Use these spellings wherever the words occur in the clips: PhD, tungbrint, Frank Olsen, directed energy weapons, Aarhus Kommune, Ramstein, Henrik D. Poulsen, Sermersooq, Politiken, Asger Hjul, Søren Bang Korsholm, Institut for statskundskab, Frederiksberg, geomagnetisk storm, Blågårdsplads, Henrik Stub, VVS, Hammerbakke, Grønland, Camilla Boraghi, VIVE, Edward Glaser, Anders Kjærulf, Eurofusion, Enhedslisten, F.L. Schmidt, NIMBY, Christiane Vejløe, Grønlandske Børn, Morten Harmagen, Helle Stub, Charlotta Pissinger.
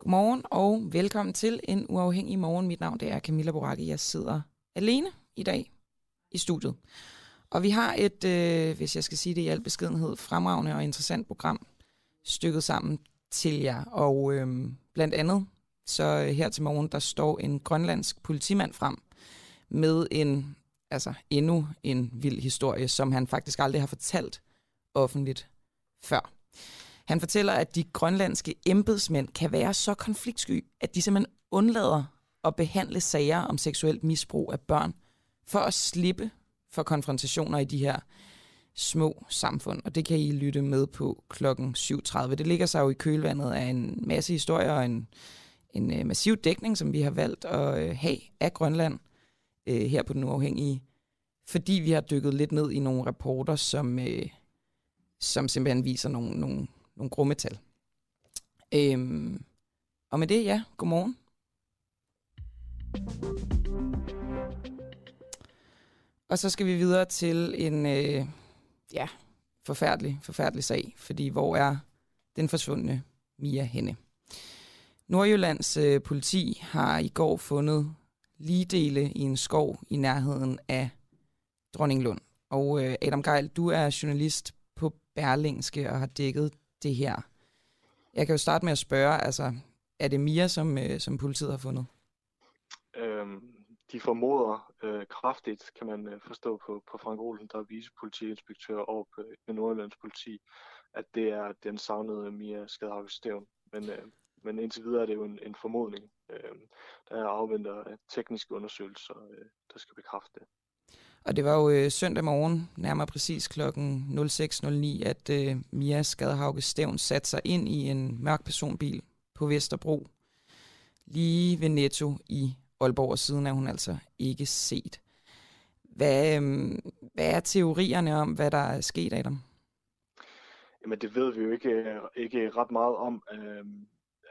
Godmorgen og velkommen til en uafhængig morgen. Mit navn det er Camilla Boraghi. Jeg sidder alene i dag i studiet. Og vi har et, hvis jeg skal sige det i al beskedenhed, fremragende og interessant program stykket sammen til jer. Og blandt andet, så her til morgen, der står en grønlandsk politimand frem med en, altså endnu en vild historie, som han faktisk aldrig har fortalt offentligt før. Han fortæller, at de grønlandske embedsmænd kan være så konfliktsky, at de simpelthen undlader at behandle sager om seksuelt misbrug af børn, for at slippe for konfrontationer i de her små samfund. Og det kan I lytte med på kl. 7.30. Det ligger sig jo i kølvandet af en masse historier og en massiv dækning, som vi har valgt at have af Grønland her på Den Uafhængige, fordi vi har dykket lidt ned i nogle rapporter, som simpelthen viser nogle grumme tal. Og med det, ja, godmorgen. Og så skal vi videre til en forfærdelig sag, fordi hvor er den forsvundne Mia henne? Nordjyllands politi har i går fundet ligdele i en skov i nærheden af Dronninglund. Og Adam Geil, du er journalist på Berlingske og har dækket det her. Jeg kan jo starte med at spørge, altså, er det Mia, som politiet har fundet? De formoder kraftigt, kan man forstå på Frank Olsen, der er vicepolitiinspektør over ved Nordjyllands politi, at det er den savnede Mia Skadhauge Stevn. Men indtil videre er det jo en formodning, der afventer tekniske undersøgelser, der skal bekræfte det. Og det var jo søndag morgen, nærmere præcis kl. 06.09, at Mia Skadhauge Stevn satte sig ind i en mørk personbil på Vesterbro, lige ved Netto i Aalborg, og siden er hun altså ikke set. Hvad er teorierne om, hvad der er sket, Adam? Jamen det ved vi jo ikke ret meget om.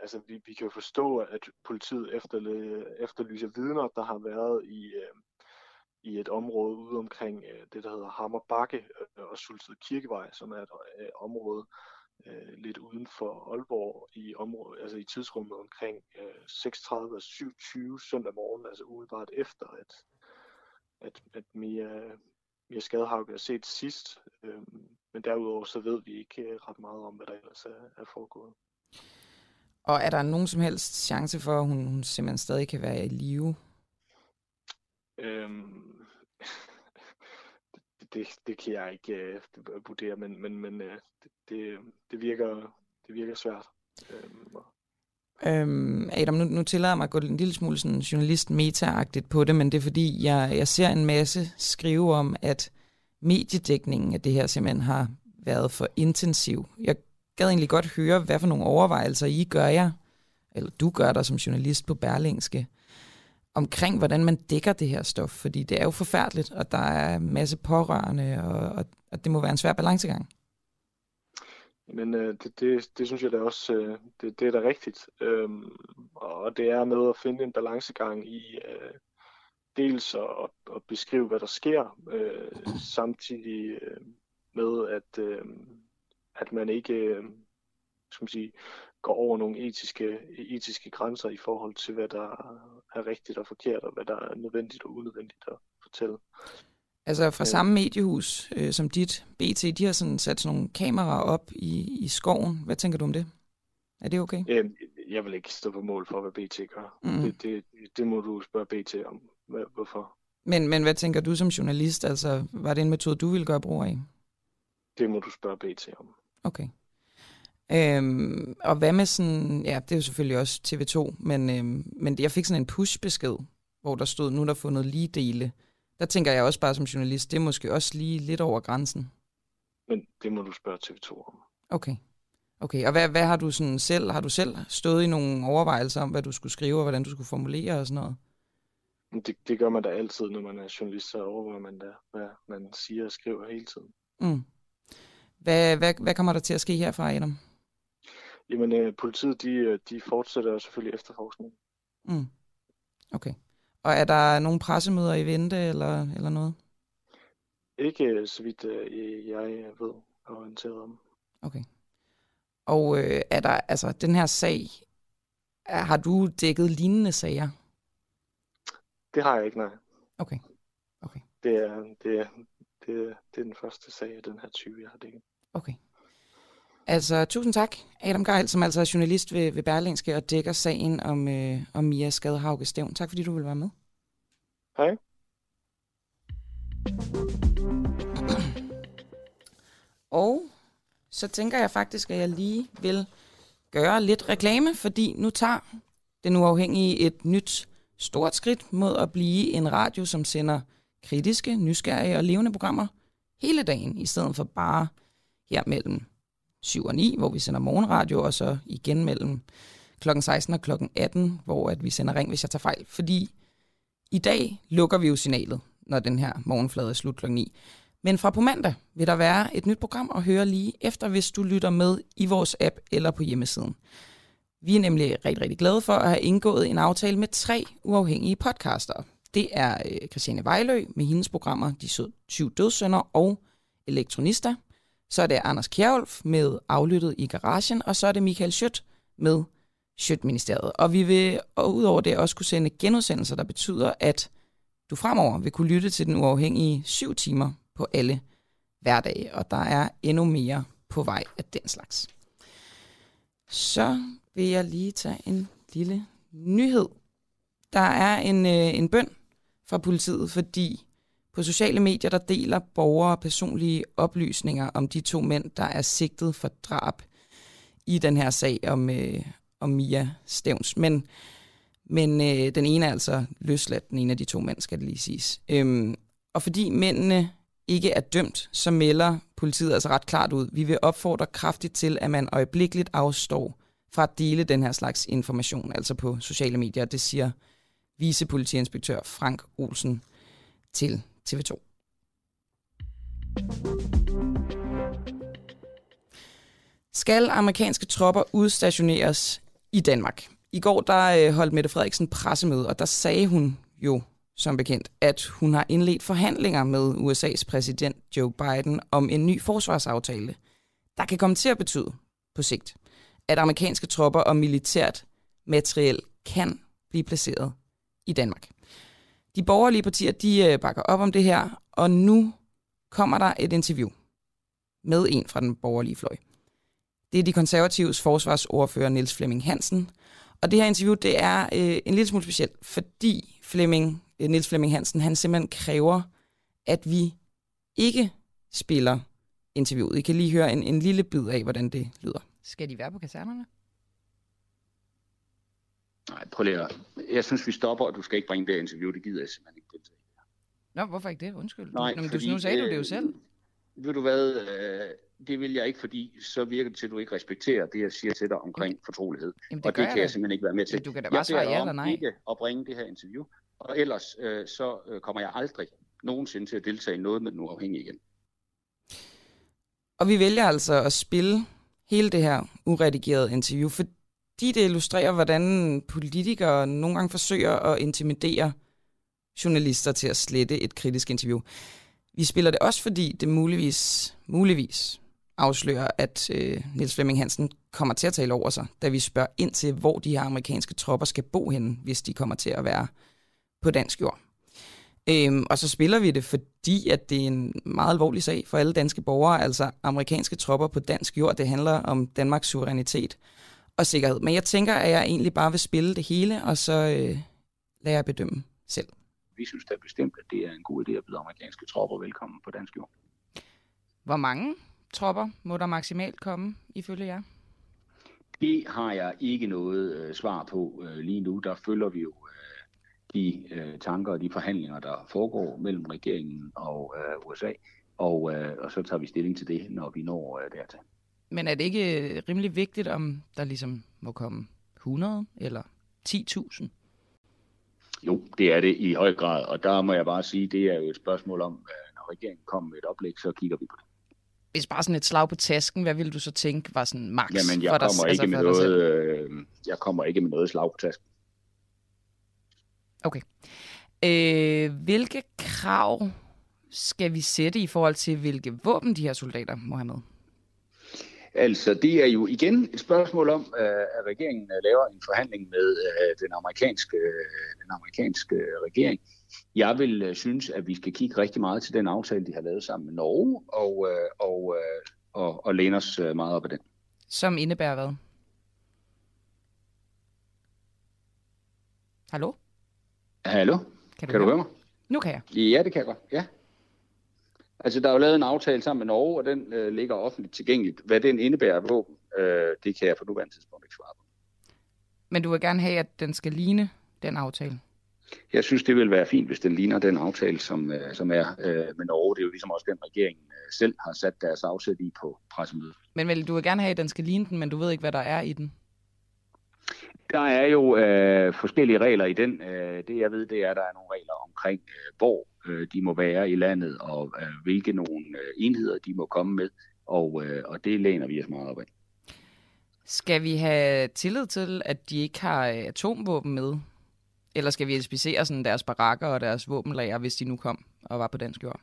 Altså vi kan jo forstå, at politiet efterlyser vidner, der har været i et område ude omkring det, der hedder Hammerbakke og Sulsted Kirkevej, som er et område lidt uden for Aalborg i området, altså i tidsrummet omkring 36 og 27 søndag morgen, altså umiddelbart efter, at Mia Skadhauge er set sidst. Men derudover så ved vi ikke ret meget om, hvad der ellers er foregået. Og er der nogen som helst chance for, at hun simpelthen stadig kan være i live? Det kan jeg ikke vurdere, men det virker svært. Adam, nu tillader jeg mig at gå en lille smule sådan journalist-meta-agtigt på det, men det er fordi, jeg ser en masse skrive om, at mediedækningen af det her simpelthen har været for intensiv. Jeg gad egentlig godt høre, hvad for nogle overvejelser du gør dig som journalist på Berlingske, omkring hvordan man dækker det her stof, fordi det er jo forfærdeligt, og der er en masse pårørende, og det må være en svær balancegang. Men det synes jeg da også, det er da rigtigt. Og det er med at finde en balancegang i dels at beskrive, hvad der sker, samtidig med, at man ikke skal man sige, går over nogle etiske grænser i forhold til, hvad der er rigtigt og forkert, og hvad der er nødvendigt og unødvendigt at fortælle. Altså fra samme mediehus som dit, BT, de har sådan sat sådan nogle kameraer op i skoven. Hvad tænker du om det? Er det okay? Jeg vil ikke stå på mål for, hvad BT gør. Mm. Det må du spørge BT om. Hvorfor? Men hvad tænker du som journalist? Altså, var det en metode, du ville gøre brug af? Det må du spørge BT om. Okay. Og hvad med sådan, ja, det er jo selvfølgelig også TV2, men jeg fik sådan en push-besked, hvor der stod, nu der fundet ligdele. Der tænker jeg også bare som journalist, det er måske også lige lidt over grænsen. Men det må du spørge TV2 om. Okay. Og hvad har du sådan selv? Har du selv stået i nogle overvejelser om, hvad du skulle skrive, og hvordan du skulle formulere og sådan noget? Det gør man da altid, når man er journalist, så overvejer man da, hvad man siger og skriver hele tiden. Mm. Hvad kommer der til at ske herfra, Adam? Jamen, politiet de fortsætter selvfølgelig efterforskningen. Mm. Okay. Og er der nogle pressemøder i vente eller noget? Ikke så vidt jeg ved og orienteret om. Okay. Og er der altså den her sag? Har du dækket lignende sager? Det har jeg ikke, nej. Okay. Okay. Det er den første sag af den her type, jeg har dækket. Okay. Altså, tusind tak, Adam Geil, som altså er journalist ved Berlingske og dækker sagen om Mia Skadhauge Stevn. Tak, fordi du ville være med. Hej. Og så tænker jeg faktisk, at jeg lige vil gøre lidt reklame, fordi nu tager Den Uafhængige et nyt stort skridt mod at blive en radio, som sender kritiske, nysgerrige og levende programmer hele dagen, i stedet for bare her mellem 7 og 9, hvor vi sender morgenradio, og så igen mellem klokken 16 og klokken 18, hvor at vi sender Ring, hvis jeg tager fejl. Fordi i dag lukker vi jo signalet, når den her morgenflade er slut klokken 9. Men fra på mandag vil der være et nyt program at høre lige efter, hvis du lytter med i vores app eller på hjemmesiden. Vi er nemlig rigtig, rigtig glade for at have indgået en aftale med 3 uafhængige podcastere. Det er Christiane Vejløe med hendes programmer De 20 Dødssynder og Elektronister. Så er det Anders Kjærulf med Aflyttet i Garagen, og så er det Michael Schødt med Schødt-ministeriet. Og vi vil udover det også kunne sende genudsendelser, der betyder, at du fremover vil kunne lytte til Den Uafhængige 7 timer på alle hverdage, og der er endnu mere på vej af den slags. Så vil jeg lige tage en lille nyhed. Der er en bøn fra politiet, fordi på sociale medier, der deler borgere personlige oplysninger om de 2 mænd, der er sigtet for drab i den her sag om Mia Stevns. Men den ene er altså løsladt, den ene af de 2 mænd, skal det lige siges. Og fordi mændene ikke er dømt, så melder politiet altså ret klart ud: vi vil opfordre kraftigt til, at man øjeblikkeligt afstår fra at dele den her slags information, altså på sociale medier. Det siger vicepolitiinspektør Frank Olsen til TV2. Skal amerikanske tropper udstationeres i Danmark? I går der holdt Mette Frederiksen pressemøde, og der sagde hun jo som bekendt, at hun har indledt forhandlinger med USA's præsident Joe Biden om en ny forsvarsaftale, der kan komme til at betyde på sigt, at amerikanske tropper og militært materiel kan blive placeret i Danmark. De borgerlige partier, de bakker op om det her, og nu kommer der et interview med en fra den borgerlige fløj. Det er de konservatives forsvarsordfører Niels Flemming Hansen, og det her interview, det er en lille smule specielt, fordi Niels Flemming Hansen, han simpelthen kræver, at vi ikke spiller interviewet. I kan lige høre en lille bid af, hvordan det lyder. Skal de være på kasernerne? Nej, prøv lige at... Jeg synes, vi stopper, og du skal ikke bringe det interview. Det gider jeg simpelthen ikke deltage i. Nå, hvorfor ikke det? Undskyld. Nej, nå, men fordi, nu sagde du det jo selv. Ved du hvad, det vil jeg ikke, fordi så virker det til, at du ikke respekterer det, jeg siger til dig omkring fortrolighed. Jamen, og det kan jeg simpelthen ikke være med til. Men du kan da bare svare ja eller nej. Jeg beder om ikke at bringe det her interview, og ellers så kommer jeg aldrig nogensinde til at deltage i noget med Den Uafhængige igen. Og vi vælger altså at spille hele det her uredigerede interview, fordi det illustrerer, hvordan politikere nogle gange forsøger at intimidere journalister til at slette et kritisk interview. Vi spiller det også, fordi det muligvis afslører, at Niels Flemming Hansen kommer til at tale over sig, da vi spørger ind til, hvor de her amerikanske tropper skal bo henne, hvis de kommer til at være på dansk jord. Og så spiller vi det, fordi at det er en meget alvorlig sag for alle danske borgere, altså amerikanske tropper på dansk jord. Det handler om Danmarks suverænitet og sikkerhed. Men jeg tænker, at jeg egentlig bare vil spille det hele, og så lader jeg bedømme selv. Vi synes da bestemt, at det er en god idé at byde amerikanske tropper velkommen på dansk jord. Hvor mange tropper må der maksimalt komme, ifølge jer? Det har jeg ikke noget svar på lige nu. Der følger vi jo de tanker og de forhandlinger, der foregår mellem regeringen og USA, og så tager vi stilling til det, når vi når dertil. Men er det ikke rimelig vigtigt, om der ligesom må komme 100 eller 10.000? Jo, det er det i høj grad, og der må jeg bare sige, det er jo et spørgsmål om, når regeringen kommer med et oplæg, så kigger vi på det. hvis bare sådan et slag på tasken, hvad ville du så tænke var sådan max? Jamen, jeg kommer ikke med noget. Jeg kommer ikke med noget slag på tasken. Okay. Hvilke krav skal vi sætte i forhold til, hvilke våben de her soldater må have med? Altså, det er jo igen et spørgsmål om, at regeringen laver en forhandling med den amerikanske regering. Jeg vil synes, at vi skal kigge rigtig meget til den aftale, de har lavet sammen med Norge, og læne os meget op af den. Som indebærer hvad? Hallo? Hallo? Kan du høre mig? Nu kan jeg. Ja, det kan jeg godt. Ja. Altså, der er jo lavet en aftale sammen med Norge, og den ligger offentligt tilgængeligt. Hvad den indebærer af våben, det kan jeg på nuværende tidspunkt ikke svare på. Men du vil gerne have, at den skal ligne den aftale? Jeg synes, det vil være fint, hvis den ligner den aftale, som er med Norge. Det er jo ligesom også den, regeringen selv har sat deres afsæt i på pressemødet. Men vel, du vil gerne have, at den skal ligne den, men du ved ikke, hvad der er i den? Der er jo forskellige regler i den. Det jeg ved, det er, at der er nogle regler omkring, hvor de må være i landet, og hvilke nogle enheder de må komme med, og det læner vi os meget op af. Skal vi have tillid til, at de ikke har atomvåben med? Eller skal vi inspicere sådan deres barakker og deres våbenlager, hvis de nu kom og var på dansk jord?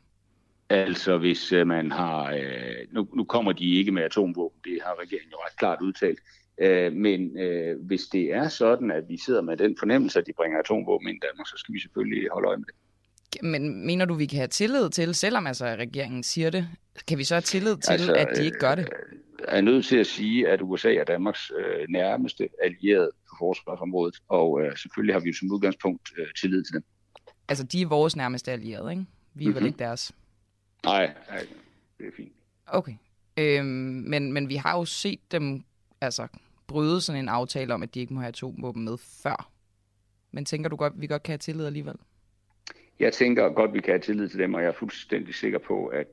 Altså, hvis man har... Nu kommer de ikke med atomvåben, det har regeringen jo ret klart udtalt. Men hvis det er sådan, at vi sidder med den fornemmelse, at de bringer atomvåben ind i Danmark, så skal vi selvfølgelig holde øje med det. Men mener du, vi kan have tillid til, selvom altså regeringen siger det, kan vi så have tillid til, altså, at de ikke gør det? Jeg er nødt til at sige, at USA er Danmarks nærmeste allierede på forsvarsområdet, og selvfølgelig har vi jo som udgangspunkt tillid til dem. Altså, de er vores nærmeste allierede, ikke? Vi er vel ikke deres? Nej, det er fint. Okay, men vi har jo set dem altså bryde sådan en aftale om, at de ikke må have atomvåben med før. Men tænker du godt, vi godt kan have tillid alligevel? Jeg tænker godt, vi kan have tillid til dem, og jeg er fuldstændig sikker på, at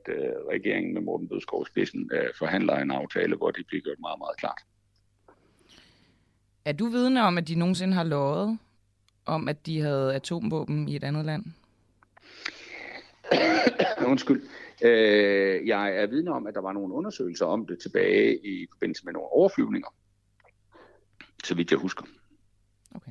regeringen med Morten Bødskov i spidsen forhandler en aftale, hvor det bliver gjort meget, meget klart. Er du vidne om, at de nogensinde har lovet om, at de havde atomvåben i et andet land? Undskyld. Jeg er vidne om, at der var nogle undersøgelser om det tilbage i forbindelse med nogle overflyvninger, så vidt jeg husker. Okay.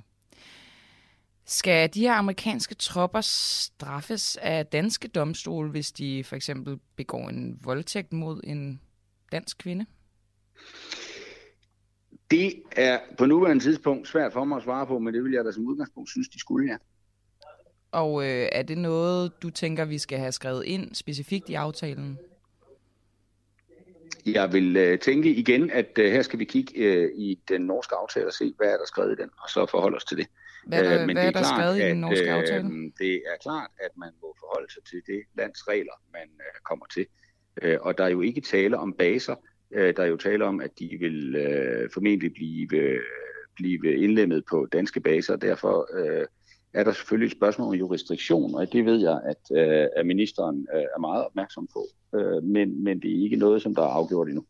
Skal de her amerikanske tropper straffes af danske domstole, hvis de for eksempel begår en voldtægt mod en dansk kvinde? Det er på nuværende tidspunkt svært for mig at svare på, men det vil jeg da som udgangspunkt synes, de skulle, ja. Og er det noget, du tænker, vi skal have skrevet ind specifikt i aftalen? Jeg vil tænke igen, at her skal vi kigge i den norske aftale og se, hvad er der skrevet i den, og så forholde os til det. Men hvad er der skrevet i den norske aftale? Det er klart, at man må forholde sig til det lands regler, man kommer til. Og der er jo ikke tale om baser. Der er jo tale om, at de vil formentlig blive indlemmet på danske baser, og derfor... er der selvfølgelig et spørgsmål om restriktioner, og det ved jeg, at ministeren er meget opmærksom på, men det er ikke noget, som der er afgjort endnu.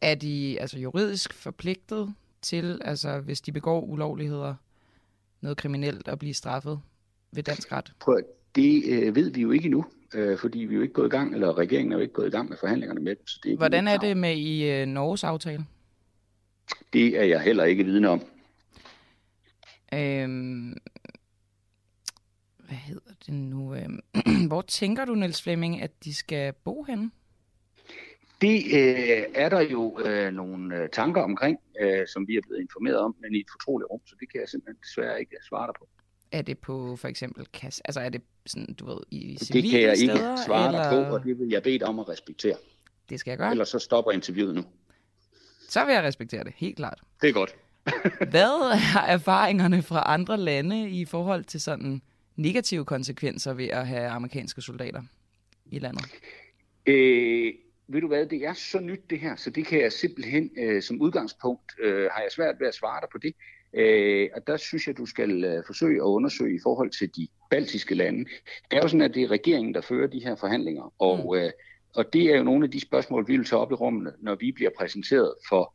Er de altså juridisk forpligtet til, altså hvis de begår ulovligheder, noget kriminelt at blive straffet ved dansk ret? Det ved vi jo ikke endnu, fordi vi er jo ikke gået i gang, eller regeringen er jo ikke gået i gang med forhandlingerne med dem. Så det er Hvordan er det med i Norges aftale? Det er jeg heller ikke vidne om. Hvad hedder det nu? Hvor tænker du, Niels Flemming, at de skal bo henne? Det er der jo nogle tanker omkring, som vi er blevet informeret om, men i et fortroligt rum, så det kan jeg simpelthen desværre ikke svare dig på. Er det på for eksempel kasse? Altså er det sådan, du ved, i civile steder? Det kan jeg ikke svare dig på, og det vil jeg bede om at respektere. Det skal jeg gøre. Ellers så stopper interviewet nu. Så vil jeg respektere det, helt klart. Det er godt. Hvad er erfaringerne fra andre lande i forhold til sådan negative konsekvenser ved at have amerikanske soldater i landet? Ved du hvad, det er så nyt det her, så det kan jeg simpelthen som udgangspunkt, har jeg svært ved at svare dig på det. Og der synes jeg, du skal forsøge at undersøge i forhold til de baltiske lande. Det er jo sådan, at det er regeringen, der fører de her forhandlinger, og det er jo nogle af de spørgsmål, vi vil tage op i rummene, når vi bliver præsenteret for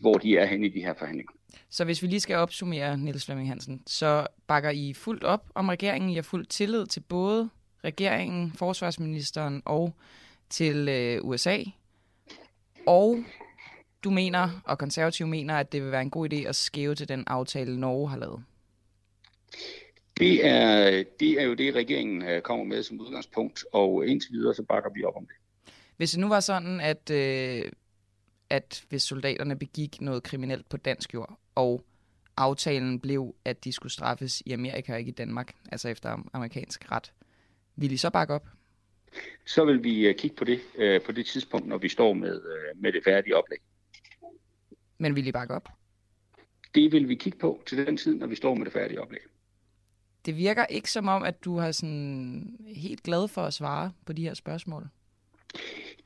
hvor de er henne i de her forhandlinger. Så hvis vi lige skal opsummere, Niels Flemming Hansen, så bakker I fuldt op om regeringen. I har fuldt tillid til både regeringen, forsvarsministeren og til USA, og du mener, og konservative mener, at det vil være en god idé at skæve til den aftale, Norge har lavet. Det er jo det, regeringen kommer med som udgangspunkt, og indtil videre så bakker vi op om det. Hvis det nu var sådan, at hvis soldaterne begik noget kriminelt på dansk jord, og aftalen blev, at de skulle straffes i Amerika og ikke i Danmark, altså efter amerikansk ret, vil I så bakke op? Så vil vi kigge på det på det tidspunkt, når vi står med det færdige oplæg. Men vil I bakke op? Det vil vi kigge på til den tid, når vi står med det færdige oplæg. Det virker ikke som om, at du har sådan helt glad for at svare på de her spørgsmål.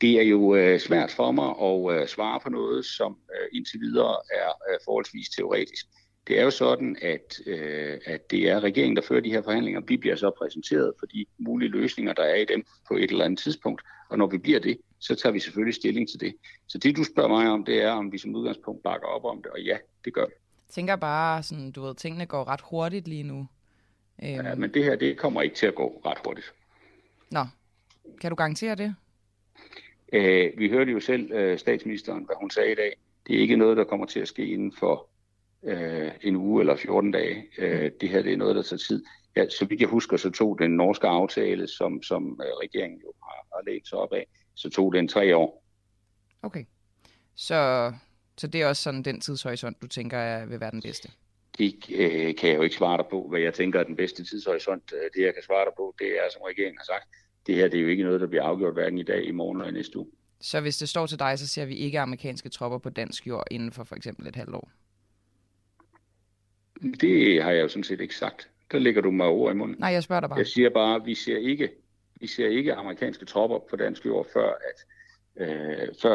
Det er jo svært for mig at svare på noget, som indtil videre er forholdsvis teoretisk. Det er jo sådan, at det er regeringen, der fører de her forhandlinger. Vi bliver så præsenteret for de mulige løsninger, der er i dem på et eller andet tidspunkt. Og når vi bliver det, så tager vi selvfølgelig stilling til det. Så det, du spørger mig om, det er, om vi som udgangspunkt bakker op om det. Og ja, det gør vi. Jeg tænker bare, sådan, du ved, tingene går ret hurtigt lige nu. Ja, men det her, det kommer ikke til at gå ret hurtigt. Nå, kan du garantere det? Vi hørte jo selv statsministeren, hvad hun sagde i dag. Det er ikke noget, der kommer til at ske inden for en uge eller 14 dage. Det her, det er noget, der tager tid. Ja, så vidt jeg husker, så tog den norske aftale, som regeringen jo har lænet sig op af, så tog den 3 år. Okay. Så det er også sådan den tidshorisont, du tænker vil være den bedste? Det kan jeg jo ikke svare dig på. Hvad jeg tænker er den bedste tidshorisont, det jeg kan svare dig på, det er, som regeringen har sagt, det her, det er jo ikke noget, der bliver afgjort hverken i dag, i morgen eller i næste uge. Så hvis det står til dig, så ser vi ikke amerikanske tropper på dansk jord inden for eksempel et halvt år? Det har jeg jo sådan set ikke sagt. Der lægger du mig ord i munden. Nej, jeg spørger dig bare. Jeg siger bare, vi ser ikke amerikanske tropper på dansk jord, før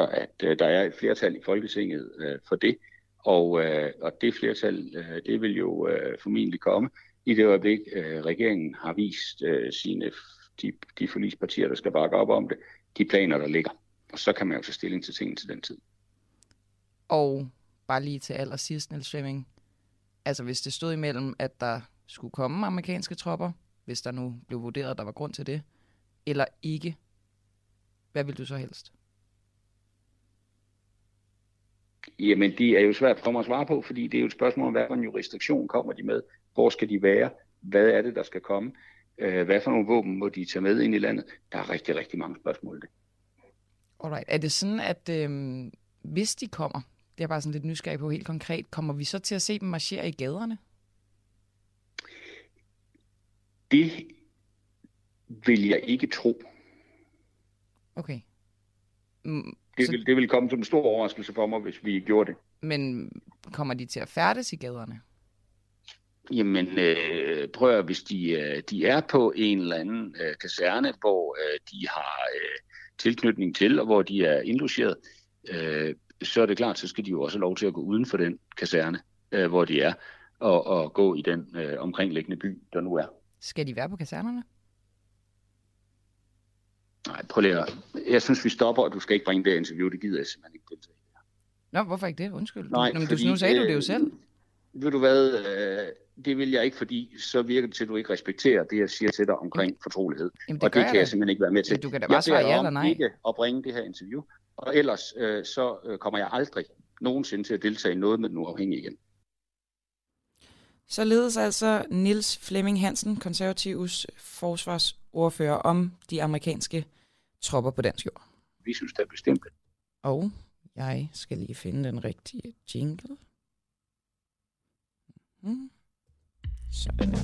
at der er et flertal i Folketinget for det. Og det flertal, det vil jo formentlig komme i det øjeblik, regeringen har vist sine de forligspartier, der skal bakke op om det, de planer, der ligger. Og så kan man jo tage stilling til tingene til den tid. Og bare lige til allersidst, Niels Flemming, altså hvis det stod imellem, at der skulle komme amerikanske tropper, hvis der nu blev vurderet, at der var grund til det, eller ikke, hvad vil du så helst? Jamen, det er jo svært for mig at svare på, fordi det er jo et spørgsmål om, hvad for en jurisdiktion kommer de med? Hvor skal de være? Hvad er det, der skal komme? Hvad for nogle våben må de tage med ind i landet? Der er rigtig, rigtig mange spørgsmål i det. Alright. Er det sådan, at hvis de kommer, det er bare sådan lidt nysgerrig på helt konkret, kommer vi så til at se dem marchere i gaderne? Det vil jeg ikke tro. Okay. Det vil komme som en stor overraskelse for mig, hvis vi gjorde det. Men kommer de til at færdes i gaderne? Jamen, prøv at, hvis de er på en eller anden kaserne, hvor de har tilknytning til, og hvor de er indlogeret, så er det klart, så skal de jo også have lov til at gå uden for den kaserne, hvor de er, og gå i den omkringliggende by, der nu er. Skal de være på kasernerne? Nej, prøv lige at... Jeg synes, vi stopper, og du skal ikke bringe det interview. Det gider jeg simpelthen ikke deltage i. Nå, hvorfor ikke det? Undskyld. Nej, men nu sagde du det jo selv. Ved du hvad... Det vil jeg ikke, fordi så virker det til, at du ikke respekterer det, jeg siger til dig omkring fortrolighed. Jamen, og det kan jeg simpelthen ikke være med til. Men du kan da bare svare ja eller nej. Jeg beder om ikke at bringe det her interview, og ellers så kommer jeg aldrig nogensinde til at deltage i noget med den uafhængige igen. Således altså Niels Flemming Hansen, konservatives forsvarsordfører, om de amerikanske tropper på dansk jord. Vi synes, det er bestemt. Og jeg skal lige finde den rigtige jingle. Sådan.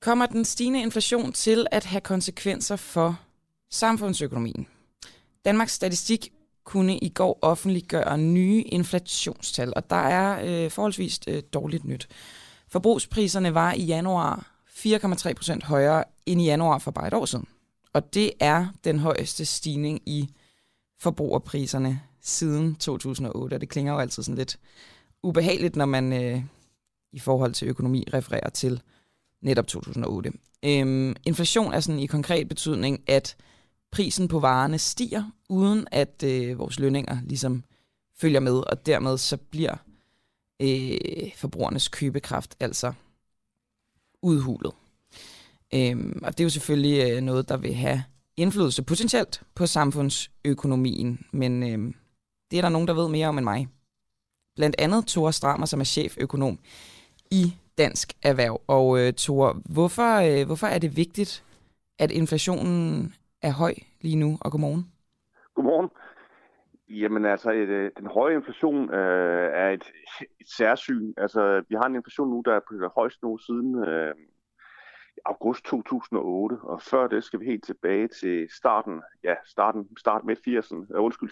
Kommer den stigende inflation til at have konsekvenser for samfundsøkonomien? Danmarks Statistik kunne i går offentliggøre nye inflationstal, og der er forholdsvis dårligt nyt. Forbrugspriserne var i januar 4,3% højere end i januar for bare et år siden. Og det er den højeste stigning i forbrugerpriserne siden 2008, og det klinger jo altid sådan lidt ubehageligt, når man i forhold til økonomi refererer til netop 2008. Inflation er sådan i konkret betydning, at prisen på varerne stiger, uden at vores lønninger ligesom følger med, og dermed så bliver forbrugernes købekraft altså udhulet. Og det er jo selvfølgelig noget, der vil have indflydelse potentielt på samfundsøkonomien, men det er der nogen, der ved mere om end mig. Blandt andet Tore Stramer, som er cheføkonom i Dansk Erhverv. Og Tore, hvorfor er det vigtigt, at inflationen er høj lige nu? Og godmorgen. Godmorgen. Jamen altså, den høje inflation er et særsyn. Altså, vi har en inflation nu, der er på det højeste nu siden august 2008, og før det skal vi helt tilbage til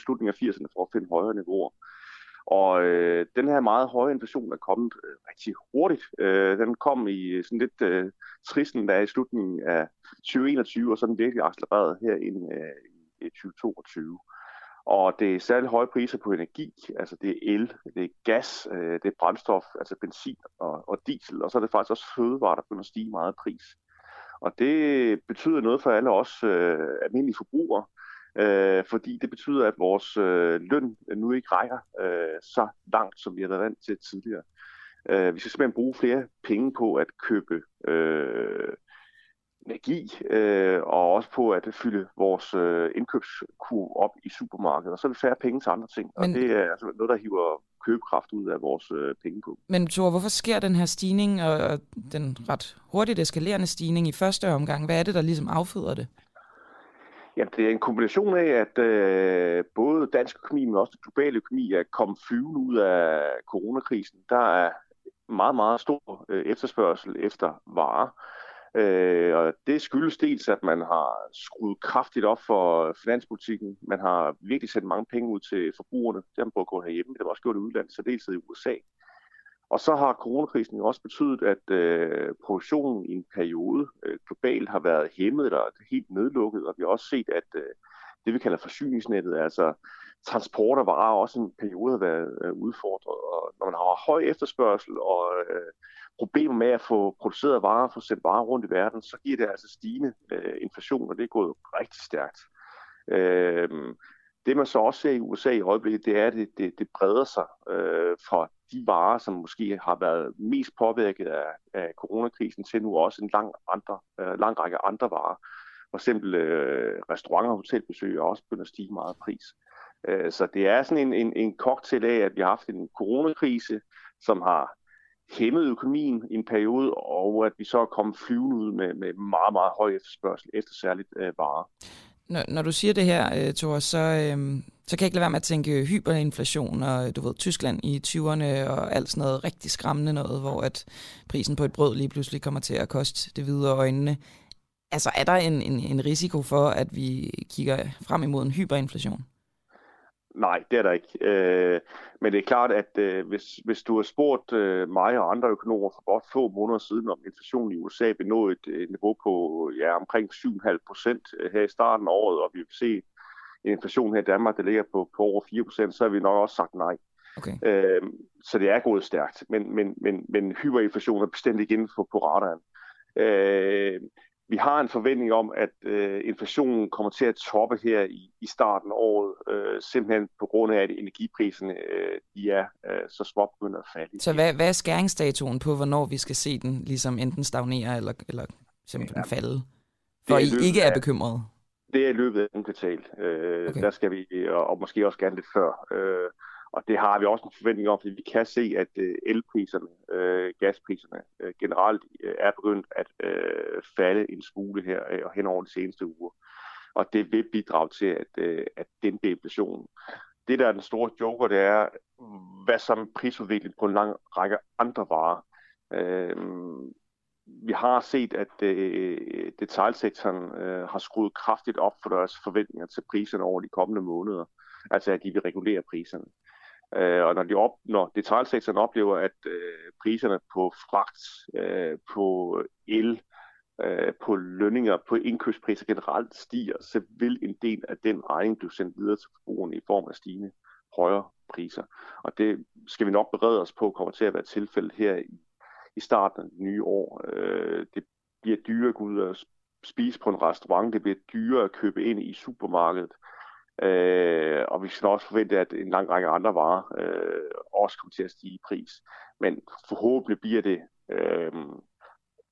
slutningen af 80'erne for at finde højere niveauer. Og den her meget høje inflation er kommet rigtig hurtigt. Den kom i sådan lidt trisen, der er i slutningen af 2021, og så den virkelig accelereret her ind i 2022. Og det er særligt høje priser på energi, altså det er el, det er gas, det er brændstof, altså benzin og diesel, og så er det faktisk også fødevarer, der begynder at stige meget i pris. Og det betyder noget for alle os almindelige forbrugere, fordi det betyder, at vores løn nu ikke rækker så langt, som vi har været vant til tidligere. Vi skal simpelthen bruge flere penge på at købe energi, og også på at fylde vores indkøbskurve op i supermarkedet. Og så er det færre penge til andre ting, og det er altså noget, der hiver købekraft ud af vores pengekurve. Men Tore, hvorfor sker den her stigning, og den ret hurtigt eskalerende stigning i første omgang? Hvad er det, der ligesom afføder det? Ja, det er en kombination af, at både dansk økonomi, men også den globale økonomi er kommet flyvende ud af coronakrisen. Der er meget, meget stor efterspørgsel efter varer. Og det skyldes dels, at man har skruet kraftigt op for finanspolitikken. Man har virkelig sendt mange penge ud til forbrugerne. Det har man både gået herhjemme, det har også gjort i udlandet, så dels i USA. Og så har coronakrisen jo også betydet, at produktionen i en periode globalt har været hæmmet eller helt nedlukket. Og vi har også set, at det vi kalder forsyningsnettet, altså transport og varer, også en periode har været udfordret. Og når man har høj efterspørgsel og problemer med at få produceret varer, få sendt varer rundt i verden, så giver det altså stigende inflation, og det er gået rigtig stærkt. Det man så også ser i USA i øjeblikket, det er, at det breder sig fra de varer, som måske har været mest påvirket af coronakrisen, til nu også en lang række andre varer. For eksempel restauranter og hotelbesøg er også begyndt at stige meget i pris. Så det er sådan en cocktail af, at vi har haft en coronakrise, som har hæmmet økonomien i en periode, og at vi så er kommet flyvende ud med meget, meget høj efterspørgsel efter særligt varer. Når du siger det her, Tore, så kan jeg ikke lade være med at tænke hyperinflation, og du ved, Tyskland i 20'erne og alt sådan noget rigtig skræmmende noget, hvor at prisen på et brød lige pludselig kommer til at koste det hvide øjnene. Altså er der en risiko for, at vi kigger frem imod en hyperinflation? Nej, det er der ikke. Men det er klart, at hvis du har spurgt mig og andre økonomer for godt få måneder siden, om inflationen i USA vil nå et niveau på omkring 7,5% her i starten af året, og vi vil se en inflation her i Danmark, der ligger på over 4%, så har vi nok også sagt nej. Okay. Så det er gået stærkt, men hyperinflation er bestemt ikke inden for radaren. Vi har en forventning om, at inflationen kommer til at toppe her i starten af året, simpelthen på grund af, at energipriserne så småt begynder at falde. Så hvad er skæringsdatoen på, hvornår vi skal se den ligesom enten stagnere eller simpelthen falde, for I ikke er bekymret? Det er i løbet af en kvartal. Okay. Der skal vi, og måske også gerne lidt før. Og det har vi også en forventning om, fordi vi kan se, at elpriserne, gaspriserne generelt er begyndt at falde en smule her og hen over de seneste uger. Og det vil bidrage til at dæmpe inflationen. Det, der er den store joker, det er, hvad så med prisudviklingen på en lang række andre varer. Vi har set, at detailsektoren har skruet kraftigt op for deres forventninger til priserne over de kommende måneder. Altså, at de vil regulere priserne. Og når detailsektoren oplever, at priserne på fragt, på el, på lønninger, på indkøbspriser generelt stiger, så vil en del af den regning blive sendt videre til forbrugerne i form af stigende højere priser. Og det skal vi nok berede os på, kommer til at være tilfældet her i starten af det nye år. Det bliver dyrere at gå ud og spise på en restaurant, det bliver dyrere at købe ind i supermarkedet. Og vi skal også forvente, at en lang række andre varer også kommer til at stige i pris. Men forhåbentlig bliver det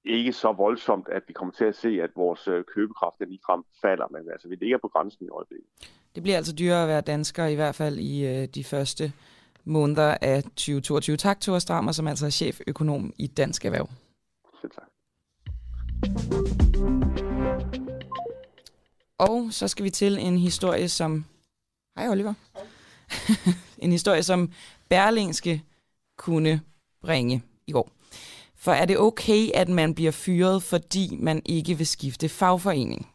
ikke så voldsomt, at vi kommer til at se, at vores købekraft ligefrem falder, men altså vi ligger på grænsen i øjeblikket. Det bliver altså dyrere at være dansker, i hvert fald i de første måneder af 2022. Tak, Tore Stramer, som altså er cheføkonom i Dansk Erhverv. Selv tak. Og så skal vi til en historie, som... Hej, Oliver. En historie, som Berlingske kunne bringe i går. For er det okay, at man bliver fyret, fordi man ikke vil skifte fagforening?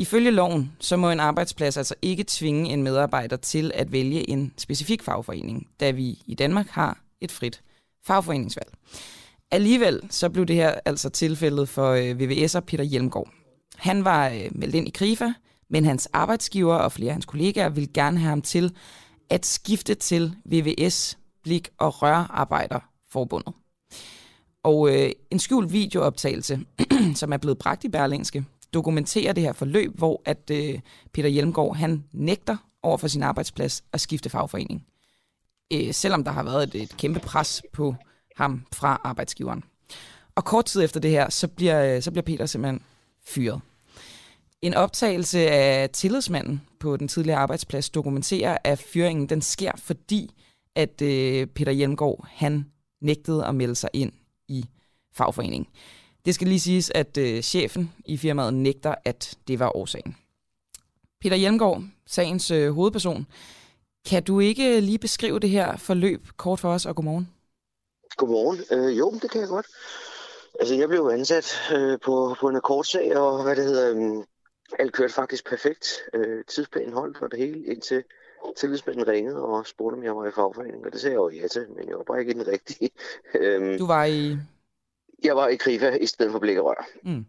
Ifølge loven, så må en arbejdsplads altså ikke tvinge en medarbejder til at vælge en specifik fagforening, da vi i Danmark har et frit fagforeningsvalg. Alligevel så blev det her altså tilfældet for VVS'er Peter Hjelmgaard. Han var meldt ind i Krifa, men hans arbejdsgiver og flere af hans kollegaer ville gerne have ham til at skifte til VVS, Blik- og Rørarbejderforbundet. Og en skjult videooptagelse, som er blevet bragt i Berlingske, dokumenterer det her forløb, hvor at Peter Hjelmgaard han nægter over for sin arbejdsplads at skifte fagforening. Selvom der har været et kæmpe pres på ham fra arbejdsgiveren. Og kort tid efter det her, så bliver Peter simpelthen fyret. En optagelse af tillidsmanden på den tidligere arbejdsplads dokumenterer, at fyringen den sker, fordi at Peter Hjelmgaard han nægtede at melde sig ind i fagforeningen. Det skal lige siges, at chefen i firmaet nægter, at det var årsagen. Peter Hjelmgaard, sagens hovedperson, kan du ikke lige beskrive det her forløb kort for os, og godmorgen? Godmorgen. Jo, det kan jeg godt. Altså, jeg blev ansat på en akkordsag, og alt kørte faktisk perfekt. Tidsplanen holdt for det hele, indtil tillidsmanden ringede og spurgte, om jeg var i fagforening, og det sagde jeg jo ja til, men jeg var bare ikke den rigtige. Du var i... Jeg var i Krifa i stedet for Blik og Rør. Mm.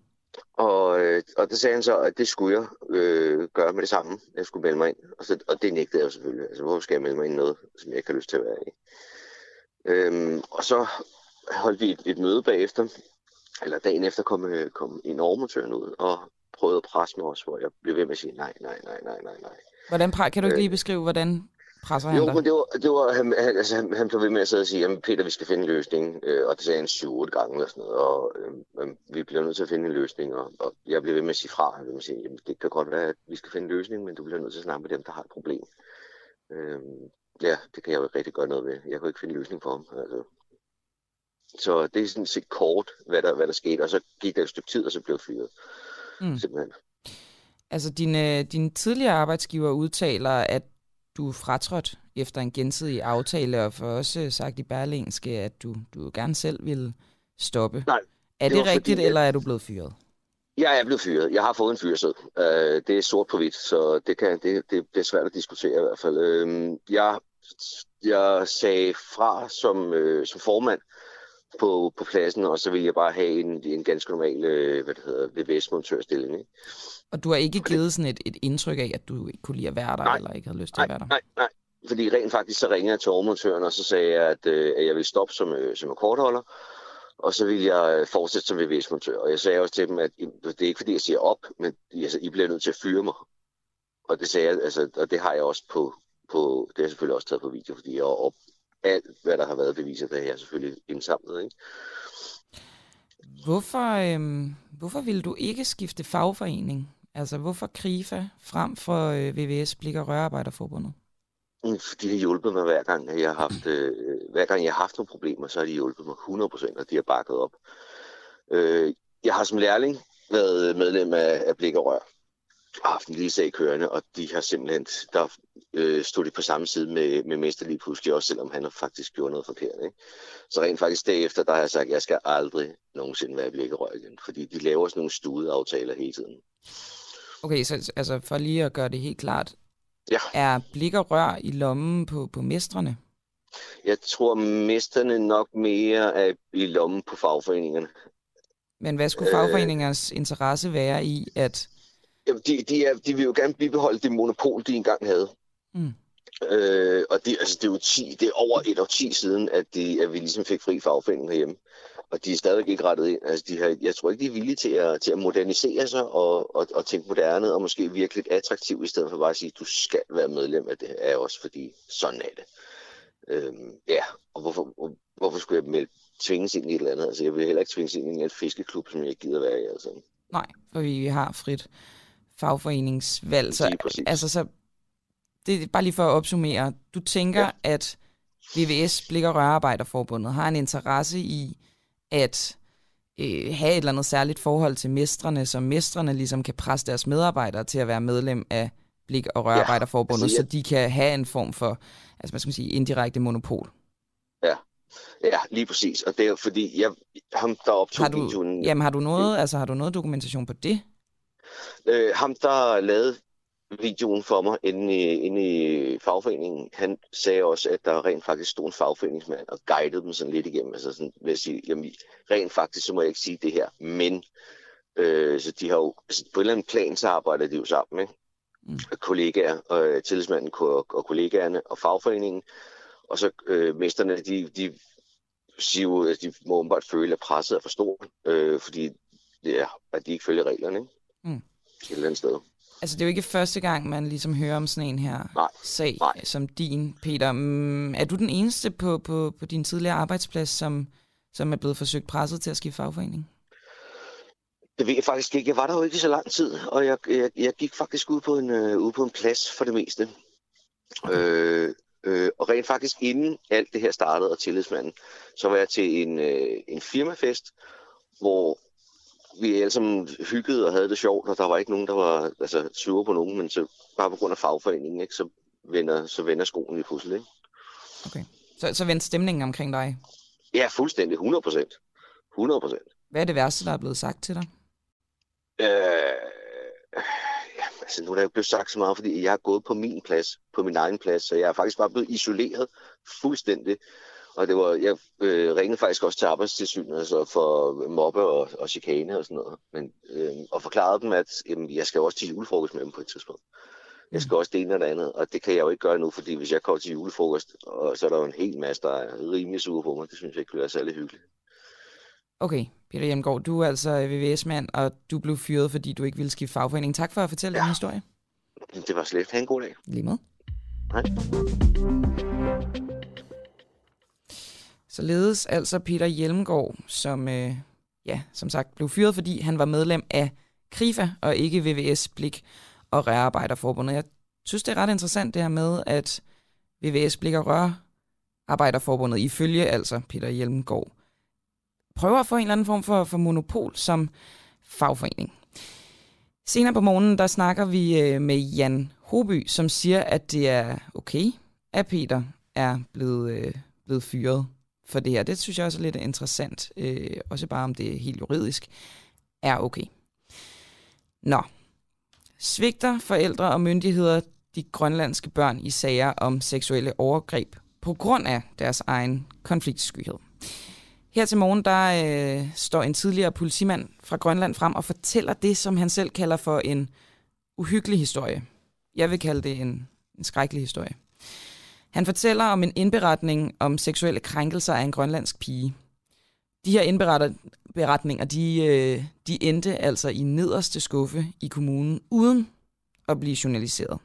Og det sagde han så, at det skulle jeg gøre med det samme. Jeg skulle melde mig ind. Og det nægtede jeg jo selvfølgelig. Altså, hvorfor skal jeg melde mig ind i noget, som jeg ikke har lyst til at være i? Og så holdt vi et møde bagefter. Eller dagen efter kom en overmontøren ud og prøvede at presse mig også, hvor jeg blev ved med at sige nej. Hvordan, kan du ikke lige beskrive, hvordan... Jo, men det var han blev ved med at sidde og sige, jamen Peter, vi skal finde en løsning, og det sagde han 7-8 gange eller sådan noget, og vi bliver nødt til at finde en løsning, og jeg blev ved med at sige fra, ved med at sige, jamen det kan godt være, at vi skal finde en løsning, men du bliver nødt til at snakke med dem, der har et problem. Ja, det kan jeg jo ikke rigtig gøre noget ved, jeg kunne ikke finde en løsning for ham, altså. Så det er sådan set kort, hvad der skete, og så gik der et stykke tid, og så blev jeg fyret, simpelthen. Altså din tidligere arbejdsgiver udtaler, at du er fratrådt efter en gensidig aftale, og for også sagt i Berlingske, at du gerne selv ville stoppe. Nej, er det rigtigt, fordi, eller er du blevet fyret? Jeg er blevet fyret. Jeg har fået en fyreseddel. Det er sort på hvidt, så det er svært at diskutere i hvert fald. Jeg sagde fra som formand på pladsen, og så ville jeg bare have en ganske normal VVS-montørstilling, ikke? Og du har ikke givet sådan et indtryk af, at du ikke kunne lide at være der, eller ikke havde lyst til at være der? Nej. Fordi rent faktisk, så ringede jeg til overmontøren, og så sagde jeg, at jeg ville stoppe som akkordholder, og så ville jeg fortsætte som VVS-montør. Og jeg sagde også til dem, at det er ikke fordi, jeg siger op, men altså, I bliver nødt til at fyre mig. Og det sagde jeg, altså, og det har jeg også på det har jeg selvfølgelig også taget på video, fordi jeg er op. Alt, hvad der har været beviser, det her selvfølgelig indsamlet, ikke? Hvorfor ville du ikke skifte fagforening? Altså, hvorfor Krifa frem for VVS, Blik- og Rørarbejderforbundet? Fordi de har hjulpet mig hver gang, jeg har haft, nogle problemer, så har de hjulpet mig 100%, og de har bakket op. Jeg har som lærling været medlem af Blik- og Rør. Jeg har haft en lille sag kørende, og de har simpelthen, der stod de på samme side med mester lige pludselig, også selvom han faktisk gjorde noget forkert, ikke? Så rent faktisk derefter, der har jeg sagt, at jeg skal aldrig nogensinde være i Blik og Rør igen, fordi de laver sådan nogle studeaftaler hele tiden. Okay, så altså for lige at gøre det helt klart, ja. Er Blik og Rør i lommen på mestrene? Jeg tror, mesterne nok mere er i lommen på fagforeningerne. Men hvad skulle fagforeningernes interesse være i, at... De vil jo gerne bibeholde det monopol, de engang havde. Og det er over et årti siden, at vi ligesom fik fri fagforening herhjemme. Og de er stadig ikke rettet ind. Altså, jeg tror ikke, de er villige til at modernisere sig og tænke moderne og måske virkelig attraktivt, i stedet for bare at sige, du skal være medlem af os, fordi sådan er det. Ja, og hvorfor skulle jeg tvinges ind i et eller andet? Altså, jeg vil heller ikke tvinges ind i en fiskeklub, som jeg ikke gider være i. Altså. Nej, for vi har frit fagforeningsvalg. Så, altså, så det er bare lige for at opsummere. Du tænker, ja, at VVS, Blik- og Rørarbejderforbundet, har en interesse i at have et eller andet særligt forhold til mestrene, så mestrene ligesom kan presse deres medarbejdere til at være medlem af Blik- og Rørarbejderforbundet, ja, altså, ja, så de kan have en form for, altså man skal sige, indirekte monopol. Ja, ja, lige præcis. Og det er fordi, ham der optog videoen... Jamen har du noget dokumentation på det? Ham der lavede videoen for mig inde i fagforeningen, han sagde også, at der rent faktisk stod en fagforeningsmand og guidede dem sådan lidt igennem. Altså sådan ved at sige, jamen rent faktisk, så må jeg ikke sige det her, men så de har jo, altså, på en eller anden plan, så arbejder de jo sammen, ikke? Mm. Kollegaer, tillidsmanden og kollegaerne og fagforeningen, og så mesterne, de siger jo, at de må umiddelbart føle, at presset er for stort, fordi ja, at de ikke følger reglerne, ikke? Mm. Et eller andet sted. Altså, det er jo ikke første gang, man ligesom hører om sådan en her sag som din, Peter. Er du den eneste på din tidligere arbejdsplads, som er blevet forsøgt presset til at skifte fagforening? Det ved jeg faktisk ikke. Jeg var der jo ikke så lang tid, og jeg gik faktisk ud på en plads for det meste. Og rent faktisk, inden alt det her startede og tillidsmanden, så var jeg til en firmafest, hvor vi alle sammen hyggede og havde det sjovt, og der var ikke nogen, der var altså sure på nogen, men så bare på grund af fagforeningen, ikke, så vender skolen i pludselig, ikke? Okay. Så vendte stemningen omkring dig? Ja, fuldstændig. 100%. Hvad er det værste, der er blevet sagt til dig? Altså, nu er der jo blevet sagt så meget, fordi jeg har gået på min plads, på min egen plads, så jeg er faktisk bare blevet isoleret fuldstændig. Og det var, jeg ringede faktisk også til Arbejdstilsynet altså for mobbe og chikane og sådan noget. Men, og forklarede dem, at jeg skal også til julefrokost med dem på et tidspunkt. Jeg skal også det ene og det andet, og det kan jeg jo ikke gøre nu, fordi hvis jeg kommer til julefrokost, og så er der jo en hel masse, der er rimelig sure på mig. Det synes jeg ikke vil være særlig hyggeligt. Okay, Peter Hjelmgaard, du er altså VVS-mand, og du blev fyret, fordi du ikke ville skifte fagforening. Tak for at fortælle din historie. Det var slet. Ha' en god dag. Lige med. Hej. Således altså Peter Hjelmgaard, som som sagt blev fyret, fordi han var medlem af Krifa og ikke VVS, Blik- og Rørarbejderforbundet. Jeg synes, det er ret interessant det her med, at VVS, Blik- og Rørarbejderforbundet ifølge altså Peter Hjelmgaard prøver at få en eller anden form for monopol som fagforening. Senere på morgenen, der snakker vi med Jan Hoby, som siger, at det er okay, at Peter er blevet fyret for det her. Det synes jeg også er lidt interessant, også bare om det er helt juridisk, er okay. Nå. Svigter forældre og myndigheder de grønlandske børn i sager om seksuelle overgreb på grund af deres egen konfliktskyhed? Her til morgen, der står en tidligere politimand fra Grønland frem og fortæller det, som han selv kalder for en uhyggelig historie. Jeg vil kalde det en skrækkelig historie. Han fortæller om en indberetning om seksuelle krænkelser af en grønlandsk pige. De her indberetninger, de endte altså i nederste skuffe i kommunen, uden at blive journaliseret.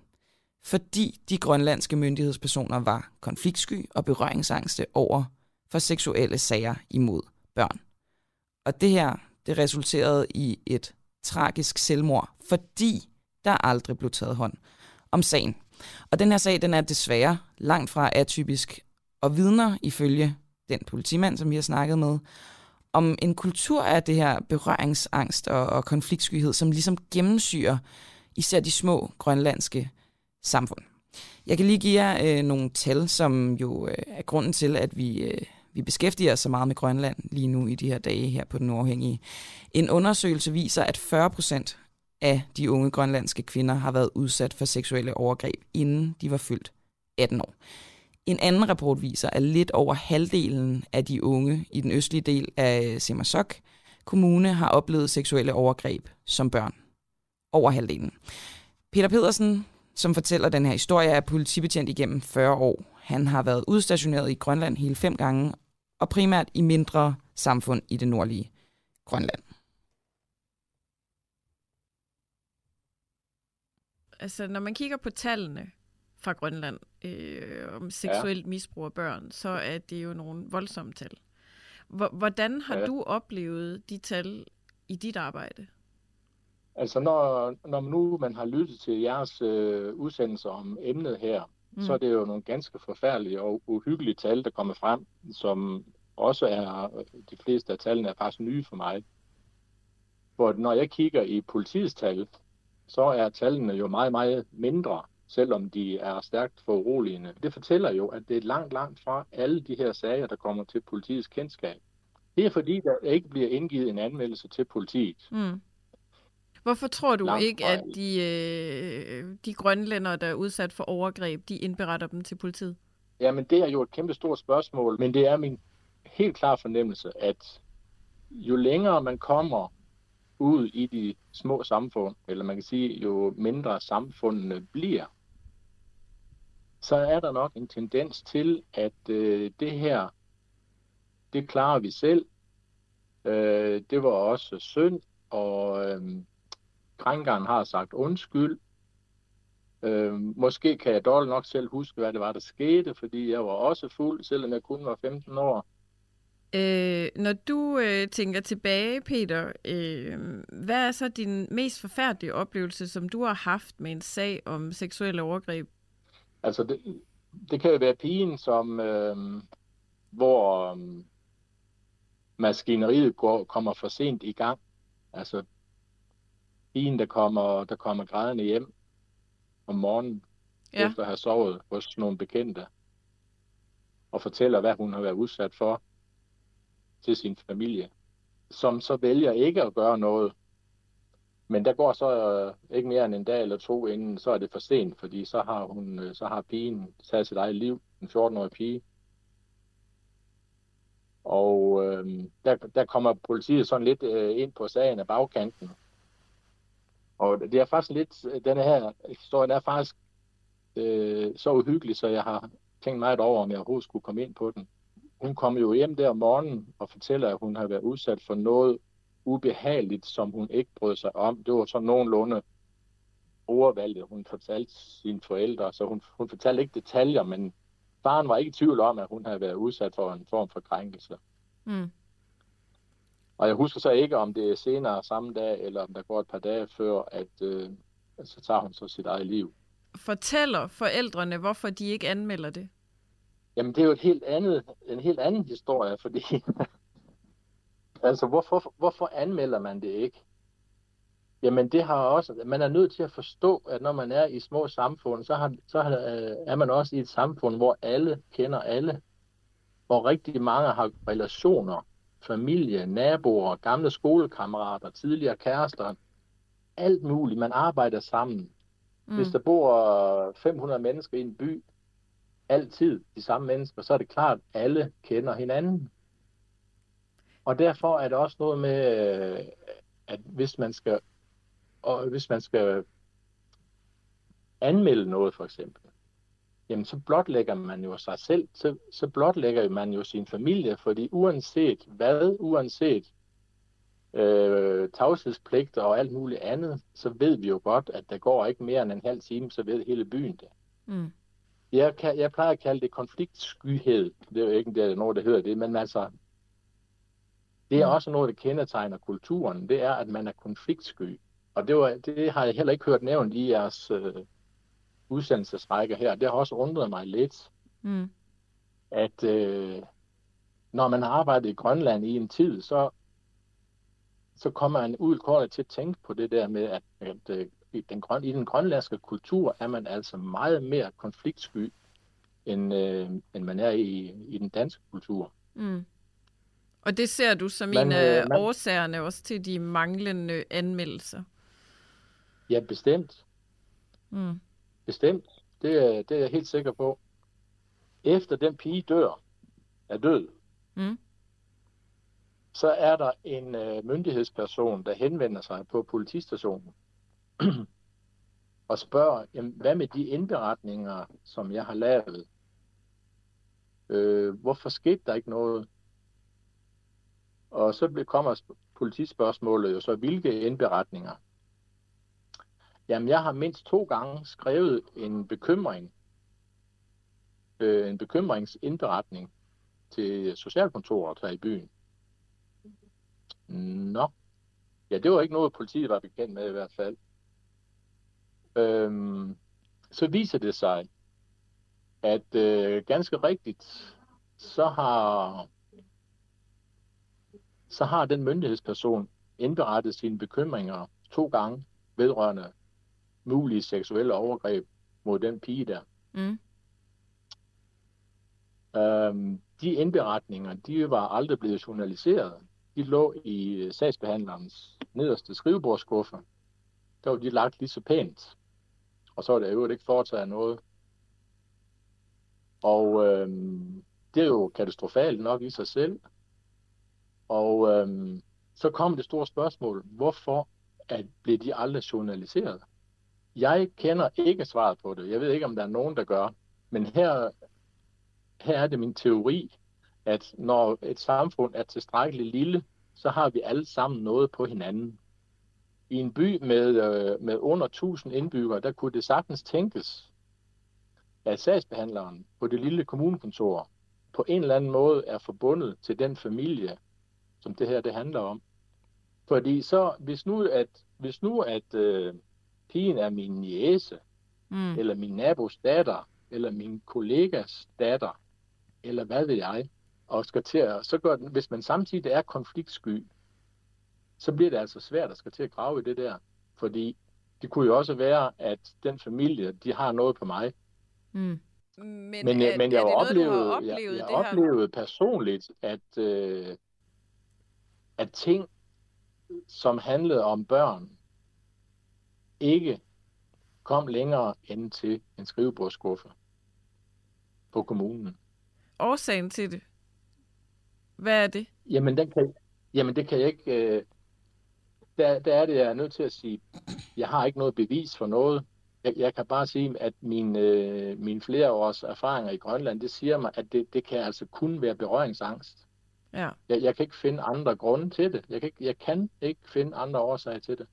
Fordi de grønlandske myndighedspersoner var konfliktsky og berøringsangste over for seksuelle sager imod børn. Og det her, det resulterede i et tragisk selvmord, fordi der aldrig blev taget hånd om sagen. Og den her sag, den er desværre langt fra atypisk og vidner, ifølge den politimand, som vi har snakket med, om en kultur af det her berøringsangst og konfliktskyhed, som ligesom gennemsyrer især de små grønlandske samfund. Jeg kan lige give jer nogle tal, som jo er grunden til, at vi beskæftiger os så meget med Grønland lige nu i de her dage her på Den Uafhængige. En undersøgelse viser, at 40% af de unge grønlandske kvinder har været udsat for seksuelle overgreb, inden de var fyldt 18 år. En anden rapport viser, at lidt over halvdelen af de unge i den østlige del af Sermersooq Kommune har oplevet seksuelle overgreb som børn. Over halvdelen. Peter Pedersen, som fortæller den her historie, er politibetjent igennem 40 år. Han har været udstationeret i Grønland hele 5 gange, og primært i mindre samfund i det nordlige Grønland. Altså, når man kigger på tallene fra Grønland om seksuelt misbrug af børn, så er det jo nogle voldsomme tal. Hvordan har du oplevet de tal i dit arbejde? Altså når man har lyttet til jeres udsendelser om emnet her, så er det jo nogle ganske forfærdelige og uhyggelige tal, der kommer frem, som også er, de fleste af tallene er faktisk nye for mig. For når jeg kigger i politiets tal, så er tallene jo meget, meget mindre, selvom de er stærkt foruroligende. Det fortæller jo, at det er langt, langt fra alle de her sager, der kommer til politiets kendskab. Det er fordi, der ikke bliver indgivet en anmeldelse til politiet. Mm. Hvorfor tror du ikke, at de grønlændere, der er udsat for overgreb, de indberetter dem til politiet? Jamen, det er jo et kæmpe stort spørgsmål, men det er min helt klare fornemmelse, at jo længere man kommer ud i de små samfund, eller man kan sige, jo mindre samfundene bliver, så er der nok en tendens til, at det her, det klarer vi selv. Det var også synd, og krænkeren har sagt undskyld. Måske kan jeg dårligt nok selv huske, hvad det var, der skete, fordi jeg var også fuld, selvom jeg kun var 15 år. Når du tænker tilbage, Peter, hvad er så din mest forfærdelige oplevelse, som du har haft med en sag om seksuelle overgreb? Altså, det kan jo være pigen, som, hvor maskineriet kommer for sent i gang. Altså, pigen, der kommer grædende hjem om morgenen, efter at have sovet hos nogle bekendte, og fortæller, hvad hun har været udsat for, til sin familie, som så vælger ikke at gøre noget. Men der går så ikke mere end en dag eller to, inden så er det for sent, fordi så har pigen taget sit eget liv, en 14-årig pige. Og der kommer politiet sådan lidt ind på sagen af bagkanten. Og det er faktisk lidt, den her historie er faktisk så uhyggelig, så jeg har tænkt meget over, om jeg overhovedet skulle komme ind på den. Hun kom jo hjem der om morgenen og fortæller, at hun har været udsat for noget ubehageligt, som hun ikke brød sig om. Det var sådan nogenlunde overvalget. Hun fortalte sine forældre, så hun fortalte ikke detaljer, men faren var ikke i tvivl om, at hun havde været udsat for en form for krænkelse. Mm. Og jeg husker så ikke, om det er senere samme dag, eller om der går et par dage før, at så tager hun så sit eget liv. Fortæller forældrene, hvorfor de ikke anmelder det? Jamen, det er jo en helt anden historie, fordi altså, hvorfor anmelder man det ikke? Jamen, det har også, man er nødt til at forstå, at når man er i små samfund, er man også i et samfund, hvor alle kender alle, hvor rigtig mange har relationer, familie, naboer, gamle skolekammerater, tidligere kærester, alt muligt. Man arbejder sammen. Mm. Hvis der bor 500 mennesker i en by, altid de samme mennesker, så er det klart, at alle kender hinanden. Og derfor er det også noget med, at hvis man skal anmelde noget, for eksempel, jamen så blotlægger man jo sig selv, så blotlægger man jo sin familie, fordi uanset tavshedspligt og alt muligt andet, så ved vi jo godt, at der går ikke mere end en halv time, så ved hele byen det. Mm. Jeg plejer at kalde det konfliktskyhed. Det er jo ikke noget, der hedder det, men altså, det er også noget, der kendetegner kulturen. Det er, at man er konfliktsky. Og det har jeg heller ikke hørt nævnt i jeres udsendelsesrække her. Det har også undret mig lidt, at når man har arbejdet i Grønland i en tid, så kommer man udkortet til at tænke på det der med, at i den grønlandske kultur er man altså meget mere konfliktsky, end man er i den danske kultur. Mm. Og det ser du som en af årsagerne også til de manglende anmeldelser? Ja, bestemt. Mm. Bestemt. Det er jeg helt sikker på. Efter den pige er død, så er der en myndighedsperson, der henvender sig på politistationen og spørger, jamen, hvad med de indberetninger, som jeg har lavet? Hvorfor skete der ikke noget? Og så kommer politispørgsmålet jo så, hvilke indberetninger? Jamen, jeg har mindst 2 gange skrevet en bekymring en bekymringsindberetning til socialkontoret her i byen. Nå. Ja, det var ikke noget, politiet var bekendt med i hvert fald. Så viser det sig, at ganske rigtigt, så har den myndighedsperson indberettet sine bekymringer 2 gange vedrørende mulige seksuelle overgreb mod den pige der. Mm. De indberetninger, de var aldrig blevet journaliseret. De lå i sagsbehandlerens nederste skrivebordsskuffe. Der var de lagt lige så pænt. Og så var der jo ikke foretaget noget. Og det er jo katastrofalt nok i sig selv. Og så kom det store spørgsmål, hvorfor blev de aldrig journaliseret? Jeg kender ikke svaret på det. Jeg ved ikke, om der er nogen, der gør. Men her er det min teori, at når et samfund er tilstrækkeligt lille, så har vi alle sammen noget på hinanden. I en by med under 1000 indbyggere, der kunne det sagtens tænkes, at sagsbehandleren på det lille kommunekontor på en eller anden måde er forbundet til den familie, som det her det handler om. Fordi så, hvis nu at pigen er min niece, eller min nabos datter, eller min kollegas datter, eller hvad ved jeg, og skal til at, så gør den, hvis man samtidig er konfliktsky, så bliver det altså svært at skal til at grave i det der. Fordi det kunne jo også være, at den familie, de har noget på mig. Mm. Men jeg oplevede personligt, at ting, som handlede om børn, ikke kom længere end til en skrivebordsskuffe på kommunen. Årsagen til det? Hvad er det? Jamen det kan jeg ikke... Der er det, jeg er nødt til at sige, jeg har ikke noget bevis for noget. Jeg kan bare sige, at mine flere års erfaringer i Grønland, det siger mig, at det kan altså kun være berøringsangst. Ja. Jeg kan ikke finde andre grunde til det. Jeg kan ikke finde andre årsager til det.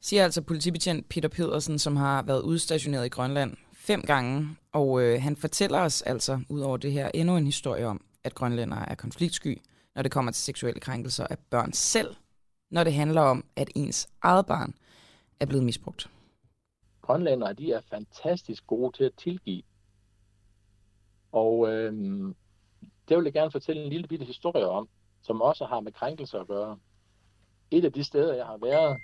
Siger altså politibetjent Peter Pedersen, som har været udstationeret i Grønland 5 gange. Og han fortæller os altså, ud over det her, endnu en historie om, at grønlændere er konfliktsky, når det kommer til seksuelle krænkelser af børn selv, når det handler om, at ens eget barn er blevet misbrugt. Grønlændere, de er fantastisk gode til at tilgive. Og det vil jeg gerne fortælle en lille bitte historie om, som også har med krænkelser at gøre. Et af de steder, jeg har været,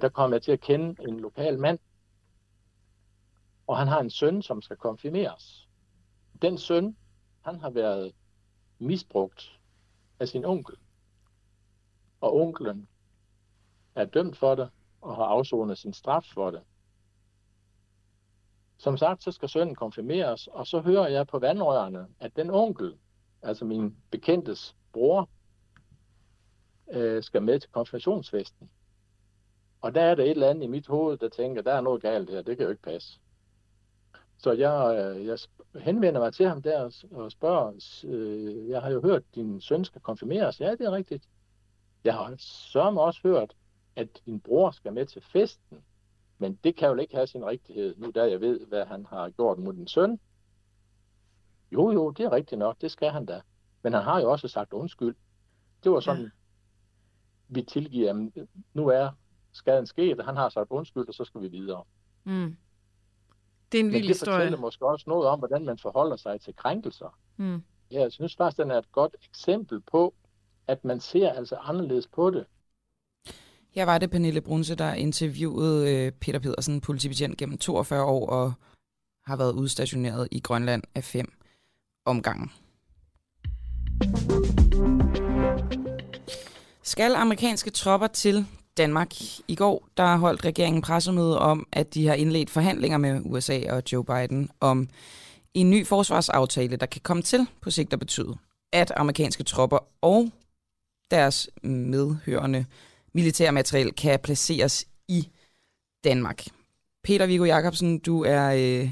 der kom jeg til at kende en lokal mand, og han har en søn, som skal konfirmeres. Den søn, han har været misbrugt af sin onkel. Og onklen er dømt for det, og har afsonet sin straf for det. Som sagt, så skal sønnen konfirmeres, og så hører jeg på vandrørene, at den onkel, altså min bekendtes bror, skal med til konfirmationsfesten. Og der er der et eller andet i mit hoved, der tænker, der er noget galt her, det kan jo ikke passe. Så jeg henvender mig til ham der og spørger, jeg har jo hørt, at din søn skal konfirmeres. Ja, det er rigtigt. Jeg har sørme også hørt, at din bror skal med til festen. Men det kan jo ikke have sin rigtighed, nu da jeg ved, hvad han har gjort mod din søn. Jo, det er rigtigt nok, det skal han da. Men han har jo også sagt undskyld. Det var sådan, vi tilgiver, at nu er skaden sket, og han har sagt undskyld, og så skal vi videre. Mm. Det er en vild historie. Det fortæller måske også noget om, hvordan man forholder sig til krænkelser. Mm. Ja, jeg synes faktisk, den er et godt eksempel på, at man ser altså anderledes på det. Her var det Pernille Brunse, der interviewede Peter Pedersen, politibetjent gennem 42 år og har været udstationeret i Grønland af 5 omgange. Skal amerikanske tropper til Danmark? I går der holdt regeringen pressemøde om, at de har indledt forhandlinger med USA og Joe Biden om en ny forsvarsaftale, der kan komme til på sigt at betyde, at amerikanske tropper og deres medhørende militærmateriel kan placeres i Danmark. Peter Viggo Jakobsen, du er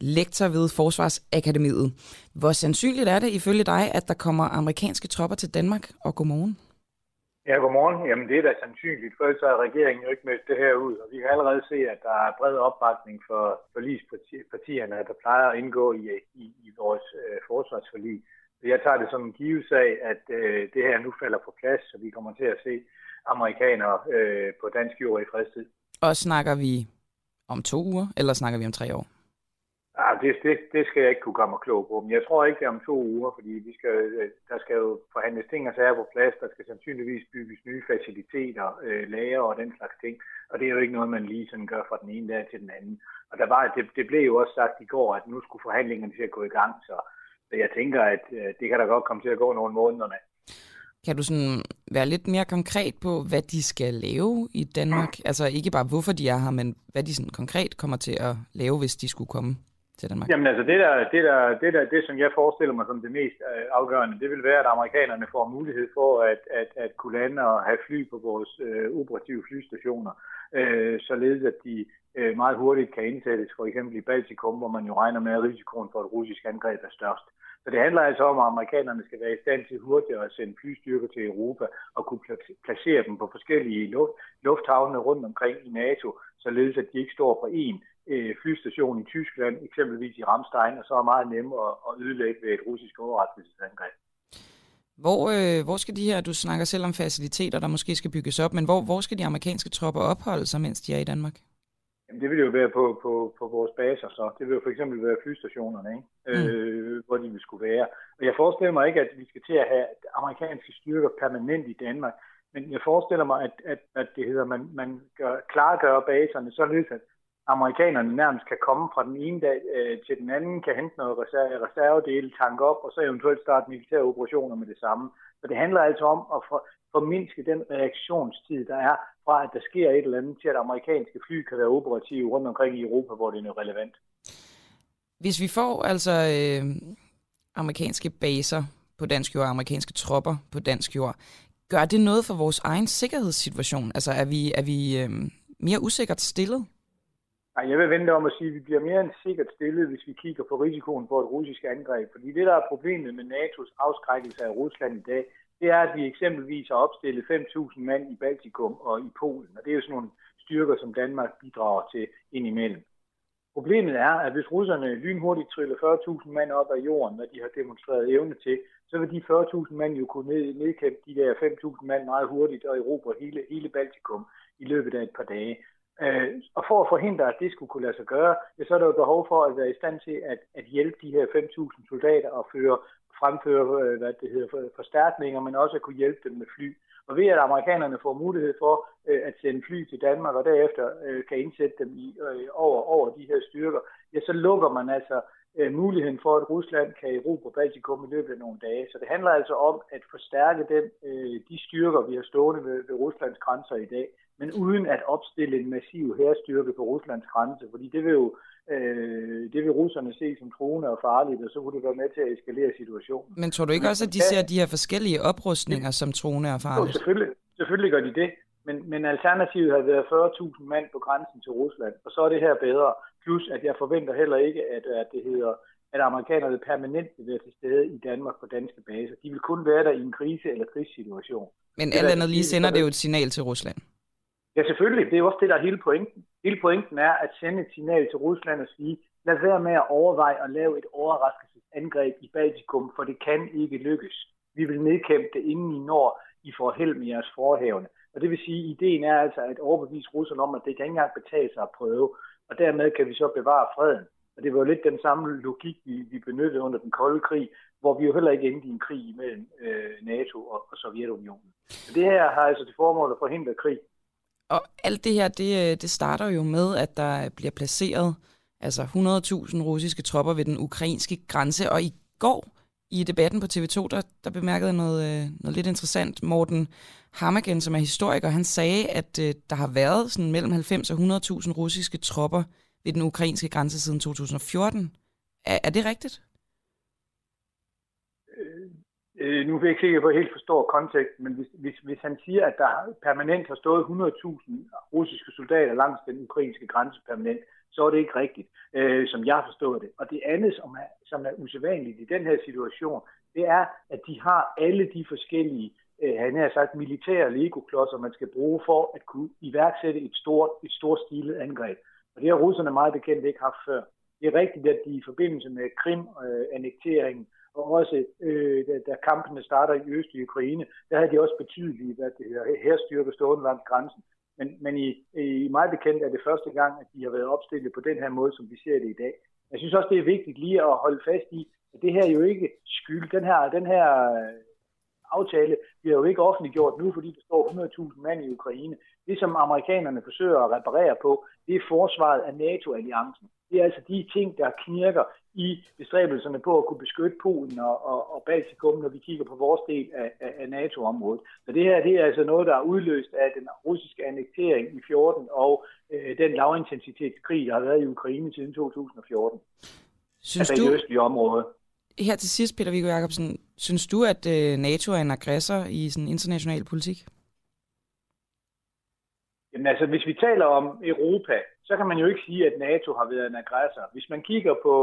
lektor ved Forsvarsakademiet. Hvor sandsynligt er det ifølge dig, at der kommer amerikanske tropper til Danmark? Og godmorgen. Ja, godmorgen. Jamen det er da sandsynligt, for ellers har regeringen jo ikke meldt det her ud. Og vi kan allerede se, at der er bred opbakning for forligspartierne, der plejer at indgå i vores forsvarsforlig. Så jeg tager det som en givesag, at det her nu falder på plads, så vi kommer til at se amerikanere på dansk jord i fredstid. Og snakker vi om 2 uger, eller snakker vi om 3 år? Ah, det skal jeg ikke kunne komme og kloge på. Men jeg tror ikke, det er om 2 uger, fordi der skal jo forhandles ting og sager på plads. Der skal sandsynligvis bygges nye faciliteter, lager og den slags ting. Og det er jo ikke noget, man lige sådan gør fra den ene dag til den anden. Og der var, det blev jo også sagt i går, at nu skulle forhandlingerne til at gå i gang. Så jeg tænker, at det kan da godt komme til at gå nogle måneder med. Kan du sådan være lidt mere konkret på, hvad de skal lave i Danmark? Altså ikke bare hvorfor de er her, men hvad de sådan konkret kommer til at lave, hvis de skulle komme? Jamen altså, det som jeg forestiller mig som det mest afgørende, det vil være, at amerikanerne får mulighed for at kunne lande og have fly på vores operative flystationer, således at de meget hurtigt kan indsættes, for eksempel i Baltikum, hvor man jo regner med, at risikoen for et russisk angreb er størst. Så det handler altså om, at amerikanerne skal være i stand til hurtigere at sende flystyrker til Europa og kunne placere dem på forskellige lufthavne rundt omkring i NATO, således at de ikke står på én flystation i Tyskland, eksempelvis i Ramstein, og så er meget nemme at ødelægge ved et russisk overraskelsesangreb. Hvor skal de her, du snakker selv om faciliteter, der måske skal bygges op, men hvor skal de amerikanske tropper opholde sig, mens de er i Danmark? Jamen, det vil jo være på vores baser, så det vil jo for eksempel være flystationerne, ikke? Hvor de vil skulle være. Og jeg forestiller mig ikke, at vi skal til at have amerikanske styrker permanent i Danmark, men jeg forestiller mig, at det hedder, man klargør baserne således, at amerikanerne nærmest kan komme fra den ene dag til den anden, kan hente noget reservedele, tanke op, og så eventuelt starte militære operationer med det samme. Så det handler altså om at formindske den reaktionstid, der er fra, at der sker et eller andet, til at amerikanske fly kan være operative rundt omkring i Europa, hvor det er relevant. Hvis vi får altså amerikanske baser på dansk jord, amerikanske tropper på dansk jord, gør det noget for vores egen sikkerhedssituation? Altså er vi mere usikkert stillet? Jeg vil vente om at sige, at vi bliver mere end sikkert stillet, hvis vi kigger på risikoen for et russisk angreb. Fordi det, der er problemet med NATO's afskrækkelse af Rusland i dag, det er, at vi eksempelvis har opstillet 5.000 mand i Baltikum og i Polen. Og det er jo sådan nogle styrker, som Danmark bidrager til indimellem. Problemet er, at hvis russerne lynhurtigt triller 40.000 mand op af jorden, hvad de har demonstreret evne til, så vil de 40.000 mand jo kunne nedkæmpe de der 5.000 mand meget hurtigt og erobre hele Baltikum i løbet af et par dage. Og for at forhindre, at det skulle kunne lade sig gøre, så er der jo behov for at være i stand til at hjælpe de her 5.000 soldater og fremføre forstærkninger, men også at kunne hjælpe dem med fly. Og ved at amerikanerne får mulighed for at sende fly til Danmark og derefter kan indsætte dem over de her styrker, ja, så lukker man altså muligheden for, at Rusland kan erobre Baltikum i løbet af nogle dage. Så det handler altså om at forstærke de styrker, vi har stående ved Ruslands grænser i dag, men uden at opstille en massiv hærstyrke på Ruslands grænse, fordi det vil russerne se som truende og farligt, og så kunne det være med til at eskalere situationen. Men tror du ikke også, at de ser de her forskellige oprustninger som truende og farligt? Jo, selvfølgelig gør de det, men alternativet har været 40.000 mand på grænsen til Rusland, og så er det her bedre. Plus, at jeg forventer heller ikke, at amerikanerne permanent vil være til stede i Danmark på danske baser. De vil kun være der i en krise- eller krigssituation. Men alt andet lige sender det jo et signal til Rusland. Ja, selvfølgelig. Det er jo også det, der er hele pointen. Hele pointen er at sende et signal til Rusland og sige, lad være med at overveje at lave et overraskelsesangreb i Baltikum, for det kan ikke lykkes. Vi vil nedkæmpe det, inden I når I får held med jeres forhævne. Og det vil sige, at ideen er altså at overbevise Rusland om, at det kan ikke engang betale sig at prøve, og dermed kan vi så bevare freden. Og det var jo lidt den samme logik, vi benyttede under den kolde krig, hvor vi jo heller ikke endte i en krig mellem NATO og Sovjetunionen. Så det her har altså til formål at forhindre krig. Og alt det her, det starter jo med, at der bliver placeret altså 100.000 russiske tropper ved den ukrainske grænse. Og i går i debatten på TV2, der bemærkede noget lidt interessant. Morten Harmagen, som er historiker, han sagde, at der har været sådan mellem 90 og 100.000 russiske tropper ved den ukrainske grænse siden 2014. Er det rigtigt? Nu er jeg ikke sikker på at helt forstå konteksten, men hvis han siger, at der permanent har stået 100.000 russiske soldater langs den ukrainske grænse permanent, så er det ikke rigtigt, som jeg forstår det. Og det andet, som er usædvanligt i den her situation, det er, at de har alle de forskellige han har sagt militære legoklodser, man skal bruge for at kunne iværksætte et stort stilet angreb. Og det har russerne meget bekendt ikke haft før. Det er rigtigt, at de i forbindelse med Krim-annekteringen, og også da kampene starter i øst i Ukraine, der havde de også betydelige hærstyrker stående langs grænsen. Men i meget bekendt er det første gang, at de har været opstillet på den her måde, som vi ser det i dag. Jeg synes også, det er vigtigt lige at holde fast i, at det her jo ikke skyld. Den her aftale bliver jo ikke offentliggjort nu, fordi der står 100.000 mand i Ukraine. Det, som amerikanerne forsøger at reparere på, det er forsvaret af NATO-alliancen. Det er altså de ting, der knirker i bestræbelserne på at kunne beskytte Polen og Baltikum, når vi kigger på vores del af NATO-området. Så det her, det er altså noget, der er udløst af den russiske annektering i 2014 og den lavintensitetskrig, der har været i Ukraine siden 2014. Synes altså du, i østlige område. Her til sidst, Peter Viggo Jakobsen, synes du, at NATO er en aggressor i sådan international politik? Jamen altså, hvis vi taler om Europa, så kan man jo ikke sige, at NATO har været en aggressor. Hvis man kigger på,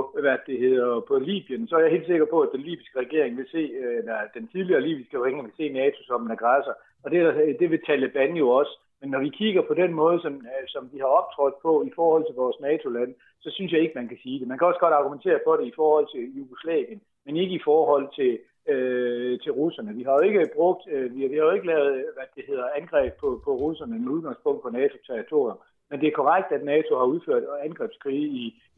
på Libyen, så er jeg helt sikker på, at den libyske regering vil se, eller den tidligere libyske regering vil se NATO som en aggressor. Og det vil Taliban jo også. Men når vi kigger på den måde, som vi har optrådt på i forhold til vores NATO-land, så synes jeg ikke, man kan sige det. Man kan også godt argumentere på det i forhold til Jugoslavien, men ikke i forhold til russerne. Vi har jo ikke lavet angreb på russerne med udgangspunkt på NATO-territorier. Men det er korrekt, at NATO har udført angrebskrige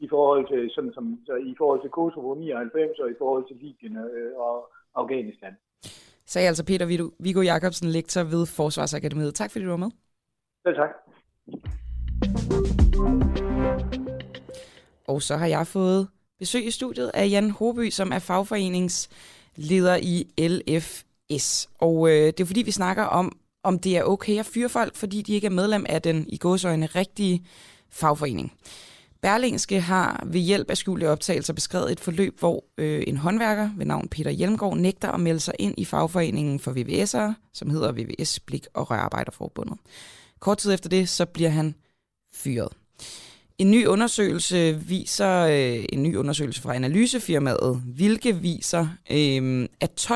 i forhold til sådan som så i forhold til Kosovo 99 og i forhold til Libyen og Afghanistan. Sagde altså Peter Viggo Jakobsen, lektor ved Forsvarsakademiet. Tak fordi du var med. Selv tak. Og så har jeg fået besøg i studiet af Jan Hoby, som er fagforeningsleder i LFS. Og det er fordi, vi snakker om det er okay at fyre folk, fordi de ikke er medlem af den i gåseøjne rigtige fagforening. Berlingske har ved hjælp af skjulte optagelser beskrevet et forløb, hvor en håndværker ved navn Peter Hjelmgaard nægter at melde sig ind i fagforeningen for VVS'ere, som hedder VVS Blik- og Rørarbejderforbundet. Kort tid efter det, så bliver han fyret. En ny undersøgelse fra analysefirmaet, hvilke viser, at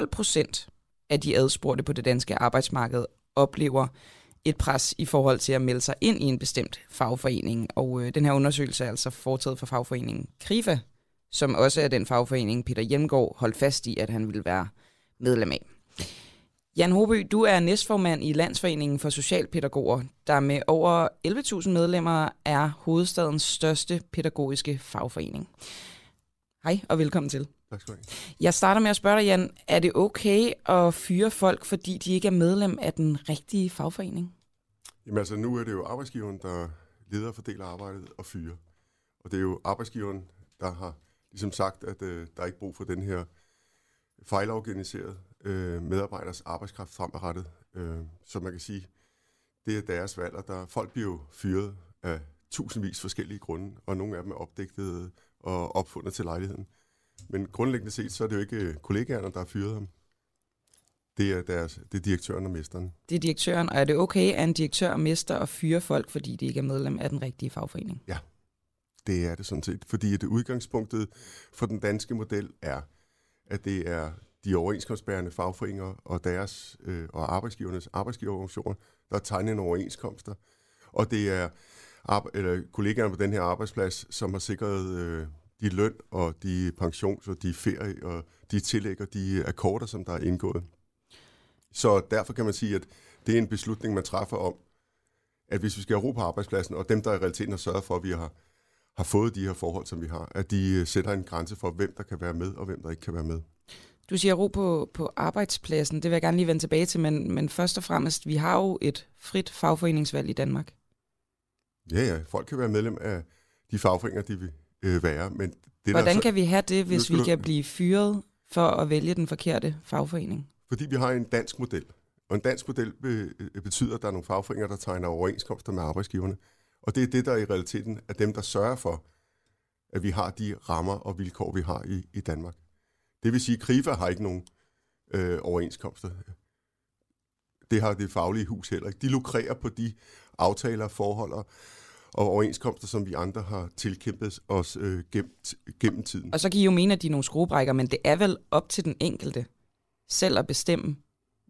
12% af de adspurgte på det danske arbejdsmarked oplever et pres i forhold til at melde sig ind i en bestemt fagforening. Og den her undersøgelse er altså foretaget for fagforeningen Krifa, som også er den fagforening, Peter Hjelmgaard holdt fast i, at han ville være medlem af. Jan Hoby, du er næstformand i Landsforeningen for Socialpædagoger, der med over 11.000 medlemmer er hovedstadens største pædagogiske fagforening. Hej og velkommen til. Tak skal du have. Jeg starter med at spørge dig, Jan, er det okay at fyre folk, fordi de ikke er medlem af den rigtige fagforening? Jamen altså, nu er det jo arbejdsgiveren, der leder og fordeler arbejdet og fyrer. Og det er jo arbejdsgiveren, der har ligesom sagt, at der er ikke brug for den her fejlorganiserede medarbejders arbejdskraft fremadrettet. Så man kan sige, det er deres valg, og folk bliver jo fyret af tusindvis forskellige grunde, og nogle af dem er opdigtede og opfundet til lejligheden. Men grundlæggende set, så er det jo ikke kollegaerne, der har fyret ham. Det er direktøren og mesteren. Det er direktøren, og er det okay, at en direktør og mester at fyre folk, fordi de ikke er medlem af den rigtige fagforening? Ja, det er det sådan set. Fordi det udgangspunktet for den danske model er, at det er de overenskomstbærende fagforeninger og deres og arbejdsgivernes arbejdsgiverorganisationer, der tegner en overenskomster. Og det er kollegaerne på den her arbejdsplads, som har sikret de løn og de pensions og de ferie og de tillæg og de akkorder, som der er indgået. Så derfor kan man sige, at det er en beslutning, man træffer om, at hvis vi skal have ro på arbejdspladsen, og dem, der i realiteten har sørget for, at vi har fået de her forhold, som vi har, at de sætter en grænse for, hvem der kan være med og hvem der ikke kan være med. Du siger ro på arbejdspladsen, det vil jeg gerne lige vende tilbage til, men først og fremmest, vi har jo et frit fagforeningsvalg i Danmark. Ja, folk kan være medlem af de fagforeninger, de vil være. Men hvordan kan vi have det, hvis vi kan blive fyret for at vælge den forkerte fagforening? Fordi vi har en dansk model, og en dansk model betyder, at der er nogle fagforeninger, der tegner overenskomster med arbejdsgiverne. Og det er det, der i realiteten er dem, der sørger for, at vi har de rammer og vilkår, vi har i Danmark. Det vil sige, at Krifa har ikke nogen overenskomster. Det har det faglige hus heller ikke. De lukrerer på de aftaler, forhold og overenskomster, som vi andre har tilkæmpet os gennem tiden. Og så kan I jo mene, at de er nogle skruebrækker, men det er vel op til den enkelte selv at bestemme,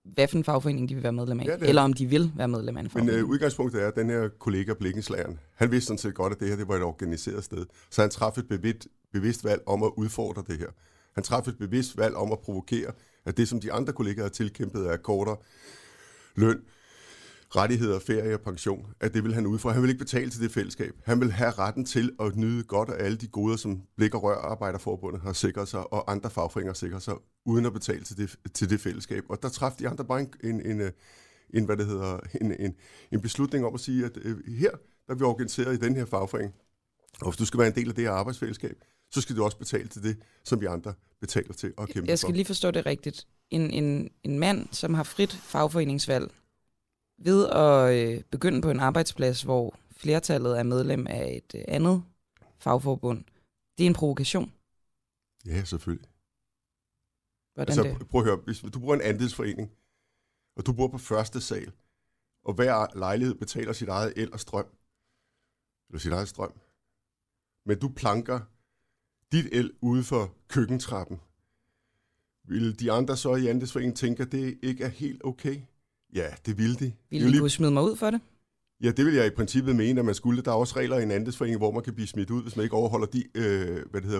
hvad for en fagforening de vil være medlem af, ja, eller om de vil være medlem af en fagforening. Men udgangspunktet er, at den her kollega blikkenslageren, han vidste sådan set godt, at det her det var et organiseret sted, så han traf et bevidst valg om at udfordre det her. Han traf et bevidst valg om at provokere, at det, som de andre kollegaer har tilkæmpet, er kortere løn, rettigheder, ferie og pension, at det vil han udfordre. Han vil ikke betale til det fællesskab. Han vil have retten til at nyde godt af alle de goder, som Blik- og Rørarbejderforbundet har sikret sig, og andre fagforeninger har sikret sig, uden at betale til det fællesskab. Og der traf de andre bare en beslutning om at sige, at her er vi organiseret i den her fagforening, og hvis du skal være en del af det her arbejdsfællesskab, så skal du også betale til det, som vi andre betaler til og kæmper for. Jeg skal lige forstå det rigtigt. En mand, som har frit fagforeningsvalg, ved at begynde på en arbejdsplads, hvor flertallet er medlem af et andet fagforbund, det er en provokation. Ja, selvfølgelig. Hvordan altså, det? Prøv at høre, hvis du bruger en andelsforening, og du bor på første sal, og hver lejlighed betaler sit eget el og strøm, eller sit eget strøm, men du planker dit el ude for køkkentrappen, vil de andre så i andelsforeningen tænke, at det ikke er helt okay? Ja, det ville de. Ville de kunne smide mig ud for det? Ja, det vil jeg i princippet mene, at man skulle. Der er også regler i en andelsforening, hvor man kan blive smidt ud, hvis man ikke overholder de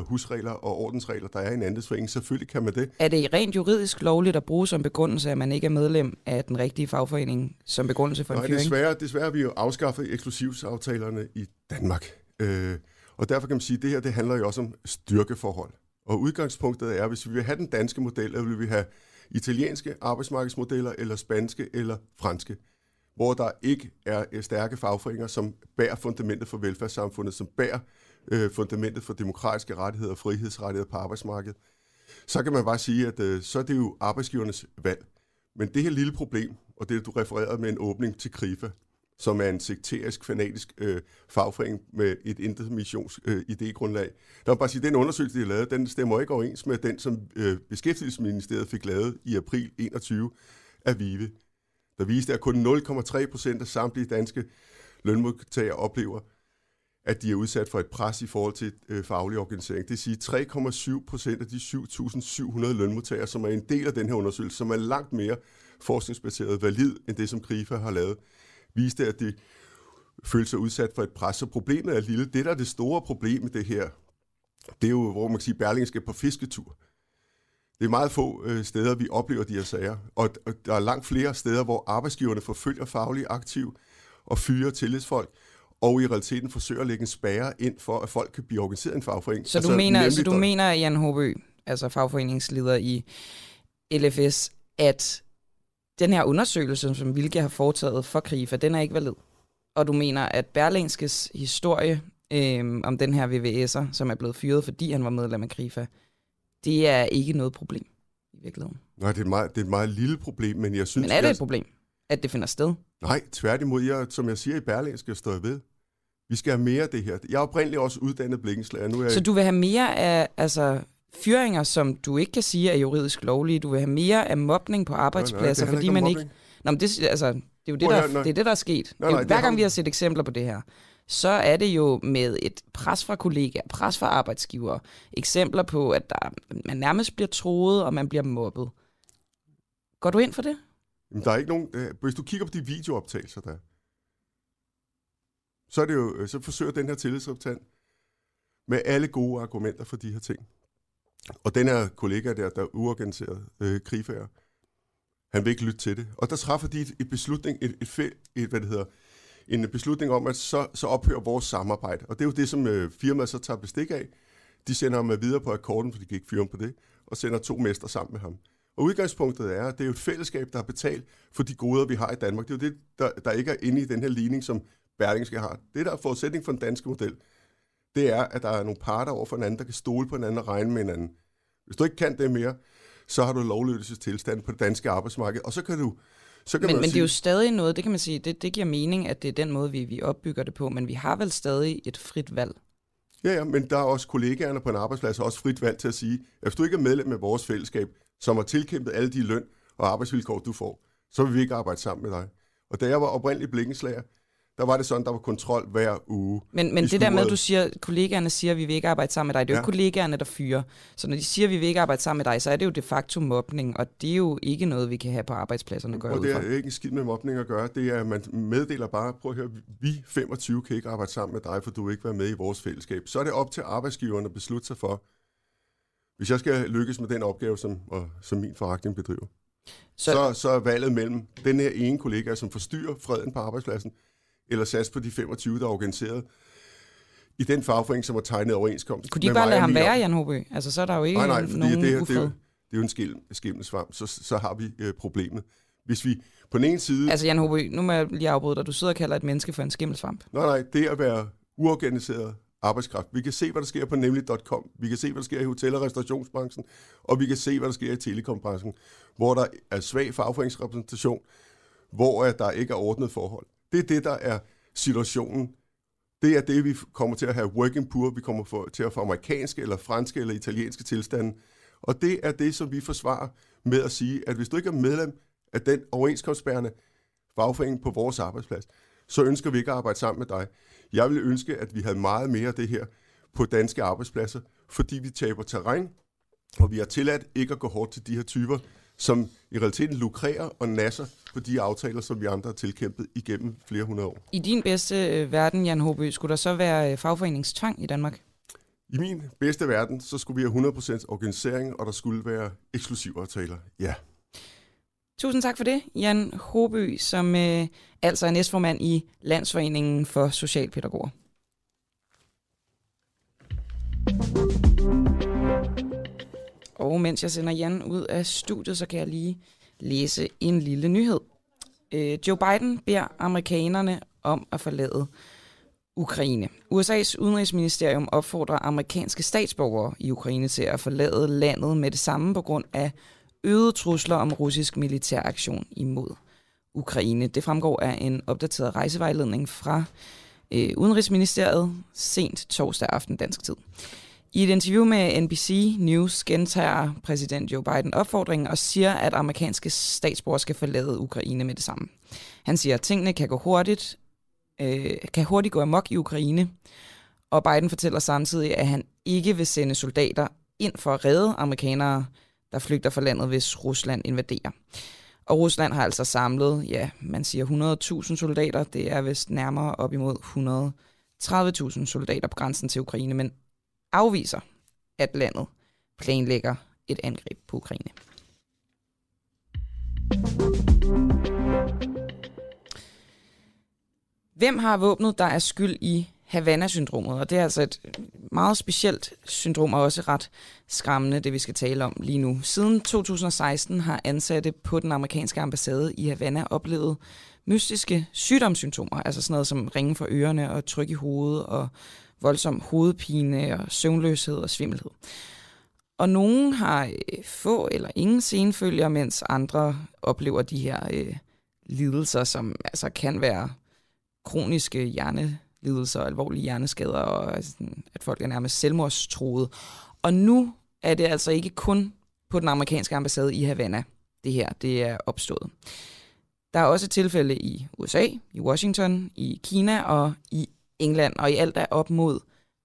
husregler og ordensregler, der er i en andelsforening. Selvfølgelig kan man det. Er det rent juridisk lovligt at bruge som begrundelse, at man ikke er medlem af den rigtige fagforening som begrundelse for en fyring? Desværre har vi jo afskaffet eksklusivsaftalerne i Danmark. Og derfor kan man sige, at det her det handler jo også om styrkeforhold. Og udgangspunktet er, hvis vi vil have den danske model, eller vil vi have italienske arbejdsmarkedsmodeller, eller spanske, eller franske, hvor der ikke er stærke fagforeninger, som bærer fundamentet for velfærdssamfundet, som bærer fundamentet for demokratiske rettigheder og frihedsrettigheder på arbejdsmarkedet, så kan man bare sige, at så er det jo arbejdsgivernes valg. Men det her lille problem, og det du refererede med en åbning til Krifa, som er en sekterisk, fanatisk fagforening med et intet missions idégrundlag. Der må bare sige, at den undersøgelse, de har lavet, den stemmer ikke overens med den, som Beskæftigelsesministeriet fik lavet i april 2021 af VIVE. Der viste, at kun 0,3% af samtlige danske lønmodtagere oplever, at de er udsat for et pres i forhold til faglig organisering. Det vil sige 3,7% af de 7.700 lønmodtagere, som er en del af den her undersøgelse, som er langt mere forskningsbaseret valid, end det, som Krifa har lavet, viste, at de følte sig udsat for et pres. Så problemet er lille. Det, der er det store problem med det her, det er jo, hvor man kan sige, Berlingske på fisketur. Det er meget få steder, vi oplever de her sager. Og der er langt flere steder, hvor arbejdsgiverne forfølger faglige aktiv og fyrer tillidsfolk, og i realiteten forsøger at lægge en spærre ind for, at folk kan blive organiseret i en fagforening. Så du mener, Jan Hoby, altså fagforeningsleder i LFS, at den her undersøgelse, som Vilke har foretaget for Krifa, den er ikke valid. Og du mener, at Berlingskes historie om den her VVS'er, som er blevet fyret, fordi han var medlem af Krifa, det er ikke noget problem i virkeligheden. Nej, det er et meget lille problem, men jeg synes... Men er det et problem, at det finder sted? Nej, tværtimod. Som jeg siger i Berlingske, står jeg ved. Vi skal have mere af det her. Jeg er oprindeligt også uddannet blikkenslager. Så du vil have mere af... Altså fyringer, som du ikke kan sige er juridisk lovlige. Du vil have mere af mobning på arbejdspladser, fordi man ikke... Nå, men det er det, der er sket. Hver gang vi har set eksempler på det her, så er det jo med et pres fra kollegaer, pres fra arbejdsgivere, eksempler på, at man nærmest bliver troet, og man bliver mobbet. Går du ind for det? Jamen, der er ikke nogen... Hvis du kigger på de videooptagelser, der så er det jo... Så forsøger den her tillidsrepræsentant med alle gode argumenter for de her ting. Og den her kollega der er uorganiseret krigfører, han vil ikke lytte til det. Og der træffer de en beslutning om, at så ophører vores samarbejde. Og det er jo det, som firmaet så tager bestik af. De sender ham videre på akkorden, for de kan ikke fyre ham på det, og sender 2 mestre sammen med ham. Og udgangspunktet er, at det er et fællesskab, der har betalt for de goder, vi har i Danmark. Det er jo det, der ikke er inde i den her ligning, som Berlingske har. Det, der er forudsætning for den danske model, det er, at der er nogle parter over for hinanden, der kan stole på hinanden og regne med hinanden. Hvis du ikke kan det mere, så har du lovløshedstilstand på det danske arbejdsmarked, og så kan du... Men det er jo stadig noget, det kan man sige, det giver mening, at det er den måde, vi opbygger det på, men vi har vel stadig et frit valg? Ja, men der er også kollegaerne på en arbejdsplads, også frit valg til at sige, at hvis du ikke er medlem af vores fællesskab, som har tilkæmpet alle de løn og arbejdsvilkår, du får, så vil vi ikke arbejde sammen med dig. Og da jeg var oprindeligt blikkenslager, der var det sådan, der var kontrol hver uge. Men det der med, at du siger, kollegaerne siger, at vi vil ikke arbejde sammen med dig, det er jo ikke kollegaerne, der fyrer. Så når de siger, at vi vil ikke arbejde sammen med dig, så er det jo de facto mobning, og det er jo ikke noget, vi kan have på arbejdspladserne at gøre. Og det er ikke en skid med mobning at gøre, det er, at man meddeler bare, prøv at høre, vi 25 kan ikke arbejde sammen med dig, for du vil ikke være med i vores fællesskab. Så er det op til arbejdsgiverne at beslutte sig for, hvis jeg skal lykkes med den opgave, som min forretning bedriver. Så er valget mellem den her ene kollega, som forstyrrer freden på arbejdspladsen, eller sats på de 25, der er organiseret i den fagforening, som har tegnet overenskomst. Kunne de ikke bare lade ham være, Jan Hoby? Altså, så er der jo ikke nogen ufred. Det er jo en skæbnesvamp. Så har vi problemet. Hvis vi på den ene side... Altså, Jan Hoby, nu må jeg lige afbryde dig. Du sidder og kalder et menneske for en skimmelsvamp. Nej, det er at være uorganiseret arbejdskraft. Vi kan se, hvad der sker på nemlig.com. Vi kan se, hvad der sker i hotel- og restaurationsbranchen. Og vi kan se, hvad der sker i telekombranchen, hvor der er svag fagforeningsrepræsentation, hvor der ikke er ordnet forhold. Det er det, der er situationen. Det er det, vi kommer til at have working poor. Vi kommer til at få amerikanske, eller franske, eller italienske tilstande. Og det er det, som vi forsvarer med at sige, at hvis du ikke er medlem af den overenskomstbærende fagforening på vores arbejdsplads, så ønsker vi ikke at arbejde sammen med dig. Jeg ville ønske, at vi havde meget mere af det her på danske arbejdspladser, fordi vi taber terræn, og vi har tilladt ikke at gå hårdt til de her typer, som i realiteten lukrerer og nasser på de aftaler, som vi andre har tilkæmpet igennem flere hundrede år. I din bedste verden, Jan Hoby, skulle der så være fagforeningstvang i Danmark? I min bedste verden, så skulle vi have 100% organisering, og der skulle være eksklusive aftaler, ja. Tusind tak for det, Jan Hoby, som altså er næstformand i Landsforeningen for Socialpædagoger. Og mens jeg sender Jan ud af studiet, så kan jeg lige læse en lille nyhed. Joe Biden beder amerikanerne om at forlade Ukraine. USA's udenrigsministerium opfordrer amerikanske statsborgere i Ukraine til at forlade landet med det samme på grund af øgede trusler om russisk militæraktion imod Ukraine. Det fremgår af en opdateret rejsevejledning fra Udenrigsministeriet sent torsdag aften dansk tid. I et interview med NBC News gentager præsident Joe Biden opfordringen og siger, at amerikanske statsborgere skal forlade Ukraine med det samme. Han siger, at tingene kan hurtigt gå amok i Ukraine, og Biden fortæller samtidig, at han ikke vil sende soldater ind for at redde amerikanere, der flygter fra landet, hvis Rusland invaderer. Og Rusland har altså samlet, man siger 100.000 soldater, det er vist nærmere op imod 130.000 soldater på grænsen til Ukraine, men afviser, at landet planlægger et angreb på Ukraine. Hvem har våbnet, der er skyld i Havana-syndromet? Og det er altså et meget specielt syndrom, og også ret skræmmende, det vi skal tale om lige nu. Siden 2016 har ansatte på den amerikanske ambassade i Havana oplevet mystiske sygdomssymptomer, altså sådan noget som ringe for ørerne og tryk i hovedet og voldsom hovedpine og søvnløshed og svimmelhed. Og nogen har få eller ingen senfølger, mens andre oplever de her lidelser, som altså kan være kroniske hjernelidelser, alvorlige hjerneskader, og at folk er nærmest selvmordstruede. Og nu er det altså ikke kun på den amerikanske ambassade i Havana, det her det er opstået. Der er også tilfælde i USA, i Washington, i Kina og i England, og i alt er op mod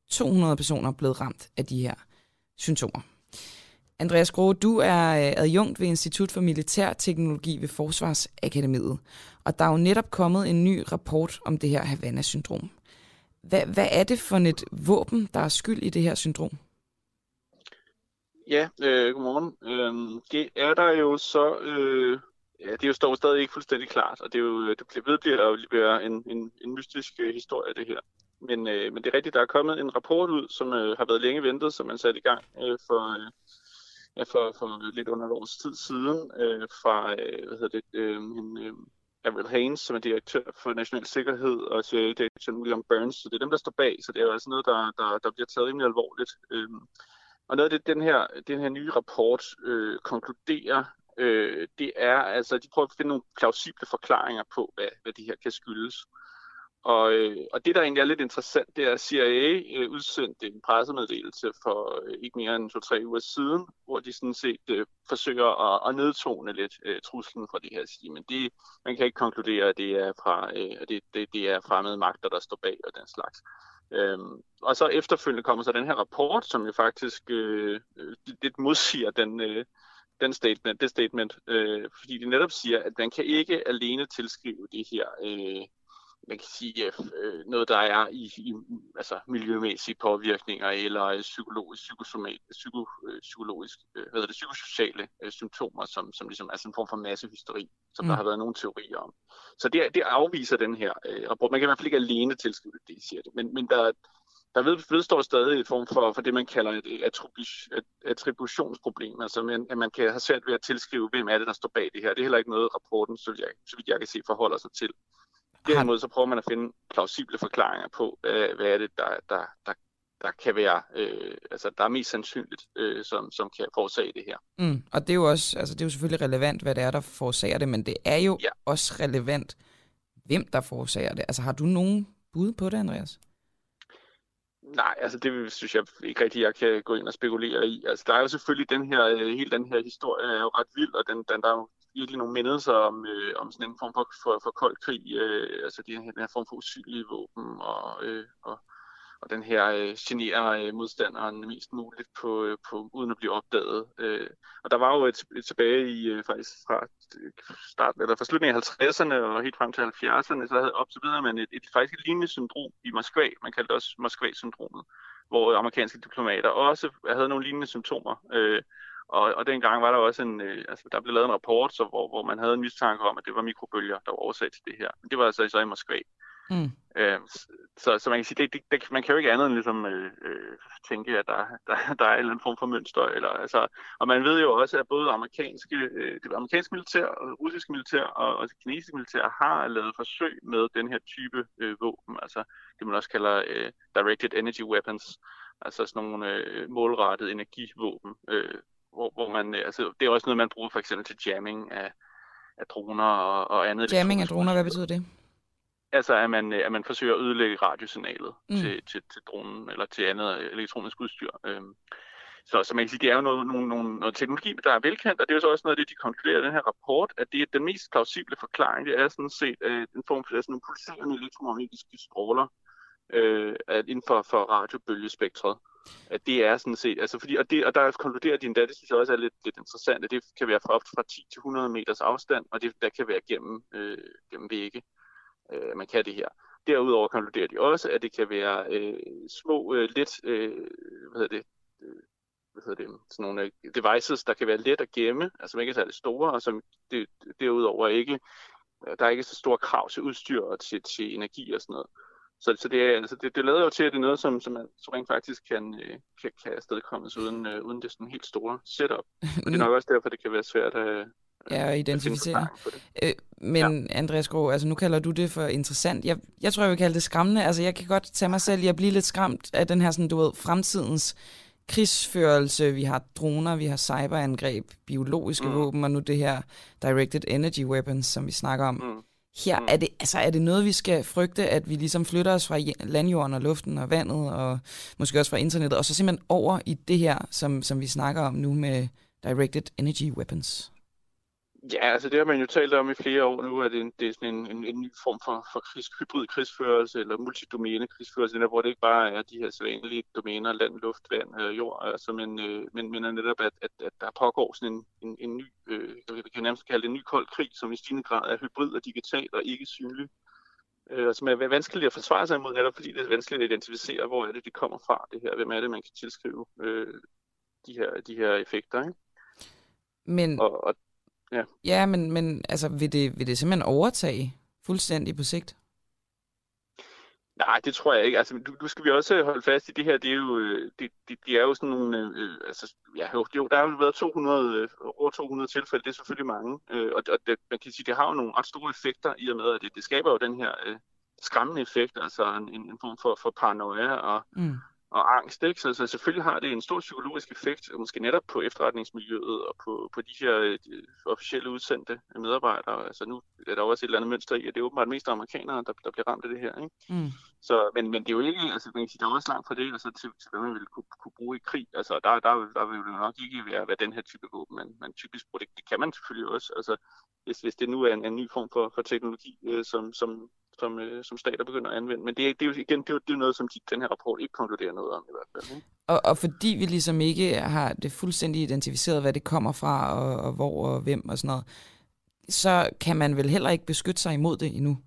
200 personer blevet ramt af de her symptomer. Andreas Graae, du er adjunkt ved Institut for Militær Teknologi ved Forsvarsakademiet, og der er jo netop kommet en ny rapport om det her Havana-syndrom. Hvad er det for et våben, der er skyld i det her syndrom? Ja, godmorgen. Det er der jo så... Ja, det står stadig ikke fuldstændig klart, og det bliver en mystisk historie, det her. Men det er rigtigt, der er kommet en rapport ud, som har været længe ventet, som man satte i gang for lidt under et års tid siden, fra Avril Haines, som er direktør for national sikkerhed, og direktør William Burns, så det er dem, der står bag, så det er jo altså noget, der bliver taget rimelig alvorligt. Og noget af det, den her nye rapport konkluderer, det er, altså, de prøver at finde nogle plausible forklaringer på, hvad det her kan skyldes. Og det, der egentlig er lidt interessant, det er, at CIA udsendte en pressemeddelelse for ikke mere end 2-3 uger siden, hvor de sådan set forsøger at nedtone lidt truslen fra det her regime. Men man kan ikke konkludere, at det er fremmede magter, der står bag og den slags. Og så efterfølgende kommer så den her rapport, som jo faktisk lidt modsiger det statement, fordi de netop siger, at man kan ikke alene tilskrive det her... man kan sige noget, der er i altså miljømæssige påvirkninger eller psykosociale symptomer, som ligesom altså en form for massehysteri, som der har været nogle teorier om. Så det afviser den her rapport. Man kan i hvert fald ikke alene tilskrive det, de siger det. Men der vedstår stadig en form for det, man kalder et attributionsproblem, altså at man kan have svært ved at tilskrive, hvem er det, der står bag det her. Det er heller ikke noget, rapporten, så vidt jeg kan se, forholder sig til. Derimod så prøver man at finde plausible forklaringer på, hvad er det, der kan være, der er mest sandsynligt, som kan forårsage det her. Og det er jo også, det er jo selvfølgelig relevant, hvad det er, der forårsager det, men det er jo også relevant, hvem der forårsager det. Altså har du nogen bud på det, Andreas? Nej, det synes jeg ikke rigtigt, jeg kan gå ind og spekulere i. Der er jo selvfølgelig den her historie er jo ret vild, og den der er jo virkelig nogle mindelser om sådan en form for kold krig, den her form for usynlige våben, og den her generer modstanderen mest muligt på uden at blive opdaget. Og der var jo et tilbage i faktisk fra slutningen af 50'erne og helt frem til 70'erne, så havde observeret man et lignende syndrom i Moskva. Man kaldte det også Moskva-syndromet, hvor amerikanske diplomater også havde nogle lignende symptomer. Og dengang var der også der blev lavet en rapport, hvor man havde en mistanke om, at det var mikrobølger, der var årsag til det her. Men det var så i Moskva. Så man kan sige, det man kan jo ikke andet end ligesom, tænke, at der er en eller anden form for mønster. Og man ved jo også, at både det amerikanske militær, russiske militær og det kinesiske militær har lavet forsøg med den her type våben. Det man også kalder directed energy weapons. Sådan nogle målrettede energivåben. Hvor man, det er også noget, man bruger for eksempel til jamming af droner og andet. Jamming af droner, hvad betyder det? At man forsøger at ødelægge radiosignalet til dronen eller til andet elektronisk udstyr. Så man kan sige, det er jo noget teknologi, der er velkendt, og det er jo så også noget af det, de konkluderer i den her rapport, at det er den mest plausible forklaring, det er sådan set en form for sådan nogle pulserende elektromagnetiske stråler inden for radiobølgespektret. At det er sådan set, fordi, og der konkluderer de endda, det synes jeg også er lidt interessant, at det kan være fra op fra 10 til 100 meters afstand, og der kan være gennem vægge, man kan det her. Derudover konkluderer de også, at det kan være små, lidt, sådan nogle devices, der kan være let at gemme, som ikke er særlig store, og som derudover ikke, der er ikke så store krav til udstyr og til energi og sådan noget. Så det lader jo til, at det er noget, som man rent faktisk kan afstedkommes uden det sådan helt store setup. Og det er nok også derfor, det kan være svært at identificere. Andreas Graae, nu kalder du det for interessant. Jeg tror, jeg vil kalde det skræmmende. Jeg kan godt tage mig selv i at blive lidt skræmt af den her sådan, fremtidens krigsførelse. Vi har droner, vi har cyberangreb, biologiske våben, og nu det her directed energy weapons, som vi snakker om. Her er det, er det noget, vi skal frygte, at vi ligesom flytter os fra landjorden og luften og vandet, og måske også fra internettet, og så simpelthen over i det her, som vi snakker om nu med directed energy weapons? Ja, det har man jo talt om i flere år nu, at det er sådan en ny form for hybrid krigsførelse, eller multidomæne krigsførelse, hvor det ikke bare er de her sædvanlige domæner, land, luft, vand, jord, men er netop, at der pågår sådan en ny, vi kan nærmest kalde det en ny kold krig, som i stigende grad er hybrid og digital og ikke synlig, og som er vanskeligt at forsvare sig imod, netop fordi det er vanskeligt at identificere, hvor er det, det kommer fra, det her, hvem er det, man kan tilskrive de her effekter, ikke? Ja, men vil det simpelthen overtage fuldstændig på sigt? Nej, det tror jeg ikke. Du skal vi også holde fast i det her. Det er jo, det er jo sådan nogle... der har jo været over 200 tilfælde. Det er selvfølgelig mange. Man kan sige, det har jo nogle ret store effekter i og med, at det skaber jo den her skræmmende effekt, en form for paranoia og og angst, ikke? Så selvfølgelig har det en stor psykologisk effekt, måske netop på efterretningsmiljøet og på de her officielle udsendte medarbejdere. Altså nu er der også et eller andet mønster i, at det er åbenbart mest amerikanere, der bliver ramt af det her, ikke? Mm. Så, men det er jo ikke, altså man kan sige, der er også langt fra det, og så til hvad man vil kunne bruge i krig. Altså der vil det nok ikke være den her type våben, man typisk bruger. Det kan man selvfølgelig også, altså hvis det nu er en ny form for teknologi, som stater begynder at anvende. Men det er jo igen det er noget, som den her rapport ikke konkluderer noget om i hvert fald. Og fordi vi ligesom ikke har det fuldstændig identificeret, hvad det kommer fra, og hvor og hvem og sådan noget, så kan man vel heller ikke beskytte sig imod det endnu?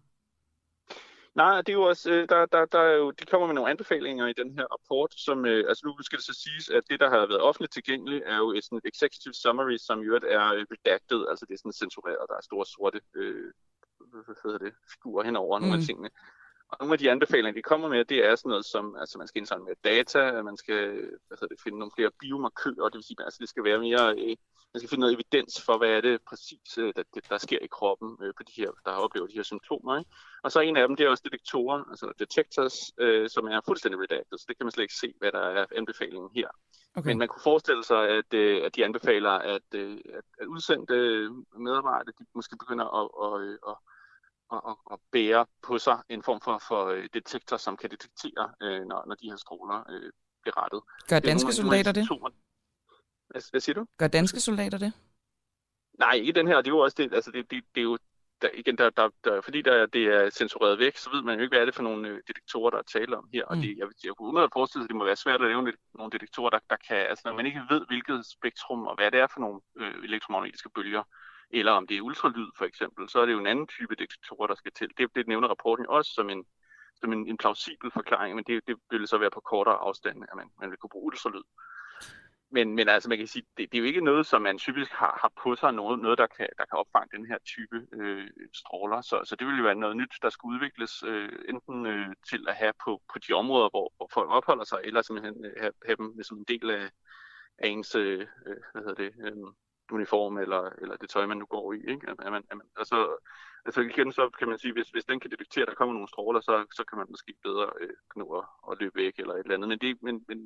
Nej, det er jo også, der er jo, de kommer med nogle anbefalinger i den her rapport, som, altså nu skal det så siges, at det, der har været offentligt tilgængeligt, er jo et executive summary, som jo er redacted, altså det er sådan censureret, der er store sorte figurer henover nogle af tingene. Og nogle af de anbefalinger, de kommer med, det er sådan noget som, altså man skal indsamle mere data, man skal finde nogle flere biomarkører, det vil sige, altså det skal være mere, man skal finde noget evidens for, hvad er det præcis, der sker i kroppen på de her, der har oplevet de her symptomer, ikke? Og så en af dem, det er også detektorer, altså detectors, som er fuldstændig redacted, så det kan man slet ikke se, hvad der er anbefalingen her. Okay. Men man kunne forestille sig, at de anbefaler, at udsendte medarbejdere, de måske begynder at bære på sig en form for detektor, som kan detektere, når de her stråler bliver rettet. Gør danske soldater det? Hvad siger du? Gør danske soldater det? Nej, ikke den her. Det er jo også det. Altså det er jo igen fordi det er censureret væk, så ved man jo ikke, hvad er det for nogle detektorer, der er tale om her. Og jeg kunne umiddelbart forestille sig, at det må være svært at lave nogle detektorer, der kan, altså når man ikke ved, hvilket spektrum og hvad det er for nogle elektromagnetiske bølger, eller om det er ultralyd for eksempel, så er det jo en anden type detektorer, der skal til. Det nævner rapporten også som en plausibel forklaring, men det ville så være på kortere afstand, at man vil kunne bruge ultralyd. Men altså man kan sige, det er jo ikke noget, som man typisk har på sig, noget der kan opfange den her type stråler. Så det ville jo være noget nyt, der skulle udvikles, enten til at have på de områder, hvor folk opholder sig, eller simpelthen have dem som en del af ens uniform eller det tøj, man nu går i, ikke? Altså igen, så kan man sige, hvis den kan detektere, at der kommer nogle stråler, så kan man måske bedre nå at løbe væk eller et eller andet. Men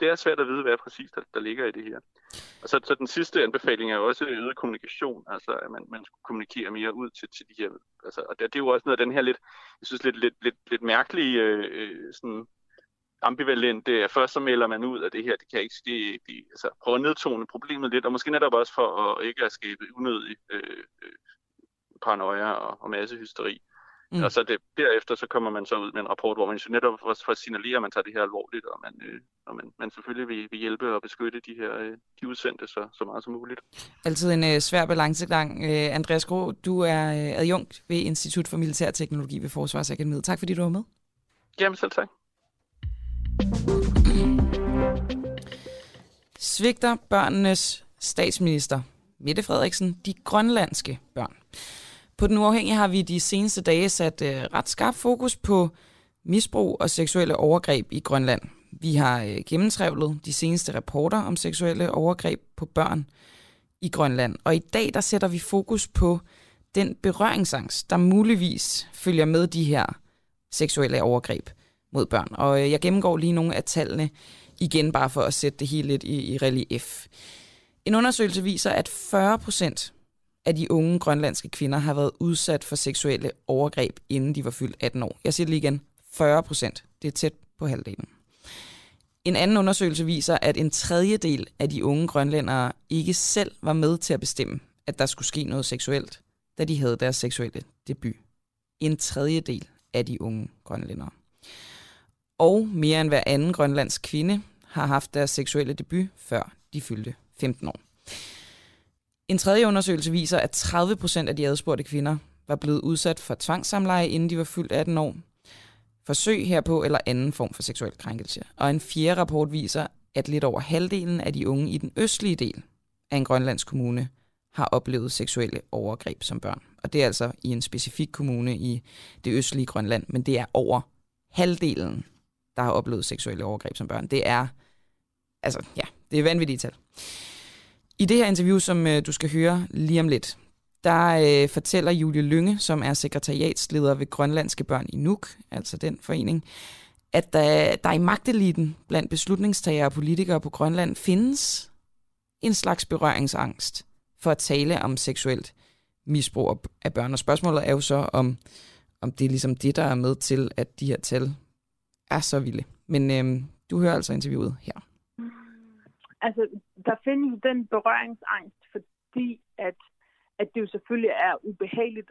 det er svært at vide, hvad præcis der ligger i det her. Og så den sidste anbefaling er jo også øget kommunikation, altså at man skulle kommunikere mere ud til de her. Altså, og det er jo også noget af den her lidt mærkelige sådan ambivalent. Først så melder man ud, at det her, det kan ikke ske. Altså prøve at nedtone problemet lidt, og måske netop også for at ikke at skabe unødig paranoia og massehysteri. Og så derefter så kommer man så ud med en rapport, hvor man netop for at signalere, at man tager det her alvorligt, og man selvfølgelig vil hjælpe og beskytte de her de udsendte så meget som muligt. Altid en svær balancegang. Andreas Graae, du er adjunkt ved Institut for Militær Teknologi ved Forsvarsakademiet. Tak fordi du var med. Jamen selv tak. Svigter børnenes statsminister Mette Frederiksen de grønlandske børn? På Den Uafhængige har vi de seneste dage sat ret skarp fokus på misbrug og seksuelle overgreb i Grønland. Vi har gennemtrævlet de seneste rapporter om seksuelle overgreb på børn i Grønland. Og i dag der sætter vi fokus på den berøringsangst, der muligvis følger med de her seksuelle overgreb mod børn. Og jeg gennemgår lige nogle af tallene igen, bare for at sætte det hele lidt i relief. En undersøgelse viser, at 40% af de unge grønlandske kvinder har været udsat for seksuelle overgreb, inden de var fyldt 18 år. Jeg siger det lige igen, 40%. Det er tæt på halvdelen. En anden undersøgelse viser, at 1/3 af de unge grønlændere ikke selv var med til at bestemme, at der skulle ske noget seksuelt, da de havde deres seksuelle debut. 1/3 af de unge grønlændere. Og mere end hver anden grønlandsk kvinde har haft deres seksuelle debut, før de fyldte 15 år. En tredje undersøgelse viser, at 30% af de adspurgte kvinder var blevet udsat for tvangssamleje, inden de var fyldt 18 år, forsøg herpå eller anden form for seksuel krænkelse. Og en fjerde rapport viser, at lidt over halvdelen af de unge i den østlige del af en grønlandsk kommune har oplevet seksuelle overgreb som børn. Og det er altså i en specifik kommune i det østlige Grønland, men det er over halvdelen, der har oplevet seksuelle overgreb som børn. Det er, altså ja, det er vanvittige tal. I det her interview, som du skal høre lige om lidt, der fortæller Julie Lynge, som er sekretariatsleder ved Grønlandske Børn i Nuuk, altså den forening, at der i magteliten blandt beslutningstagere og politikere på Grønland findes en slags berøringsangst for at tale om seksuelt misbrug af børn. Og spørgsmålet er jo så, om det er ligesom det, der er med til, at de her tal er så vilde. Men du hører altså interviewet her. Altså, der findes den berøringsangst, fordi at det jo selvfølgelig er ubehageligt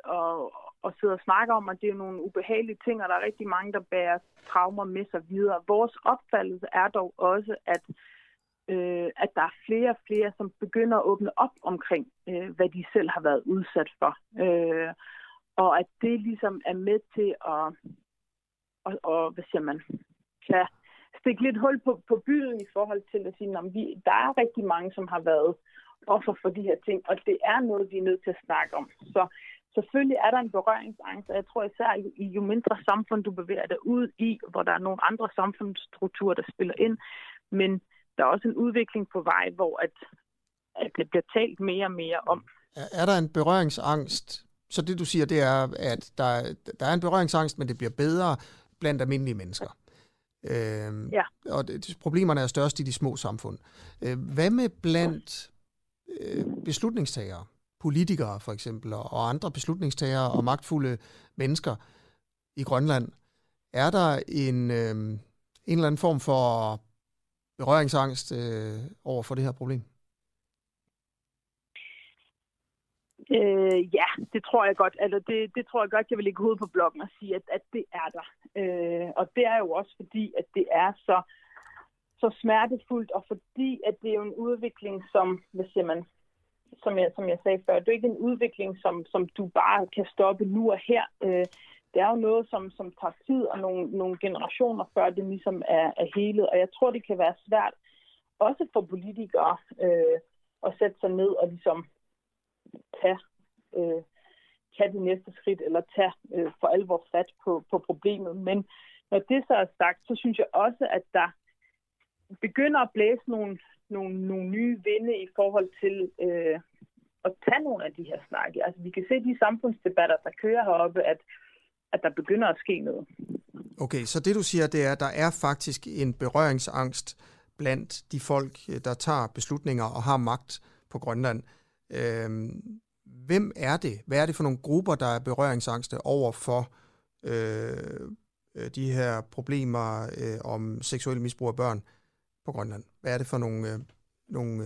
at sidde og snakke om, og det er nogle ubehagelige ting, og der er rigtig mange, der bærer traumer med sig videre. Vores opfattelse er dog også, at der er flere og flere, som begynder at åbne op omkring, hvad de selv har været udsat for. Og at det ligesom er med til at hvad siger man, at stikke lidt hul på byen i forhold til at sige, at der er rigtig mange, som har været offer for de her ting, og det er noget, vi er nødt til at snakke om. Så selvfølgelig er der en berøringsangst, og jeg tror især, jo mindre samfund du bevæger dig ud i, hvor der er nogle andre samfundsstrukturer, der spiller ind, men der er også en udvikling på vej, hvor at det bliver talt mere og mere om. Er der en berøringsangst? Så det, du siger, det er, at der er en berøringsangst, men det bliver bedre blandt almindelige mennesker. Ja. Og problemerne er størst i de små samfund. Hvad med blandt beslutningstagere, politikere for eksempel, og andre beslutningstagere og magtfulde mennesker i Grønland? Er der en eller anden form for berøringsangst over for det her problem? Ja, det tror jeg godt. Altså, det tror jeg godt, jeg vil lægge hovedet på blokken og sige, at det er der. Og det er jo også fordi, at det er så smertefuldt, og fordi at det er jo en udvikling, som, hvad siger man, som jeg sagde før, det er ikke en udvikling, som du bare kan stoppe nu og her. Det er jo noget, som tager tid, og nogle generationer før det ligesom er helet. Og jeg tror, det kan være svært, også for politikere, at sætte sig ned og ligesom tage det næste skridt, eller tage for alvor fat på problemet. Men når det så er sagt, så synes jeg også, at der begynder at blæse nogle nye vinde i forhold til at tage nogle af de her snakke. Altså, vi kan se de samfundsdebatter, der kører heroppe, at der begynder at ske noget. Okay, så det du siger, det er, at der er faktisk en berøringsangst blandt de folk, der tager beslutninger og har magt på Grønland. Hvem er det? Hvad er det for nogle grupper, der er berøringsangste over for de her problemer om seksuel misbrug af børn på Grønland? Hvad er det for nogle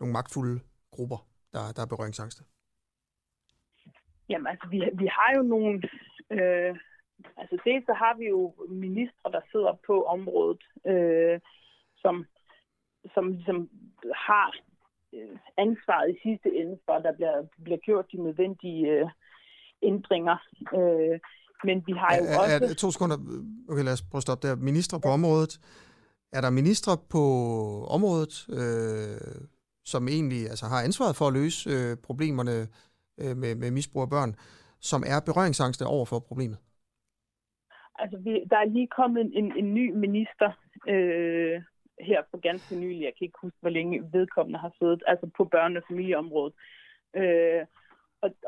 magtfulde grupper, der er berøringsangste? Jamen, altså, vi har jo nogle... altså, dels så har vi jo ministre, der sidder på området, som ligesom har ansvaret i sidste ende, for der bliver gjort de nødvendige ændringer. Men vi har jo også... To sekunder. Okay, lad os prøve at stoppe der. Ministre på området. Er der ministre på området, som egentlig altså, har ansvaret for at løse problemerne med misbrug af børn, som er berøringsangste over for problemet? Altså, der er lige kommet en ny minister her for ganske nylig. Jeg kan ikke huske, hvor længe vedkommende har siddet, altså på børne- og familieområdet.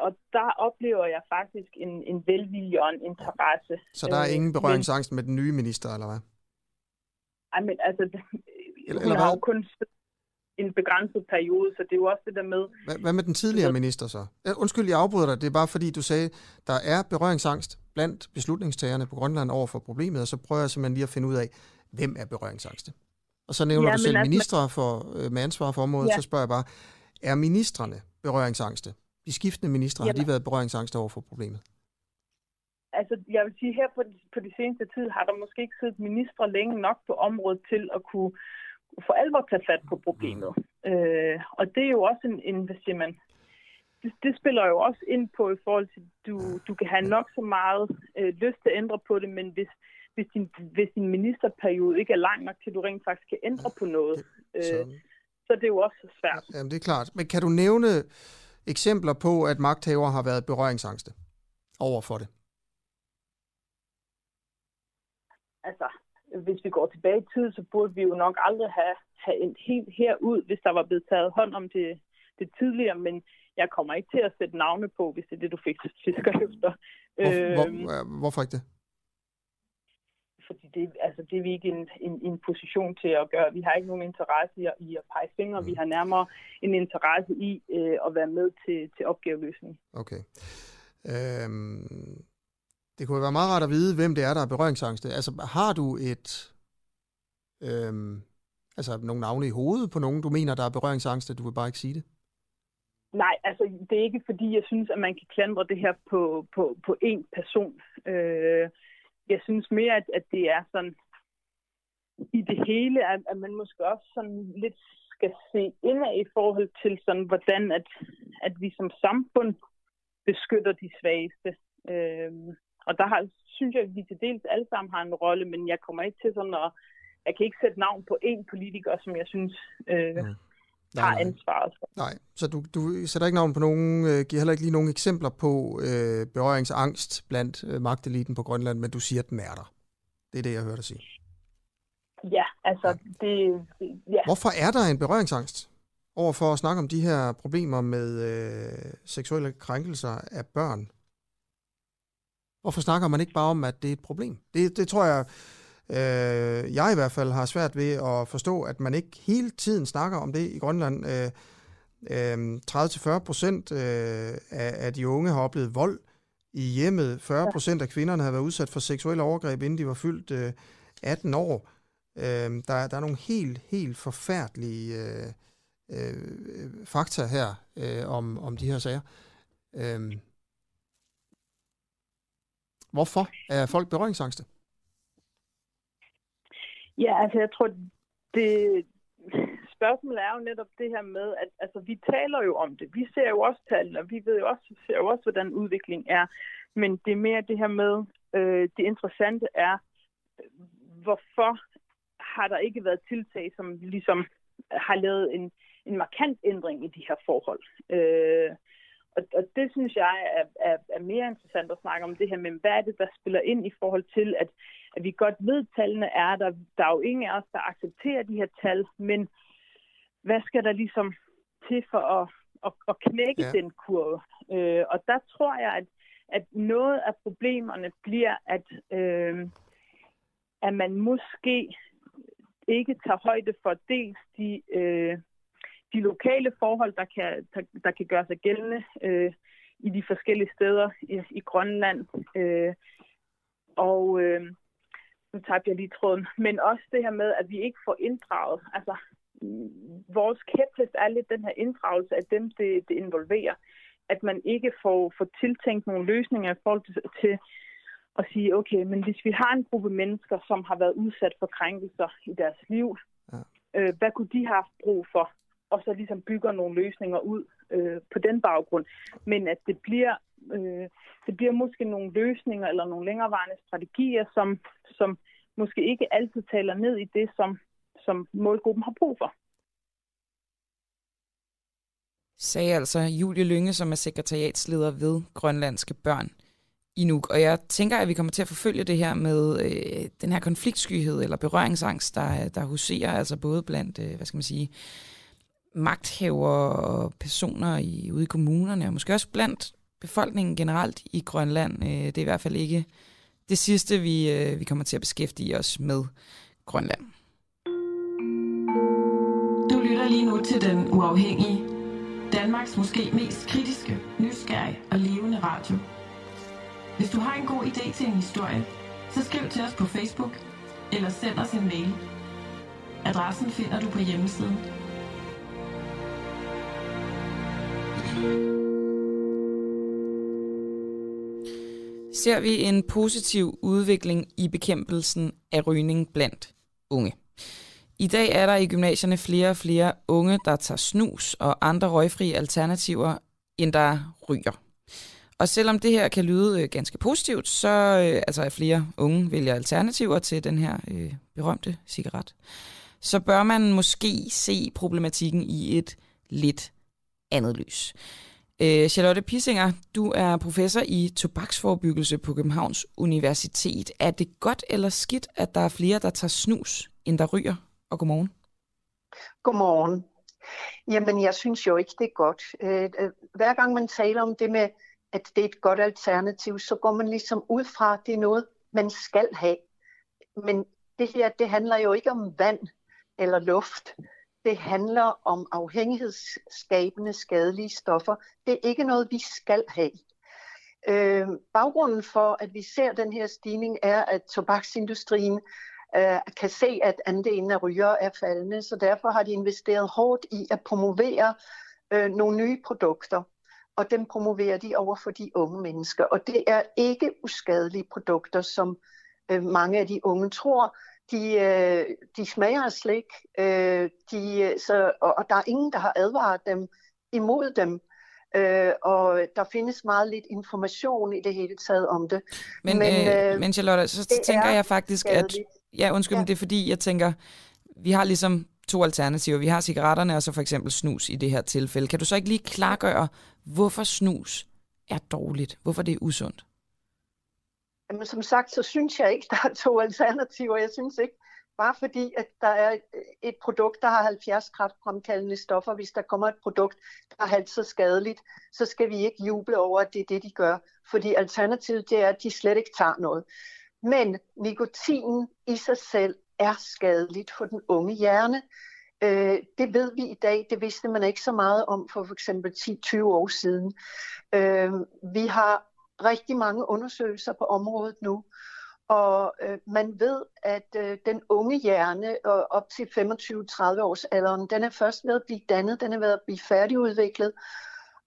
Og der oplever jeg faktisk en velvilje og en interesse. Så der er ingen berøringsangst med den nye minister, eller hvad? Ej, men altså, hun har jo kun en begrænset periode, så det er jo også det der med... Hvad med den tidligere minister så? Undskyld, jeg afbryder dig. Det er bare fordi, du sagde, der er berøringsangst blandt beslutningstagerne på Grønland over for problemet, og så prøver jeg simpelthen lige at finde ud af, hvem er berøringsangste? Og så nævner du selv ministre med ansvar for området, så spørger jeg bare, er ministerne berøringsangste? De skiftende ministre, har de været berøringsangste over for problemet? Altså, jeg vil sige, her på de seneste tid har der måske ikke siddet ministre længe nok på området til at kunne for alvor tage fat på problemet. Og det er jo også hvad siger man, det spiller jo også ind på i forhold til, at du kan have nok så meget lyst til at ændre på det, men hvis din ministerperiode ikke er lang nok til, du rent faktisk kan ændre på noget, så det er jo også svært. Jamen, det er klart. Men kan du nævne eksempler på, at magthavere har været berøringsangste over for det? Altså, hvis vi går tilbage i tid, så burde vi jo nok aldrig have endt helt herud, hvis der var blevet taget hånd om det tidligere, men jeg kommer ikke til at sætte navne på, hvis det er det, du fik fisker efter. Hvorfor ikke det? fordi det er vi ikke en position til at gøre. Vi har ikke nogen interesse i at pege fingre. Vi har nærmere en interesse i at være med til opgaveløsning. Okay. Det kunne være meget rart at vide, hvem det er, der er berøringsangste. Altså, har du nogle navne i hovedet på nogen, du mener, der er berøringsangste, du vil bare ikke sige det? Nej, altså det er ikke fordi, jeg synes, at man kan klandre det her på én person. Jeg synes mere, at det er sådan i det hele, at man måske også sådan lidt skal se indad i forhold til sådan, hvordan at vi som samfund beskytter de svageste. Og der synes jeg, at vi til dels alle sammen har en rolle, men jeg kommer ikke til sådan at... Jeg kan ikke sætte navn på én politiker, som jeg synes... har ansvaret. Nej, så du sætter ikke navn på nogen, giver heller ikke lige nogle eksempler på berøringsangst blandt magteliten på Grønland, men du siger, at den er der. Det er det, jeg hører dig sige. Ja, altså det... Ja. Hvorfor er der en berøringsangst overfor at snakke om de her problemer med seksuelle krænkelser af børn? Hvorfor snakker man ikke bare om, at det er et problem? Det tror jeg... Jeg i hvert fald har svært ved at forstå, at man ikke hele tiden snakker om det i Grønland. 30-40% af de unge har oplevet vold i hjemmet. 40% af kvinderne har været udsat for seksuelle overgreb, inden de var fyldt 18 år. Der er nogle helt, helt forfærdelige fakta her om de her sager. Hvorfor er folk berøringsangste? Ja, altså jeg tror, det spørgsmålet er jo netop det her med, at altså, vi taler jo om det. Vi ser jo også tallene, og vi ved jo også, hvordan udviklingen er. Men det er mere det her med, det interessante er, hvorfor har der ikke været tiltag, som ligesom har lavet en markant ændring i de her forhold. Og det synes jeg er mere interessant at snakke om det her, men hvad er det, der spiller ind i forhold til, at vi godt ved, tallene er der. Der er jo ingen af os, der accepterer de her tal, men hvad skal der ligesom til for at knække den kurve? Og der tror jeg, at noget af problemerne bliver, at man måske ikke tager højde for dels de lokale forhold, der kan gøre sig gældende i de forskellige steder i Grønland. Nu tabte jeg lige tråden. Men også det her med, at vi ikke får inddraget. Altså, vores kæphest er lidt den her inddragelse af dem, det involverer. At man ikke får tiltænkt nogle løsninger i forhold til at sige, okay, men hvis vi har en gruppe mennesker, som har været udsat for krænkelser i deres liv, hvad kunne de have brug for? Og så ligesom bygger nogle løsninger ud på den baggrund. Men at det bliver måske nogle løsninger eller nogle længerevarende strategier, som måske ikke altid taler ned i det, som målgruppen har brug for. Sagde altså Julie Lynge, som er sekretariatsleder ved Grønlandske Børn i Nuuk. Og jeg tænker, at vi kommer til at forfølge det her med den her konfliktskyhed eller berøringsangst, der huserer altså både blandt, magthævere og personer ude i kommunerne, og måske også blandt befolkningen generelt i Grønland. Det er i hvert fald ikke det sidste, vi kommer til at beskæftige os med Grønland. Du lytter lige nu til Den Uafhængige, Danmarks måske mest kritiske, nysgerrige og levende radio. Hvis du har en god idé til en historie, så skriv til os på Facebook, eller send os en mail. Adressen finder du på hjemmesiden. Ser vi en positiv udvikling i bekæmpelsen af rygning blandt unge. I dag er der i gymnasierne flere og flere unge, der tager snus og andre røgfrie alternativer, end der ryger. Og selvom det her kan lyde ganske positivt, så er flere unge vælger alternativer til den her berømte cigaret, så bør man måske se problematikken i et lidt andet lys. Charlotta Pissinger, du er professor i tobaksforebyggelse på Københavns Universitet. Er det godt eller skidt, at der er flere, der tager snus, end der ryger? Og godmorgen. Godmorgen. Jamen, jeg synes jo ikke, det er godt. Hver gang man taler om det med, at det er et godt alternativ, så går man ligesom ud fra, at det er noget, man skal have. Men det her, det handler jo ikke om vand eller luft. Det handler om afhængighedsskabende skadelige stoffer. Det er ikke noget, vi skal have. Baggrunden for, at vi ser den her stigning, er, at tobaksindustrien kan se, at andelen af rygere er faldende, så derfor har de investeret hårdt i at promovere nogle nye produkter, og dem promoverer de over for de unge mennesker. Og det er ikke uskadelige produkter, som mange af de unge tror. De smager af slik, og der er ingen, der har advaret dem imod dem. Og der findes meget lidt information i det hele taget om det. Men Charlotta, så tænker jeg faktisk, skadeligt. At... Ja, undskyld, ja. Men det er fordi, jeg tænker, vi har ligesom to alternativer. Vi har cigaretterne og så for eksempel snus i det her tilfælde. Kan du så ikke lige klargøre, hvorfor snus er dårligt? Hvorfor det er usundt? Jamen, som sagt, så synes jeg ikke, der er to alternativer. Jeg synes ikke, bare fordi, at der er et produkt, der har 70 kræftfremkaldende stoffer. Hvis der kommer et produkt, der er halvt så skadeligt, så skal vi ikke juble over, at det er det, de gør. Fordi alternativet, det er, at de slet ikke tager noget. Men nikotinen i sig selv er skadeligt for den unge hjerne. Det ved vi i dag. Det vidste man ikke så meget om for eksempel 10-20 år siden. Vi har rigtig mange undersøgelser på området nu. Og man ved, at den unge hjerne op til 25-30 års alderen, den er først ved at blive dannet, den er ved at blive færdigudviklet,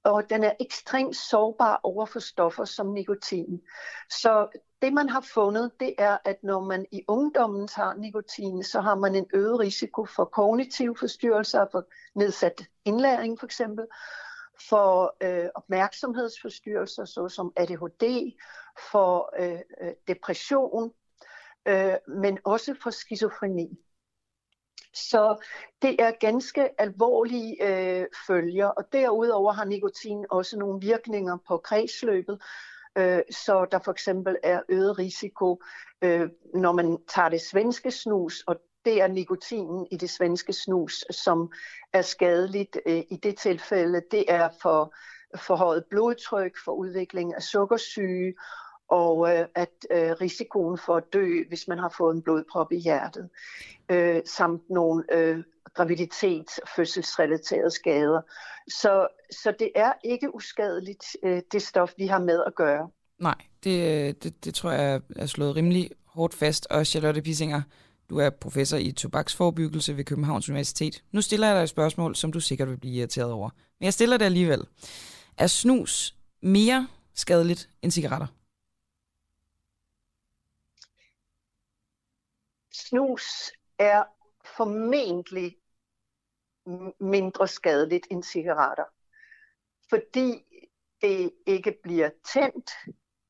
og den er ekstremt sårbar over for stoffer som nikotin. Så det, man har fundet, det er, at når man i ungdommen tager nikotin, så har man en øget risiko for kognitive forstyrrelser, for nedsat indlæring for eksempel, for opmærksomhedsforstyrrelser, såsom ADHD, for depression, men også for skizofreni. Så det er ganske alvorlige følger, og derudover har nikotin også nogle virkninger på kredsløbet, så der for eksempel er øget risiko, når man tager det svenske snus, og det er nikotinen i det svenske snus, som er skadeligt i det tilfælde. Det er for forhøjet blodtryk, for udvikling af sukkersyge og risikoen for at dø, hvis man har fået en blodprop i hjertet, samt nogle graviditets- og fødselsrelaterede skader. Så det er ikke uskadeligt, det stof, vi har med at gøre. Nej, det tror jeg er slået rimelig hårdt fast. Og Charlotte Pissinger, du er professor i tobaksforbyggelse ved Københavns Universitet. Nu stiller jeg dig et spørgsmål, som du sikkert vil blive irriteret over. Men jeg stiller det alligevel. Er snus mere skadeligt end cigaretter? Snus er formentlig mindre skadeligt end cigaretter. Fordi det ikke bliver tændt,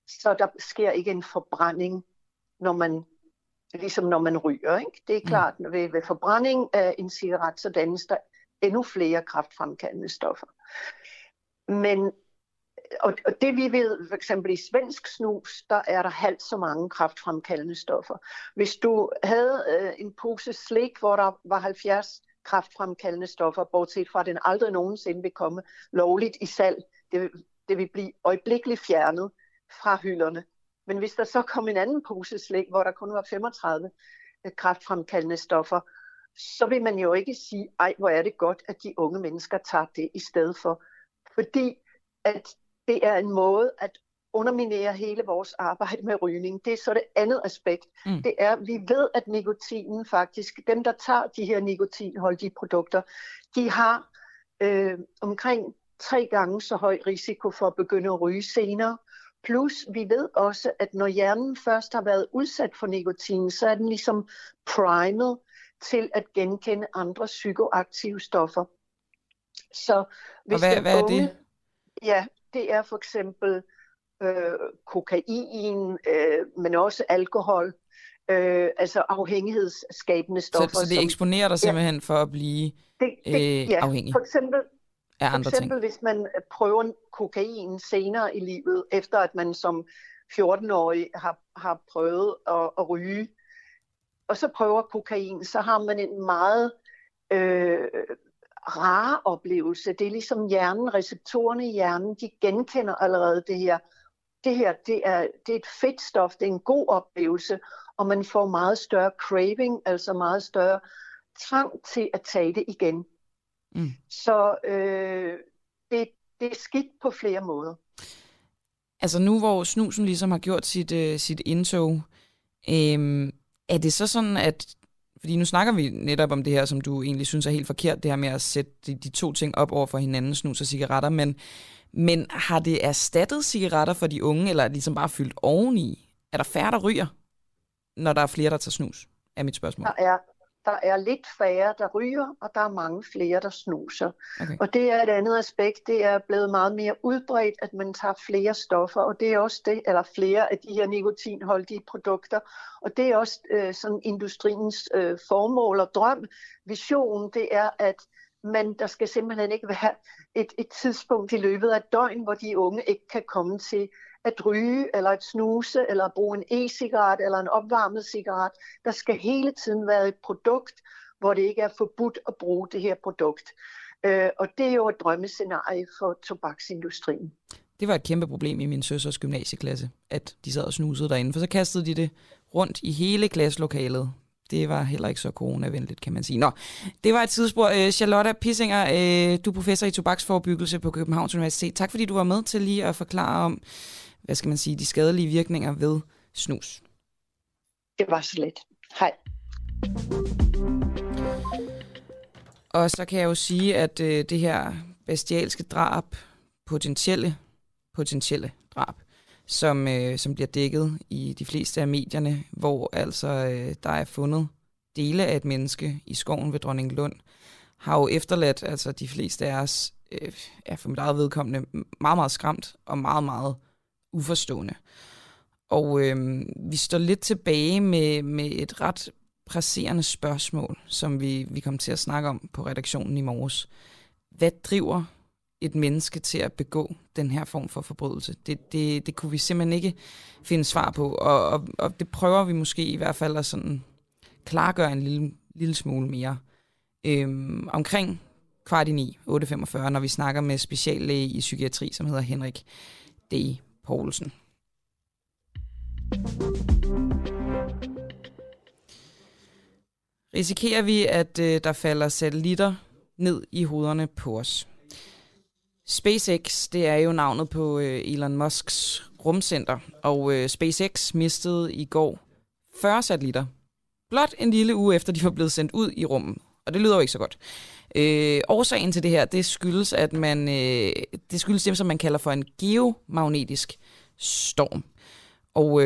så der sker ikke en forbrænding, når man ryger, ikke? Det er klart, at ved forbrænding af en cigaret, så dannes der endnu flere kræftfremkaldende stoffer. Men, og det vi ved, for eksempel i svensk snus, der er der halvt så mange kræftfremkaldende stoffer. Hvis du havde en pose slik, hvor der var 70 kræftfremkaldende stoffer, bortset fra at den aldrig nogensinde vil komme lovligt i salg, det vil blive øjeblikkeligt fjernet fra hylderne. Men hvis der så kom en anden pose slik, hvor der kun var 35 kræftfremkaldende stoffer, så vil man jo ikke sige, ej, hvor er det godt, at de unge mennesker tager det i stedet for. Fordi at det er en måde at underminere hele vores arbejde med rygning. Det er så det andet aspekt. Det er, vi ved, at nikotinen faktisk, dem der tager de her nikotinholdige produkter, de har omkring 3 gange så høj risiko for at begynde at ryge senere. Plus, vi ved også, at når hjernen først har været udsat for nikotin, så er den ligesom primet til at genkende andre psykoaktive stoffer. Så hvis hvad unge, er det? Ja, det er for eksempel kokain, men også alkohol, altså afhængighedsskabende stoffer. Så det eksponerer dig simpelthen for at blive afhængig? For eksempel... For eksempel hvis man prøver kokain senere i livet, efter at man som 14-årig har prøvet at ryge, og så prøver kokain, så har man en meget rar oplevelse. Det er ligesom hjernen, receptorerne i hjernen, de genkender allerede det her. Det er et fedt stof, det er en god oplevelse, og man får meget større craving, altså meget større trang til at tage det igen. Mm. Så det er skidt på flere måder. Altså nu hvor snusen ligesom har gjort sit indtog, er det så sådan, at fordi nu snakker vi netop om det her, som du egentlig synes er helt forkert, det her med at sætte de to ting op over for hinanden, snus og cigaretter, men har det erstattet cigaretter for de unge, eller er det ligesom bare fyldt oveni? Er der færre, der ryger, når der er flere, der tager snus, er mit spørgsmål. Der er lidt færre, der ryger, og der er mange flere, der snuser. Okay. Og det er et andet aspekt, det er blevet meget mere udbredt, at man tager flere stoffer, og det er også det, eller flere af de her nikotinholdige produkter. Og det er også sådan industriens formål og drøm, vision, det er, at men der skal simpelthen ikke være et tidspunkt i løbet af døgn, hvor de unge ikke kan komme til at ryge, eller at snuse, eller at bruge en e-cigaret, eller en opvarmet cigaret. Der skal hele tiden være et produkt, hvor det ikke er forbudt at bruge det her produkt. Og det er jo et drømmescenarie for tobaksindustrien. Det var et kæmpe problem i min søsters gymnasieklasse, at de sad og snusede derinde, for så kastede de det rundt i hele klasselokalet. Det var heller ikke så coronavenligt, kan man sige. Nå, det var et tidsspur. Charlotta Pissinger, du er professor i tobaksforebyggelse på Københavns Universitet. Tak fordi du var med til lige at forklare om, hvad skal man sige, de skadelige virkninger ved snus. Det var så let. Hej. Og så kan jeg jo sige, at det her bestialske drab, potentielle drab, som bliver dækket i de fleste af medierne, hvor altså der er fundet dele af et menneske i skoven ved Dronninglund, har jo efterladt, altså de fleste af os, er for mit eget vedkommende meget, meget skræmt og meget, meget uforstående. Og vi står lidt tilbage med et ret presserende spørgsmål, som vi kom til at snakke om på redaktionen i morges. Hvad driver et menneske til at begå den her form for forbrydelse? Det kunne vi simpelthen ikke finde svar på, og det prøver vi måske i hvert fald at sådan klargøre en lille smule mere. Omkring 8:45, når vi snakker med speciallæge i psykiatri, som hedder Henrik D. Poulsen. Risikerer vi, at der falder satellitter ned i hovederne på os? SpaceX, det er jo navnet på Elon Musks rumcenter, og SpaceX mistede i går 40 satellitter. Blot en lille uge efter, de var blevet sendt ud i rummet, og det lyder jo ikke så godt. Årsagen til det her, det skyldes, at det skyldes det, som man kalder for en geomagnetisk storm. Og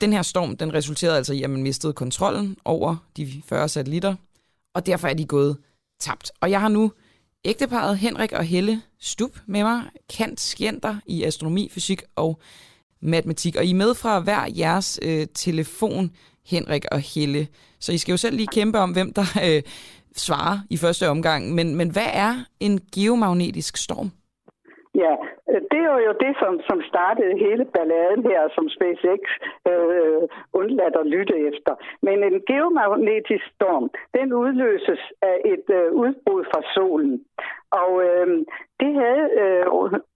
den her storm, den resulterede altså i, at man mistede kontrollen over de 40 satellitter, og derfor er de gået tabt. Og jeg har nu ægteparret Henrik og Helle Stub med mig, cand.scient. I astronomi, fysik og matematik. Og I er med fra hver jeres telefon, Henrik og Helle. Så I skal jo selv lige kæmpe om, hvem der svarer i første omgang. Men hvad er en geomagnetisk storm? Ja, det var jo det, som startede hele balladen her, som SpaceX undladt at lytte efter. Men en geomagnetisk storm, den udløses af et udbrud fra solen. Og det havde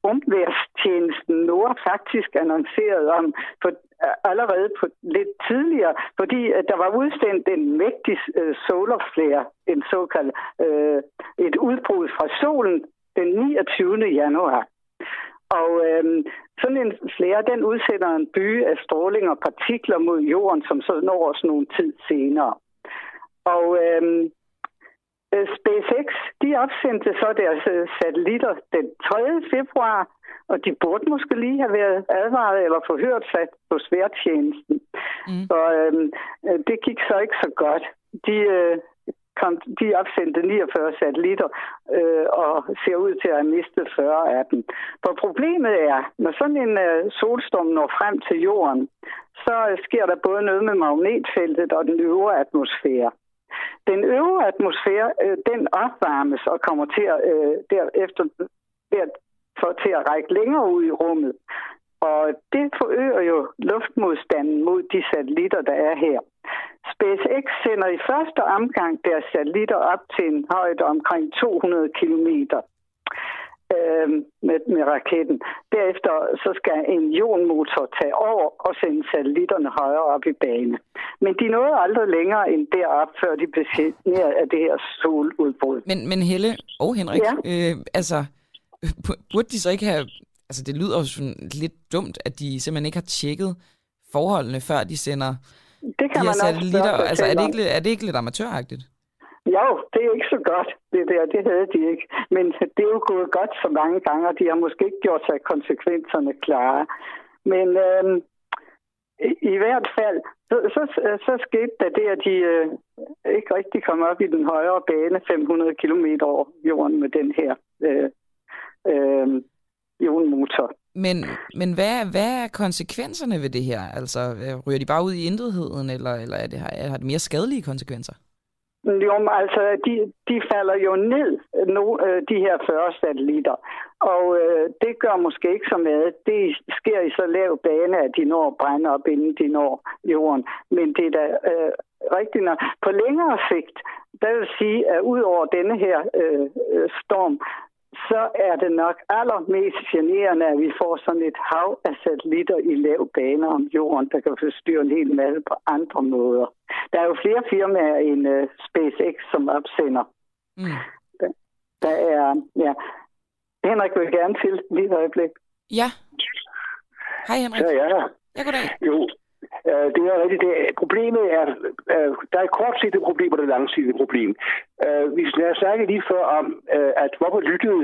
rumvejrstjenesten NOAA faktisk annonceret om allerede på lidt tidligere, fordi der var udsendt en mægtig solar flare, en såkaldt et udbrud fra solen, den 29. januar. Og sådan en flare, den udsender en byge af stråling og partikler mod jorden, som så når os nogle tid senere. Og SpaceX, de opsendte så deres satellitter den 3. februar, og de burde måske lige have været advaret eller forhørt sig på sværtjenesten. Mm. Og det gik så ikke så godt. De opsendte 49 satellitter og ser ud til at have mistet 40 af dem. For problemet er, når sådan en solstorm når frem til jorden, så sker der både noget med magnetfeltet og den øvre atmosfære. Den øvre atmosfære, den opvarmes og kommer til at, til at række længere ud i rummet. Og det forøger jo luftmodstanden mod de satellitter, der er her. SpaceX sender i første omgang deres satellitter op til en højde omkring 200 kilometer. med raketten. Derefter så skal en jonmotor tage over og sende satellitterne højere op i bane. Men de nåede aldrig længere end derop, før de blev generet af det her soludbrud. Men Helle og Henrik, ja? Burde de så ikke have... Altså, det lyder jo lidt dumt, at de simpelthen ikke har tjekket forholdene, før de sender de her satellitter. Altså, er det ikke lidt amatøragtigt? Jo, det er ikke så godt, det der. Det havde de ikke. Men det er jo gået godt så mange gange, og de har måske ikke gjort sig konsekvenserne klare. Men i hvert fald, så skete der det, at de ikke rigtig kom op i den højere bane 500 km over jorden med den her jonmotor. Men hvad er konsekvenserne ved det her? Altså, ryger de bare ud i intetheden, eller har det mere skadelige konsekvenser? Jo, altså, de falder jo ned, de her 40 satellitter. Og det gør måske ikke så meget. Det sker i så lav bane, at de når at brænde op, inden de når jorden. Men det er da rigtigt nok. På længere sigt, der vil sige, at ud over denne her storm, så er det nok allermest generende, at vi får sådan et hav af satellitter i lav baner om jorden, der kan forstyrre en hel masse på andre måder. Der er jo flere firmaer end SpaceX, som opsender. Mm. Der er... Ja. Henrik vil gerne til lige et øjeblik. Ja. Hej Henrik. Ja, ja. Ja, goddag. Jo, det er rigtigt. Problemet er... Der er kortsigtede problemer og det langsigtede problem. Vi snakkede lige før om, at hvorfor lyttede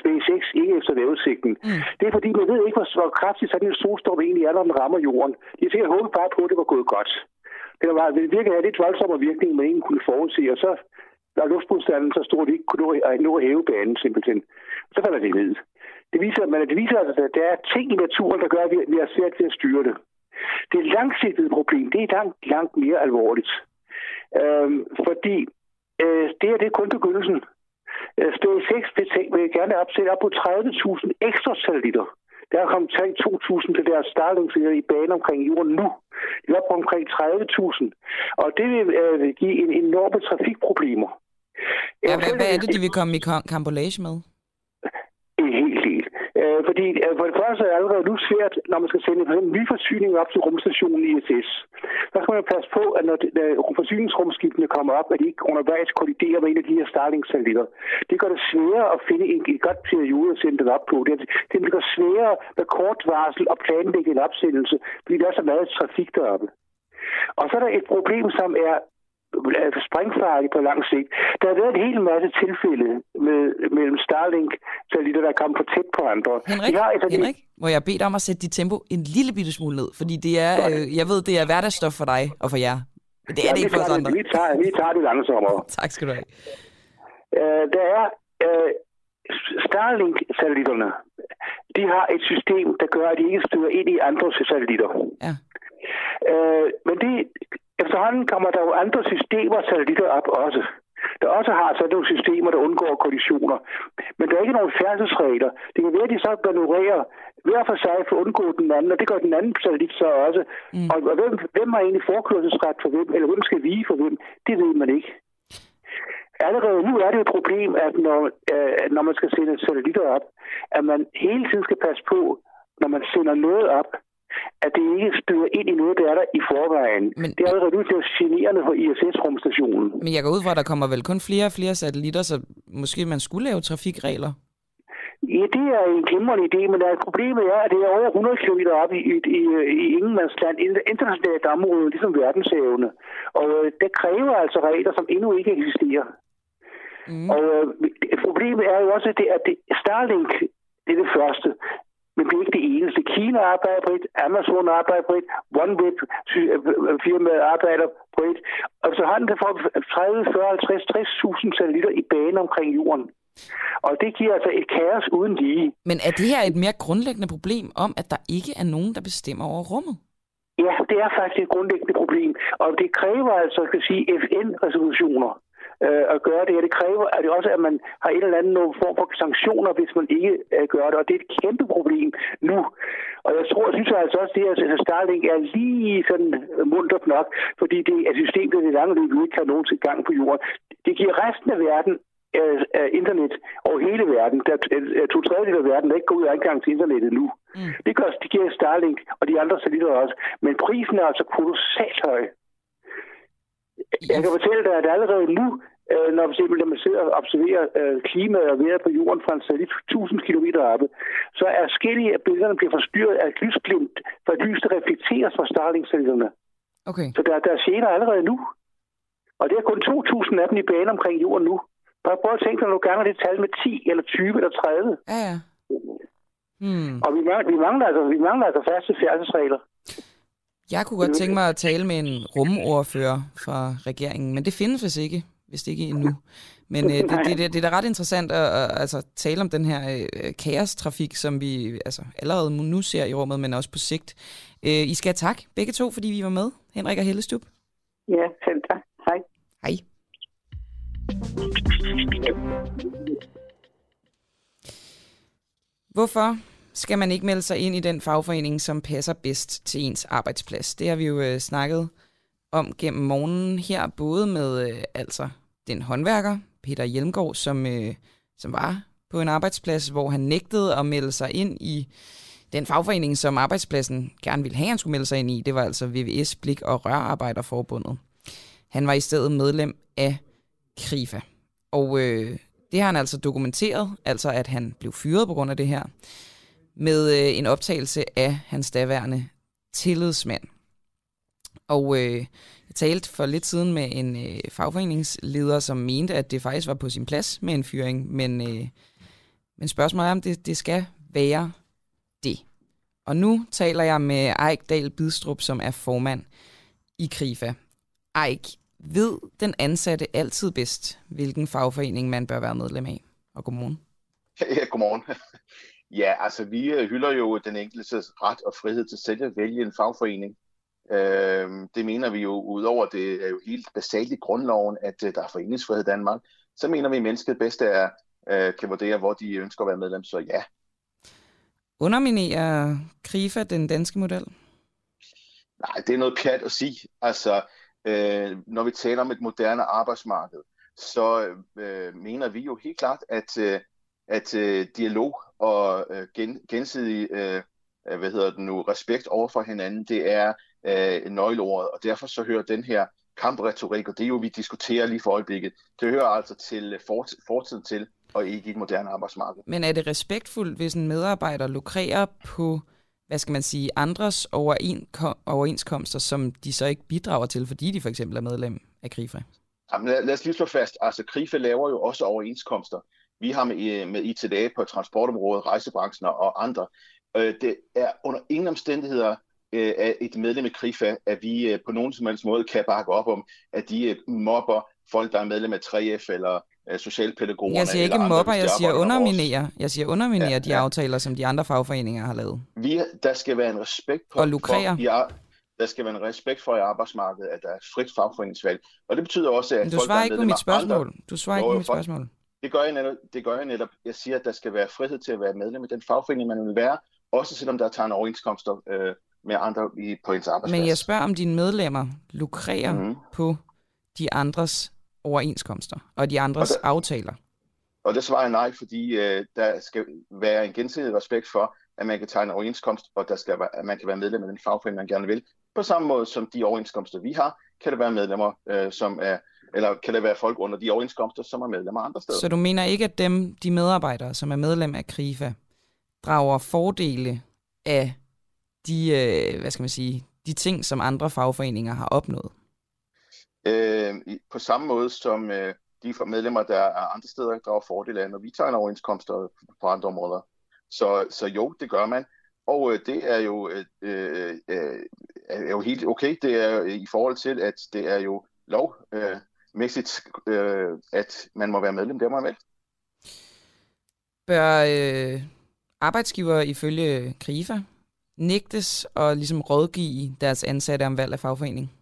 SpaceX ikke efter vejrudsigten. Mm. Det er fordi, man ved ikke, hvor kraftigt sådan en solstorm egentlig er, når den rammer jorden. De har sikkert håbet bare på, at det var gået godt. Det var virkelig en lidt voldsommere virkning, man egentlig kunne forudse, og så var luftmodstanden så stor, at de ikke kunne nå at hæve banen simpelthen. Så falder det ned. Det viser altså, at der er ting i naturen, der gør, at vi har svært ved at styre det. Det langsigtede problem, det er langt, langt mere alvorligt. Fordi det her, det er kun begyndelsen. SpaceX vil gerne opsætte op på 30.000 ekstra satellitter. Der er kommet 2.000 til deres Starlink-satellitter i bane omkring jorden nu. De er oppe omkring 30.000. Og det vil give en enorme trafikproblemer. Ja, hvad er det, de vil komme i karambolage med? En hel del. Fordi for det første er det allerede nu svært, når man skal sende en ny forsyning op til rumstationen i ISS. Der skal man passe på, at når forsyningsrumskibene kommer op, at de ikke undervejs kolliderer med en af de her Starlink-satellitter. Det gør det sværere at finde en godt periode at sende den op på. Det gør sværere med kort varsel at planlægge en opsendelse, fordi der er så meget trafik deroppe. Og så er der et problem, som er sprængfarligt på lang sigt. Der har været en hel masse tilfælde mellem Starlink-satellitter, der er kommet for tæt på andre. Henrik, må jeg bede dig om at sætte dit tempo en lille bitte smule ned? Fordi det er, jeg ved, det er hverdagsstof for dig og for jer. Men det er det ikke for os andre. Vi tager det langsommere. Tak skal du have. Der er Starlink-satellitterne. De har et system, der gør, at de ikke støder ind i andre satellitter. Ja. Men det... Efterhånden kommer der jo andre systemer og satellitter op også. Der også har sådan nogle systemer, der undgår kollisioner. Men der er ikke nogen færdselsregler. Det kan være, at de så manøvrerer hver for sig for at undgå den anden, og det gør den anden satellit så også. Mm. Og hvem har egentlig forkørselsret for hvem, eller hvem skal vige for hvem, det ved man ikke. Allerede nu er det et problem, at når man skal sende satellitter op, at man hele tiden skal passe på, når man sender noget op, at det ikke støder ind i noget, der er der i forvejen. Men, det er allerede nu til at generende for ISS-rumstationen. Men jeg går ud fra, at der kommer vel kun flere og flere satellitter, så måske man skulle lave trafikregler? Ja, det er en glimrende idé, men problemet er, at det er over 100 km op i ingenmandsland, internationalt område, ligesom verdenshavene. Og det kræver altså regler, som endnu ikke eksisterer. Mm. Og problemet er jo også, at Starlink, det er det første. Men det er ikke det eneste. Kina arbejder på et, Amazon arbejder på et, OneWeb firmaet arbejder på et. Og så har den der for 30, 40, 50, 60.000 satellitter i bane omkring jorden. Og det giver altså et kaos uden lige. Men er det her et mere grundlæggende problem om, at der ikke er nogen, der bestemmer over rummet? Ja, det er faktisk et grundlæggende problem. Og det kræver altså, jeg skal sige, FN-resolutioner. At gøre det her. Det kræver at det også, at man har en eller anden form for sanktioner, hvis man ikke gør det. Og det er et kæmpe problem nu. Og jeg synes altså også, at det her Starlink er lige sådan muntert nok, fordi det er systemet i det lange løb, vi ikke har nogen til gang på jorden. Det giver resten af verden af internet over hele verden. Der er 2/3 af verden, der ikke går ud af adgang til internettet nu. Mm. Det gør, de giver Starlink og de andre satellitter også. Men prisen er altså kolossalt høj. Jeg kan fortælle dig, at allerede nu, når vi simpelthen sidder og observerer klimaet og vejret på jorden fra en satellit 1000 km oppe, så er forskellige af billederne bliver forstyrret af lysglimt, for lys, der reflekteres fra Starlink-satellitterne. Okay. Så der er gener allerede nu. Og det er kun 2000 af dem i bane omkring jorden nu. Bare prøv at tænke dig nogle gange, det tal med 10, eller 20, eller 30. Ja, ja. Hmm. Og vi mangler altså faste færdselsregler. Jeg kunne godt tænke mig at tale med en rumordfører fra regeringen, men det findes vist ikke, hvis det ikke endnu. Men det er da ret interessant at altså, tale om den her kaostrafik, som vi altså, allerede nu ser i rummet, men også på sigt. I skal have tak begge to, fordi vi var med, Henrik og Helle Stub. Ja, selv tak. Hej. Hej. Hvorfor skal man ikke melde sig ind i den fagforening, som passer bedst til ens arbejdsplads? Det har vi jo snakket om gennem morgenen her, både med altså den håndværker, Peter Hjelmgaard, som var på en arbejdsplads, hvor han nægtede at melde sig ind i den fagforening, som arbejdspladsen gerne ville have, han skulle melde sig ind i. Det var altså VVS, Blik- og Rørarbejderforbundet. Han var i stedet medlem af Krifa. Og det har han altså dokumenteret, altså at han blev fyret på grund af det her, med en optagelse af hans daværende tillidsmand. Og jeg talte for lidt siden med en fagforeningsleder, som mente, at det faktisk var på sin plads med en fyring, men spørgsmålet er, om det skal være det. Og nu taler jeg med Eik Dahl Bidstrup, som er formand i Krifa. Eik, ved den ansatte altid bedst, hvilken fagforening man bør være medlem af? Og godmorgen. Ja, godmorgen. Ja, altså vi hylder jo den enkeltes ret og frihed til selv at vælge en fagforening. Det mener vi jo, udover det er jo helt basalt i grundloven, at der er foreningsfrihed i Danmark, så mener vi, at mennesket bedst kan vurdere, hvor de ønsker at være medlem, så ja. Underminerer Krifa den danske model? Nej, det er noget pjat at sige. Altså, når vi taler om et moderne arbejdsmarked, så mener vi jo helt klart, at dialog og gensidig respekt over for hinanden, det er nøgleordet, og derfor så hører den her kampretorik, og det er jo, vi diskuterer lige for øjeblikket, det hører altså til fortiden til, og ikke et moderne arbejdsmarked. Men er det respektfuldt, hvis en medarbejder lukrerer på, hvad skal man sige, andres overenskomster, som de så ikke bidrager til, fordi de for eksempel er medlem af Krifa? Jamen, lad os lige slå fast, altså Krifa laver jo også overenskomster. Vi har med ITDA på transportområdet, rejsebranchen og andre. Det er under ingen omstændigheder af et medlem af Krifa, at vi på nogen som helst måde kan bakke op om, at de mobber folk, der er medlem af 3F eller socialpædagogerne. Jeg siger ikke mobber, jeg siger underminerer. Jeg siger underminerer de aftaler, som de andre fagforeninger har lavet. Der skal være en respekt på, og lukrere. Der skal være en respekt for i arbejdsmarkedet, at der er et frit fagforeningsvalg. Og det betyder også, at folk, der er medlem af andre... Du svarer ikke på mit spørgsmål. Det gør jeg netop. Jeg siger, at der skal være frihed til at være medlem af den fagforening, man vil være, også selvom der tager en overenskomster med andre på ens arbejdsplads. Men jeg spørger, om dine medlemmer lukrerer på de andres overenskomster og de andres aftaler. Og det svarer jeg nej, fordi der skal være en gensidig respekt for, at man kan tegne en overenskomst, og at man kan være medlem af den fagforening, man gerne vil. På samme måde som de overenskomster, vi har, kan der være medlemmer, som er... Eller kan det være folk under de overenskomster, som er medlemmer andre steder? Så du mener ikke, at de medarbejdere, som er medlem af Krifa, drager fordele af de ting, som andre fagforeninger har opnået? På samme måde som de medlemmer, der er andre steder, drager fordele af, når vi tegner overenskomster på andre områder. Så jo, det gør man. Og det er jo helt okay. Det er i forhold til, at det er jo lov... at man må være medlem, det må man vel. Bør arbejdsgiver ifølge Krifa nægtes at ligesom rådgive deres ansatte om valg af fagforening?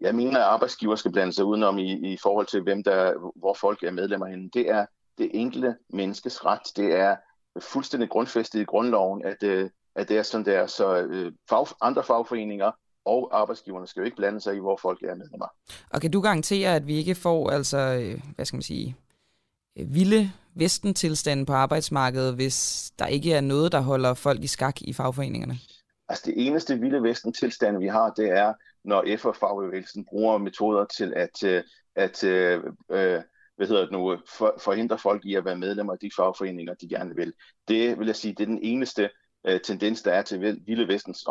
Jeg mener, at arbejdsgiver skal blande sig udenom i forhold til, hvor folk er medlemmer henne. Det er det enkelte menneskes ret. Det er fuldstændig grundfæstet i grundloven, at det er sådan der. Så andre fagforeninger og arbejdsgiverne skal jo ikke blande sig i, hvor folk er medlemmer. Og kan du garantere, at vi ikke får, altså, hvad skal man sige, vilde vestentilstanden på arbejdsmarkedet, hvis der ikke er noget, der holder folk i skak i fagforeningerne? Altså det eneste vilde vestentilstand, vi har, det er, når F- og fagbevægelsen bruger metoder til at forhindre folk i at være medlemmer af de fagforeninger, de gerne vil. Det vil jeg sige, det er den eneste tendens, der er til vilde vestens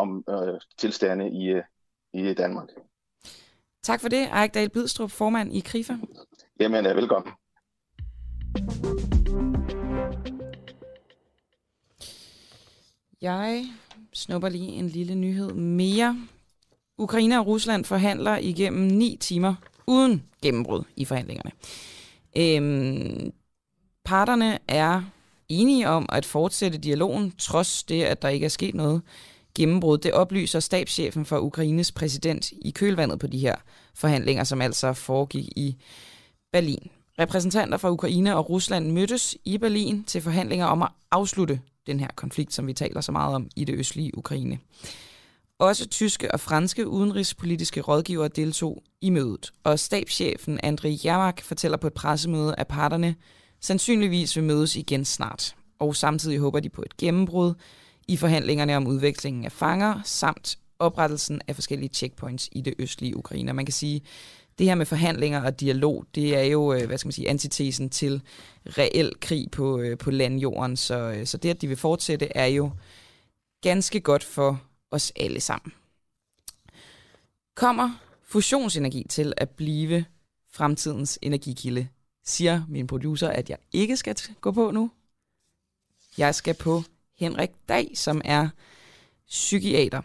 tilstande i Danmark. Tak for det, Erik Dahl Bidstrup, formand i Krifa. Jamen, velkommen. Jeg snupper lige en lille nyhed mere. Ukraine og Rusland forhandler igennem 9 timer uden gennembrud i forhandlingerne. Parterne er enige om at fortsætte dialogen, trods det, at der ikke er sket noget gennembrud. Det oplyser stabschefen for Ukraines præsident i kølvandet på de her forhandlinger, som altså foregik i Berlin. Repræsentanter fra Ukraine og Rusland mødtes i Berlin til forhandlinger om at afslutte den her konflikt, som vi taler så meget om i det østlige Ukraine. Også tyske og franske udenrigspolitiske rådgivere deltog i mødet, og stabschefen Andriy Yermak fortæller på et pressemøde, at parterne sandsynligvis vil mødes igen snart, og samtidig håber de på et gennembrud i forhandlingerne om udvekslingen af fanger samt oprettelsen af forskellige checkpoints i det østlige Ukraine. Man kan sige, det her med forhandlinger og dialog, det er jo, antitesen til reel krig på landjorden. Så det, at de vil fortsætte, er jo ganske godt for os alle sammen. Kommer fusionsenergi til at blive fremtidens energikilde, siger min producer, at jeg ikke skal gå på nu. Jeg skal på Henrik Dag, som er psykiater.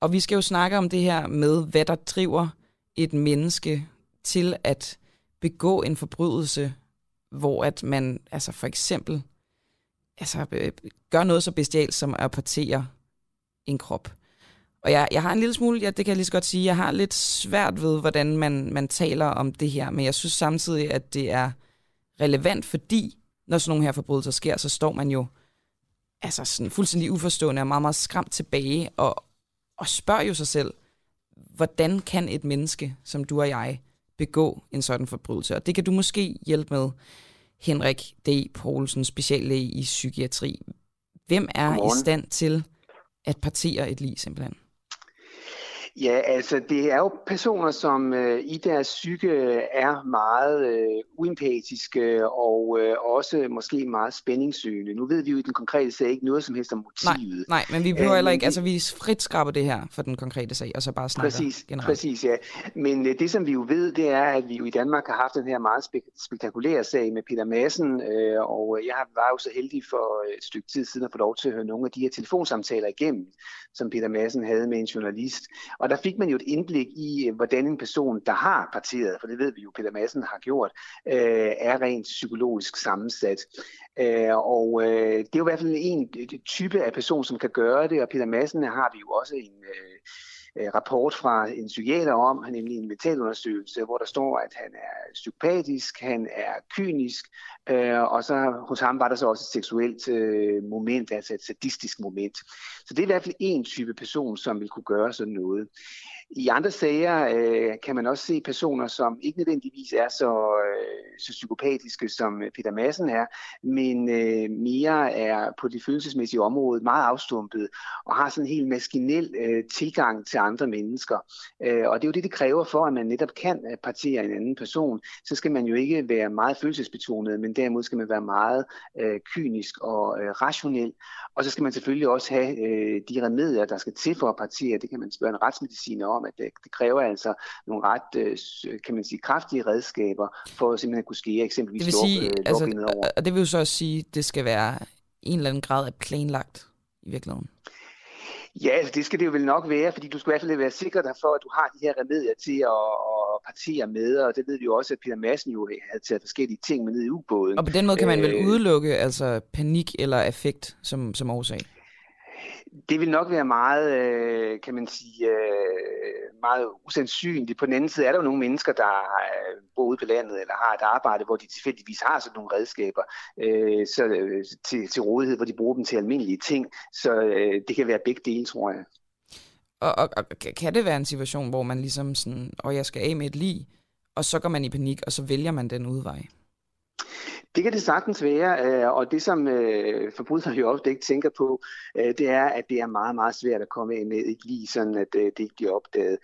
Og vi skal jo snakke om det her med, hvad der driver et menneske til at begå en forbrydelse, hvor at man altså for eksempel gør noget så bestialt som at partere en krop. Og jeg har en lille smule, det kan jeg lige så godt sige, jeg har lidt svært ved, hvordan man taler om det her, men jeg synes samtidig, at det er relevant, fordi når sådan nogle her forbrydelser sker, så står man jo altså sådan fuldstændig uforstående og meget, meget skræmt tilbage og spørger jo sig selv, hvordan kan et menneske, som du og jeg, begå en sådan forbrydelse? Og det kan du måske hjælpe med, Henrik D. Poulsen, speciallæge i psykiatri. Hvem er i stand til at partere et lig, simpelthen? Ja, altså det er jo personer, som i deres psyke er meget uempatiske og også måske meget spændingssøgende. Nu ved vi jo i den konkrete sag ikke noget som helst om motivet. Nej, men vi behøver heller ikke, vi frit skraber det her for den konkrete sag, og så bare snakker generelt. Præcis, ja. Men det som vi jo ved, det er, at vi jo i Danmark har haft den her meget spektakulære sag med Peter Madsen, og jeg var jo så heldig for et stykke tid siden at få lov til at høre nogle af de her telefonsamtaler igennem, som Peter Madsen havde med en journalist. Og der fik man jo et indblik i, hvordan en person, der har parteret, for det ved vi jo, Peter Madsen har gjort, er rent psykologisk sammensat. Og det er jo i hvert fald en type af person, som kan gøre det, og Peter Madsen har vi jo også en rapport fra en psykiater om, nemlig en mentalundersøgelse, hvor der står, at han er psykopatisk, han er kynisk, og så hos ham var der så også et seksuelt moment, altså et sadistisk moment. Så det er i hvert fald en type person, som vil kunne gøre sådan noget. I andre sager kan man også se personer, som ikke nødvendigvis er så psykopatiske, som Peter Madsen er, men mere er på det følelsesmæssige område meget afstumpet og har sådan en helt maskinel tilgang til andre mennesker. Og det er jo det, det kræver for, at man netop kan partere en anden person. Så skal man jo ikke være meget følelsesbetonet, men derimod skal man være meget kynisk og rationel. Og så skal man selvfølgelig også have de remedier, der skal til for at partere. Det kan man spørge en retsmediciner om, at det kræver altså nogle ret, kan man sige, kraftige redskaber for at simpelthen kunne skære eksempelvis lovgivning over. Og det vil jo så også sige, at det skal være en eller anden grad af planlagt i virkeligheden. Ja, altså det skal det jo vel nok være, fordi du skal i hvert fald være sikker derfor, at du har de her remedier til at partere med, og det ved vi jo også, at Peter Madsen jo havde taget forskellige ting med ned i ubåden. Og på den måde kan man vel udelukke altså panik eller affekt som årsag? Det vil nok være meget, kan man sige, meget usandsynligt. På den anden side er der jo nogle mennesker, der bor ude på landet eller har et arbejde, hvor de tilfældigvis har sådan nogle redskaber til rådighed, hvor de bruger dem til almindelige ting. Så det kan være begge dele, tror jeg. Og kan det være en situation, hvor man ligesom sådan, jeg skal af med et lig, og så går man i panik, og så vælger man den udvej? Det kan det sagtens være, og det som forbrydere jo ofte ikke tænker på, det er, at det er meget, meget svært at komme med et lig, sådan at det ikke bliver opdaget.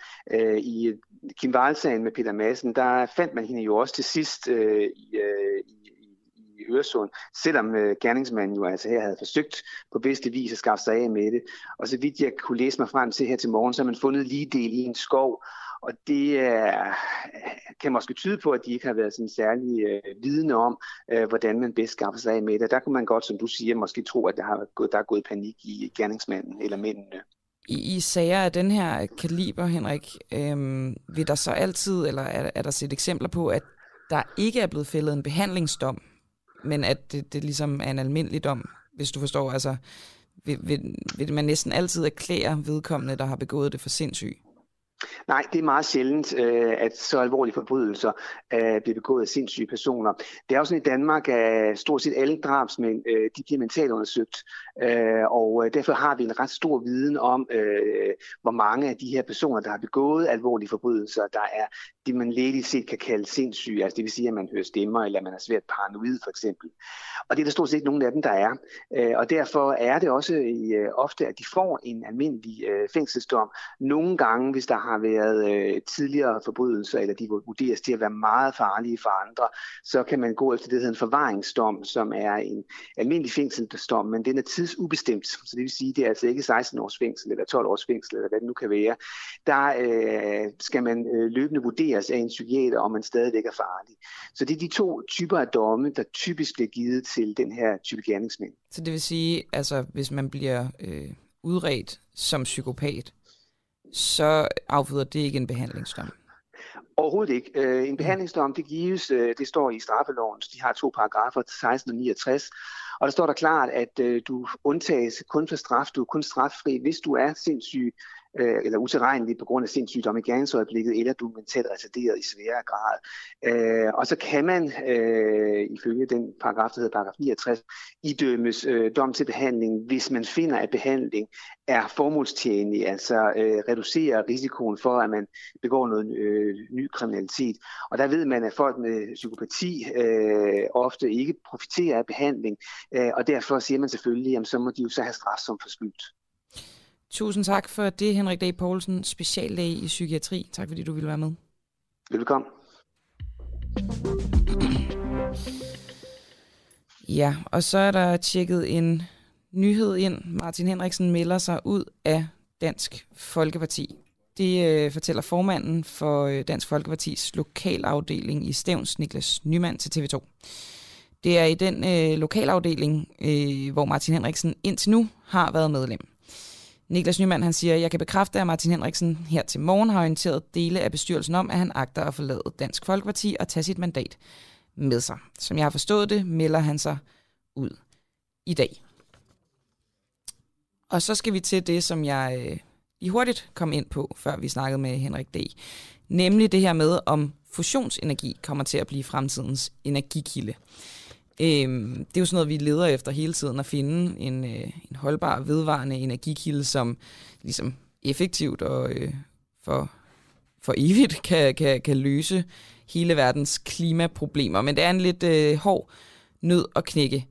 I Kim Wahl-sagen med Peter Madsen, der fandt man hende jo også til sidst i Øresund, selvom gerningsmanden jo altså her havde forsøgt på bedste vis at skaffe sig af med det. Og så vidt jeg kunne læse mig frem til her til morgen, så har man fundet ligedel i en skov, og det kan måske tyde på, at de ikke har været sådan særlig vidne om, hvordan man bedst skaffer sig af med det. Der kunne man godt, som du siger, måske tro, at der er gået panik i gerningsmanden eller mændene. I sager af den her kaliber, Henrik, vil der så altid, eller er der set eksempler på, at der ikke er blevet fældet en behandlingsdom, men at det ligesom er en almindelig dom, hvis du forstår? Altså, vil man næsten altid erklære vedkommende, der har begået det, for sindssyg? Nej, det er meget sjældent, at så alvorlige forbrydelser bliver begået af sindssyge personer. Det er jo sådan i Danmark, at stort set alle drabsmænd, de bliver mentalt undersøgt, og derfor har vi en ret stor viden om, hvor mange af de her personer, der har begået alvorlige forbrydelser, der er det, man lægeligt set kan kalde sindssyge, altså det vil sige, at man hører stemmer, eller man er svært paranoid for eksempel. Og det er der stort set ikke nogen af dem, der er. Og derfor er det også ofte, at de får en almindelig fængselsdom. Nogle gange, hvis der har været tidligere forbrydelser, eller de vurderes til at være meget farlige for andre, så kan man gå efter det, der hedder en forvaringsdom, som er en almindelig fængselsdom, men den er tidsubestemt, så det vil sige, det er altså ikke 16 års fængsel, eller 12 års fængsel, eller hvad det nu kan være. Der skal man løbende vurderes af en psykiater, om man stadigvæk er farlig. Så det er de to typer af domme, der typisk bliver givet til den her type gerningsmænd. Så det vil sige, altså hvis man bliver udredt som psykopat, så afføder det ikke en behandlingsdom? Overhovedet ikke. En behandlingsdom, det gives, det står i straffeloven, de har 2 paragrafer, 16 og 69, og der står der klart, at du undtages kun for straf, du er kun straffri, hvis du er sindssyg, eller utilregnelig på grund af sindssygdom i gerningsøjeblikket, eller du er mentalt retarderet i sværere grad. Og så kan man, ifølge den paragraf, der hedder paragraf 69, idømmes dom til behandling, hvis man finder, at behandling er formålstjenlig, altså reducerer risikoen for, at man begår noget ny kriminalitet. Og der ved man, at folk med psykopati ofte ikke profiterer af behandling, og derfor siger man selvfølgelig, at så må de jo så have straf som forskyldt. Tusind tak for det, Henrik D. Poulsen, speciallæge i psykiatri. Tak fordi du ville være med. Velkommen. Ja, og så er der tjekket en nyhed ind. Martin Henriksen melder sig ud af Dansk Folkeparti. Det fortæller formanden for Dansk Folkepartis lokalafdeling i Stevns, Niclas Nyman, til TV2. Det er i den lokalafdeling, hvor Martin Henriksen indtil nu har været medlem. Niclas Nyman, han siger, jeg kan bekræfte, at Martin Henriksen her til morgen har orienteret dele af bestyrelsen om, at han agter at forlade Dansk Folkeparti og tage sit mandat med sig. Som jeg har forstået det, melder han sig ud i dag. Og så skal vi til det, som jeg lige hurtigt kom ind på, før vi snakkede med Henrik D. Nemlig det her med, om fusionsenergi kommer til at blive fremtidens energikilde. Det er jo sådan noget, vi leder efter hele tiden, at finde en holdbar, vedvarende energikilde, som ligesom effektivt og for evigt kan løse hele verdens klimaproblemer. Men det er en lidt hård nød at knække.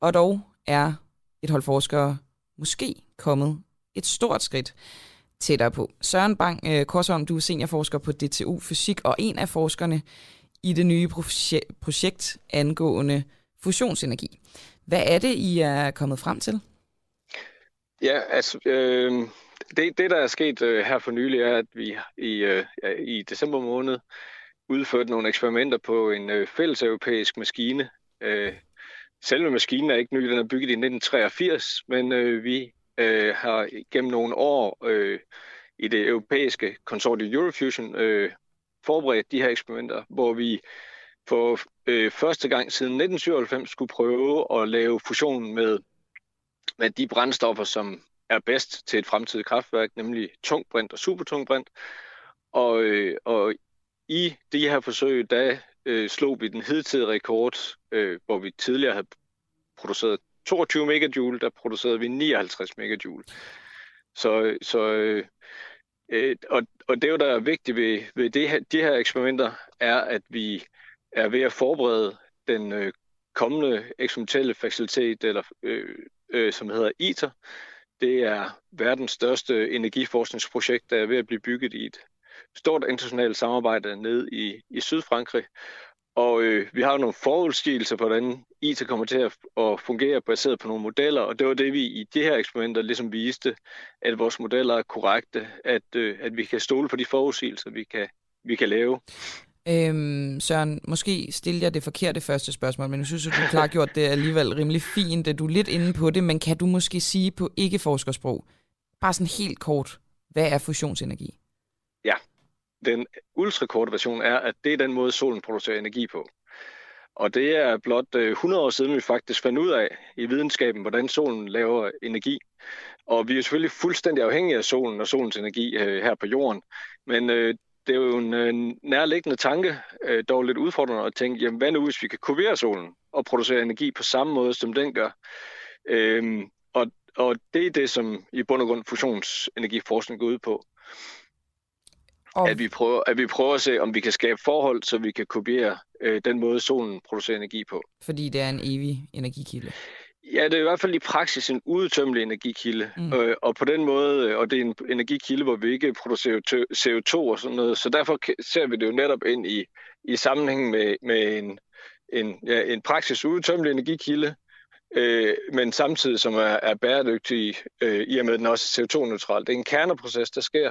Og dog er et hold forskere måske kommet et stort skridt tættere på. Søren Bang Korsholm, du er seniorforsker på DTU Fysik og en af forskerne i det nye projekt angående fusionsenergi. Hvad er det, I er kommet frem til? Ja, altså det der er sket her for nylig, er, at vi i december måned udførte nogle eksperimenter på en fælles europæisk maskine. Selve maskinen er ikke ny, den er bygget i 1983, men vi har gennem nogle år i det europæiske konsortium Eurofusion forberedt de her eksperimenter, hvor vi for første gang siden 1997 skulle prøve at lave fusion med de brændstoffer, som er bedst til et fremtidigt kraftværk, nemlig tungbrint og supertungbrint. Og i de her forsøg, der slog vi den hidtidige rekord, hvor vi tidligere havde produceret 22 megajoule, der producerede vi 59 megajoule. Og det, der er vigtigt ved de her eksperimenter, er, at vi er ved at forberede den kommende eksperimentelle facilitet, eller, som hedder ITER. Det er verdens største energiforskningsprojekt, der er ved at blive bygget i et stort internationalt samarbejde ned i Sydfrankrig. Og vi har jo nogle forudsigelser på, hvordan IT kommer til at fungere baseret på nogle modeller, og det var det, vi i de her eksperimenter ligesom viste, at vores modeller er korrekte, at vi kan stole på de forudsigelser, vi kan lave. Søren, måske stiller jeg det forkerte første spørgsmål, men jeg synes, at du klar gjort det alligevel rimelig fint, at du er lidt inde på det, men kan du måske sige på ikke-forskersprog, bare sådan helt kort, hvad er fusionsenergi? Ja. Den ultrakorte version er, at det er den måde, solen producerer energi på. Og det er blot 100 år siden, vi faktisk fandt ud af i videnskaben, hvordan solen laver energi. Og vi er selvfølgelig fuldstændig afhængige af solen og solens energi her på jorden. Men det er jo en nærliggende tanke, dog lidt udfordrende at tænke, jamen hvad nu hvis vi kan kopiere solen og producere energi på samme måde, som den gør? Og det er det, som i bund og grund fusionsenergiforskning går ud på. At vi prøver at se, om vi kan skabe forhold, så vi kan kopiere den måde, solen producerer energi på. Fordi det er en evig energikilde. Ja, det er i hvert fald i praksis en udtømmelig energikilde. Mm. Og på den måde, og det er en energikilde, hvor vi ikke producerer CO2 og sådan noget. Så derfor ser vi det jo netop ind i sammenhæng med en praksis udtømmelig energikilde, men samtidig som er bæredygtig, i og med at den også er CO2-neutral. Det er en kerneproces, der sker,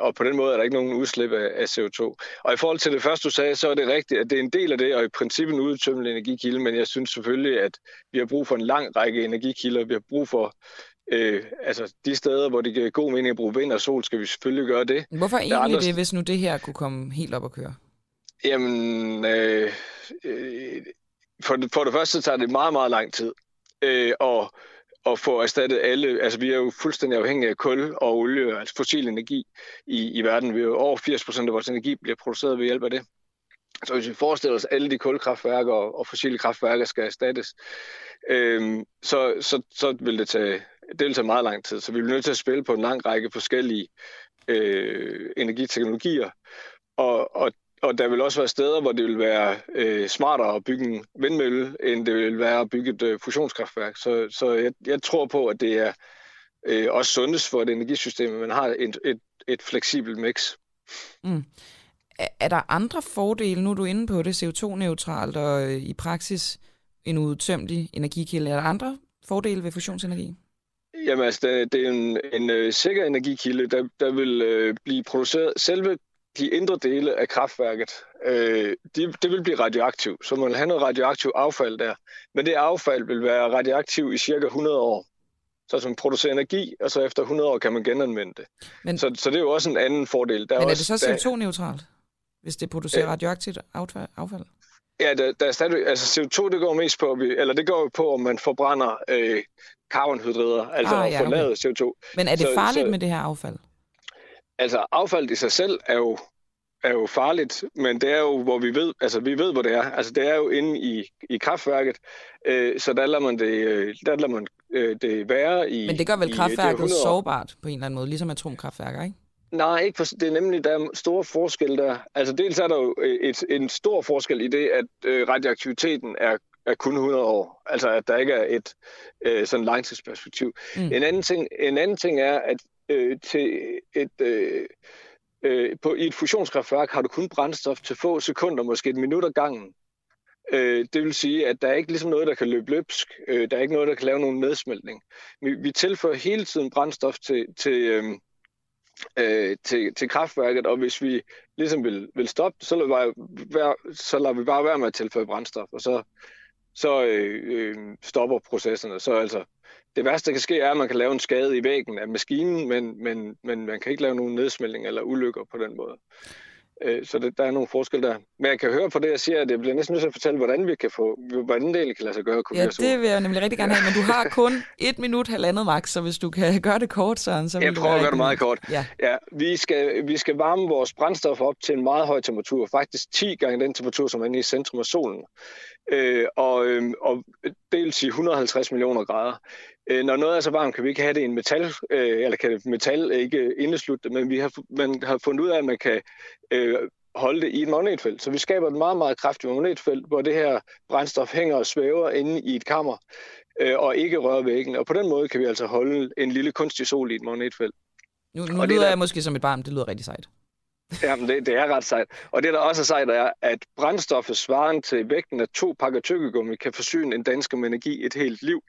og på den måde er der ikke nogen udslip af CO2. Og i forhold til det første, du sagde, så er det rigtigt, at det er en del af det, og i princippet en udtømmelig energikilde, men jeg synes selvfølgelig, at vi har brug for en lang række energikilder. Vi har brug for de steder, hvor det giver god mening at bruge vind og sol, skal vi selvfølgelig gøre det. Hvorfor egentlig det, hvis nu det her kunne komme helt op og køre? Jamen... For det første tager det meget, meget lang tid at få erstattet alle. Altså, vi er jo fuldstændig afhængige af kul og olie, altså fossil energi i verden. Vi er jo over 80% af vores energi bliver produceret ved hjælp af det. Så hvis vi forestiller os, at alle de kulkraftværker og fossile kraftværker skal erstattes, så vil det vil tage meget lang tid. Så vi bliver nødt til at spille på en lang række forskellige energiteknologier, og der vil også være steder, hvor det vil være smartere at bygge en vindmølle, end det vil være at bygge et fusionskraftværk. Så jeg tror på, at det er også sundest for et energisystem, at man har et fleksibelt mix. Mm. Er der andre fordele, nu er du inde på det, CO2-neutralt og i praksis en udtømmelig energikilde? Er der andre fordele ved fusionsenergi? Jamen altså, det er en sikker energikilde, der vil blive produceret selve. De indre dele af kraftværket, det vil blive radioaktivt, så man vil have noget radioaktivt affald der. Men det affald vil være radioaktivt i cirka 100 år. Så man producerer energi, og så efter 100 år kan man genanvende det. Men, så det er jo også en anden fordel. Men er det så CO2-neutralt, hvis det producerer radioaktivt affald? Ja, der er stadig, altså CO2 det går mest på, om man forbrænder karbonhydrider, altså forladet CO2. Men er det farligt med det her affald? Altså affaldet i sig selv er jo farligt, men det er jo, hvor vi ved, hvor det er. Altså det er jo inde i kraftværket, så der lader man det være i. Men det gør vel kraftværket sårbart på en eller anden måde, ligesom atomkraftværker, ikke? Nej, ikke for, det er nemlig, der er store forskel der. Altså dels er der jo en stor forskel i det, at radioaktiviteten er kun 100 år. Altså at der ikke er et sådan langtidsperspektiv. Mm. En anden ting er, at i et fusionskraftværk har du kun brændstof til få sekunder, måske et minut ad gangen. Det vil sige, at der er ikke ligesom noget, der kan løbe løbsk. Der er ikke noget, der kan lave nogen nedsmeltning. Vi tilfører hele tiden brændstof til kraftværket, og hvis vi ligesom vil stoppe, så lader vi bare være med at tilføre brændstof, og så stopper processerne. Så altså, det værste, der kan ske, er, at man kan lave en skade i væggen af maskinen, men man kan ikke lave nogen nedsmeltning eller ulykker på den måde. Så der er nogle forskel der. Men jeg kan høre på det, jeg siger, at jeg bliver næsten nødt til at fortælle, hvordan det kan lade sig gøre. Ja, det vil jeg nemlig rigtig gerne have, men du har kun 1,5 minutter max, så hvis du kan gøre det kort, Søren, så vil jeg prøver at gøre det meget kort. Ja. Ja, vi skal varme vores brændstof op til en meget høj temperatur, faktisk 10 gange den temperatur, som er inde i centrum af solen. Og det vil sige 150 millioner grader. Når noget er så varmt, kan vi ikke have det i en metal, eller kan metal ikke indeslutte det, men man har fundet ud af, at man kan holde det i et magnetfelt. Så vi skaber et meget, meget kraftigt magnetfelt, hvor det her brændstof hænger og svæver inde i et kammer og ikke rører væggen. Og på den måde kan vi altså holde en lille kunstig sol i et magnetfelt. Nu lyder jeg måske som et barn, det lyder rigtig sejt. Jamen, det er ret sejt. Og det, der også er sejt, er, at brændstoffet svarende til vægten af 2 pakker tykkegummi kan forsyne en dansker med energi et helt liv.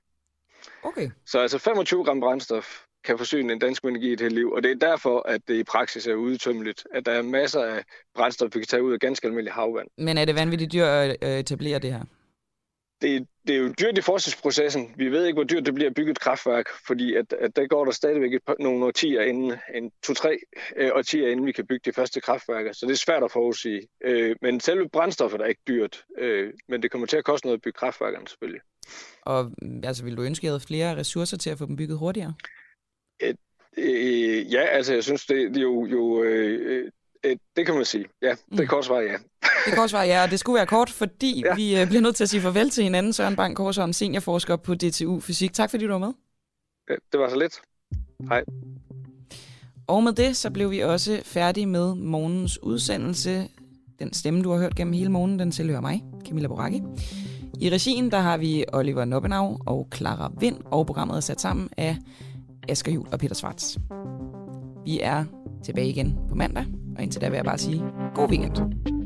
Okay. Så altså 25 gram brændstof kan forsyne en dansk energi et helt liv, og det er derfor, at det i praksis er udtømmeligt, at der er masser af brændstof, vi kan tage ud af ganske almindelig havvand. Men er det vanvittigt dyrt at etablere det her? Det er jo dyrt i forskningsprocessen. Vi ved ikke, hvor dyrt det bliver at bygge et kraftværk, fordi at der går der stadigvæk nogle årtier inden, en 2-3 årtier inden vi kan bygge de første kraftværker, så det er svært at forudsige. Men selve brændstoffet er ikke dyrt, men det kommer til at koste noget at bygge kraftværkerne selvfølgelig. Og altså, ville du ønske, at I havde flere ressourcer til at få dem bygget hurtigere? Ja, altså jeg synes, det er jo det kan man sige. Ja, det er kort svar, ja. Det er kort svar, ja, og det skulle være kort, fordi vi bliver nødt til at sige farvel til hinanden. Søren Bang Korsholm, seniorforsker på DTU Fysik. Tak fordi du var med. Ja, det var så lidt. Hej. Og med det, så blev vi også færdige med morgens udsendelse. Den stemme, du har hørt gennem hele morgenen, den tilhører mig, Camilla Boraghi. I regien, der har vi Oliver Noppenau og Clara Vind, og programmet er sat sammen af Asger Hjul og Peter Svarts. Vi er tilbage igen på mandag, og indtil da vil jeg bare sige god weekend.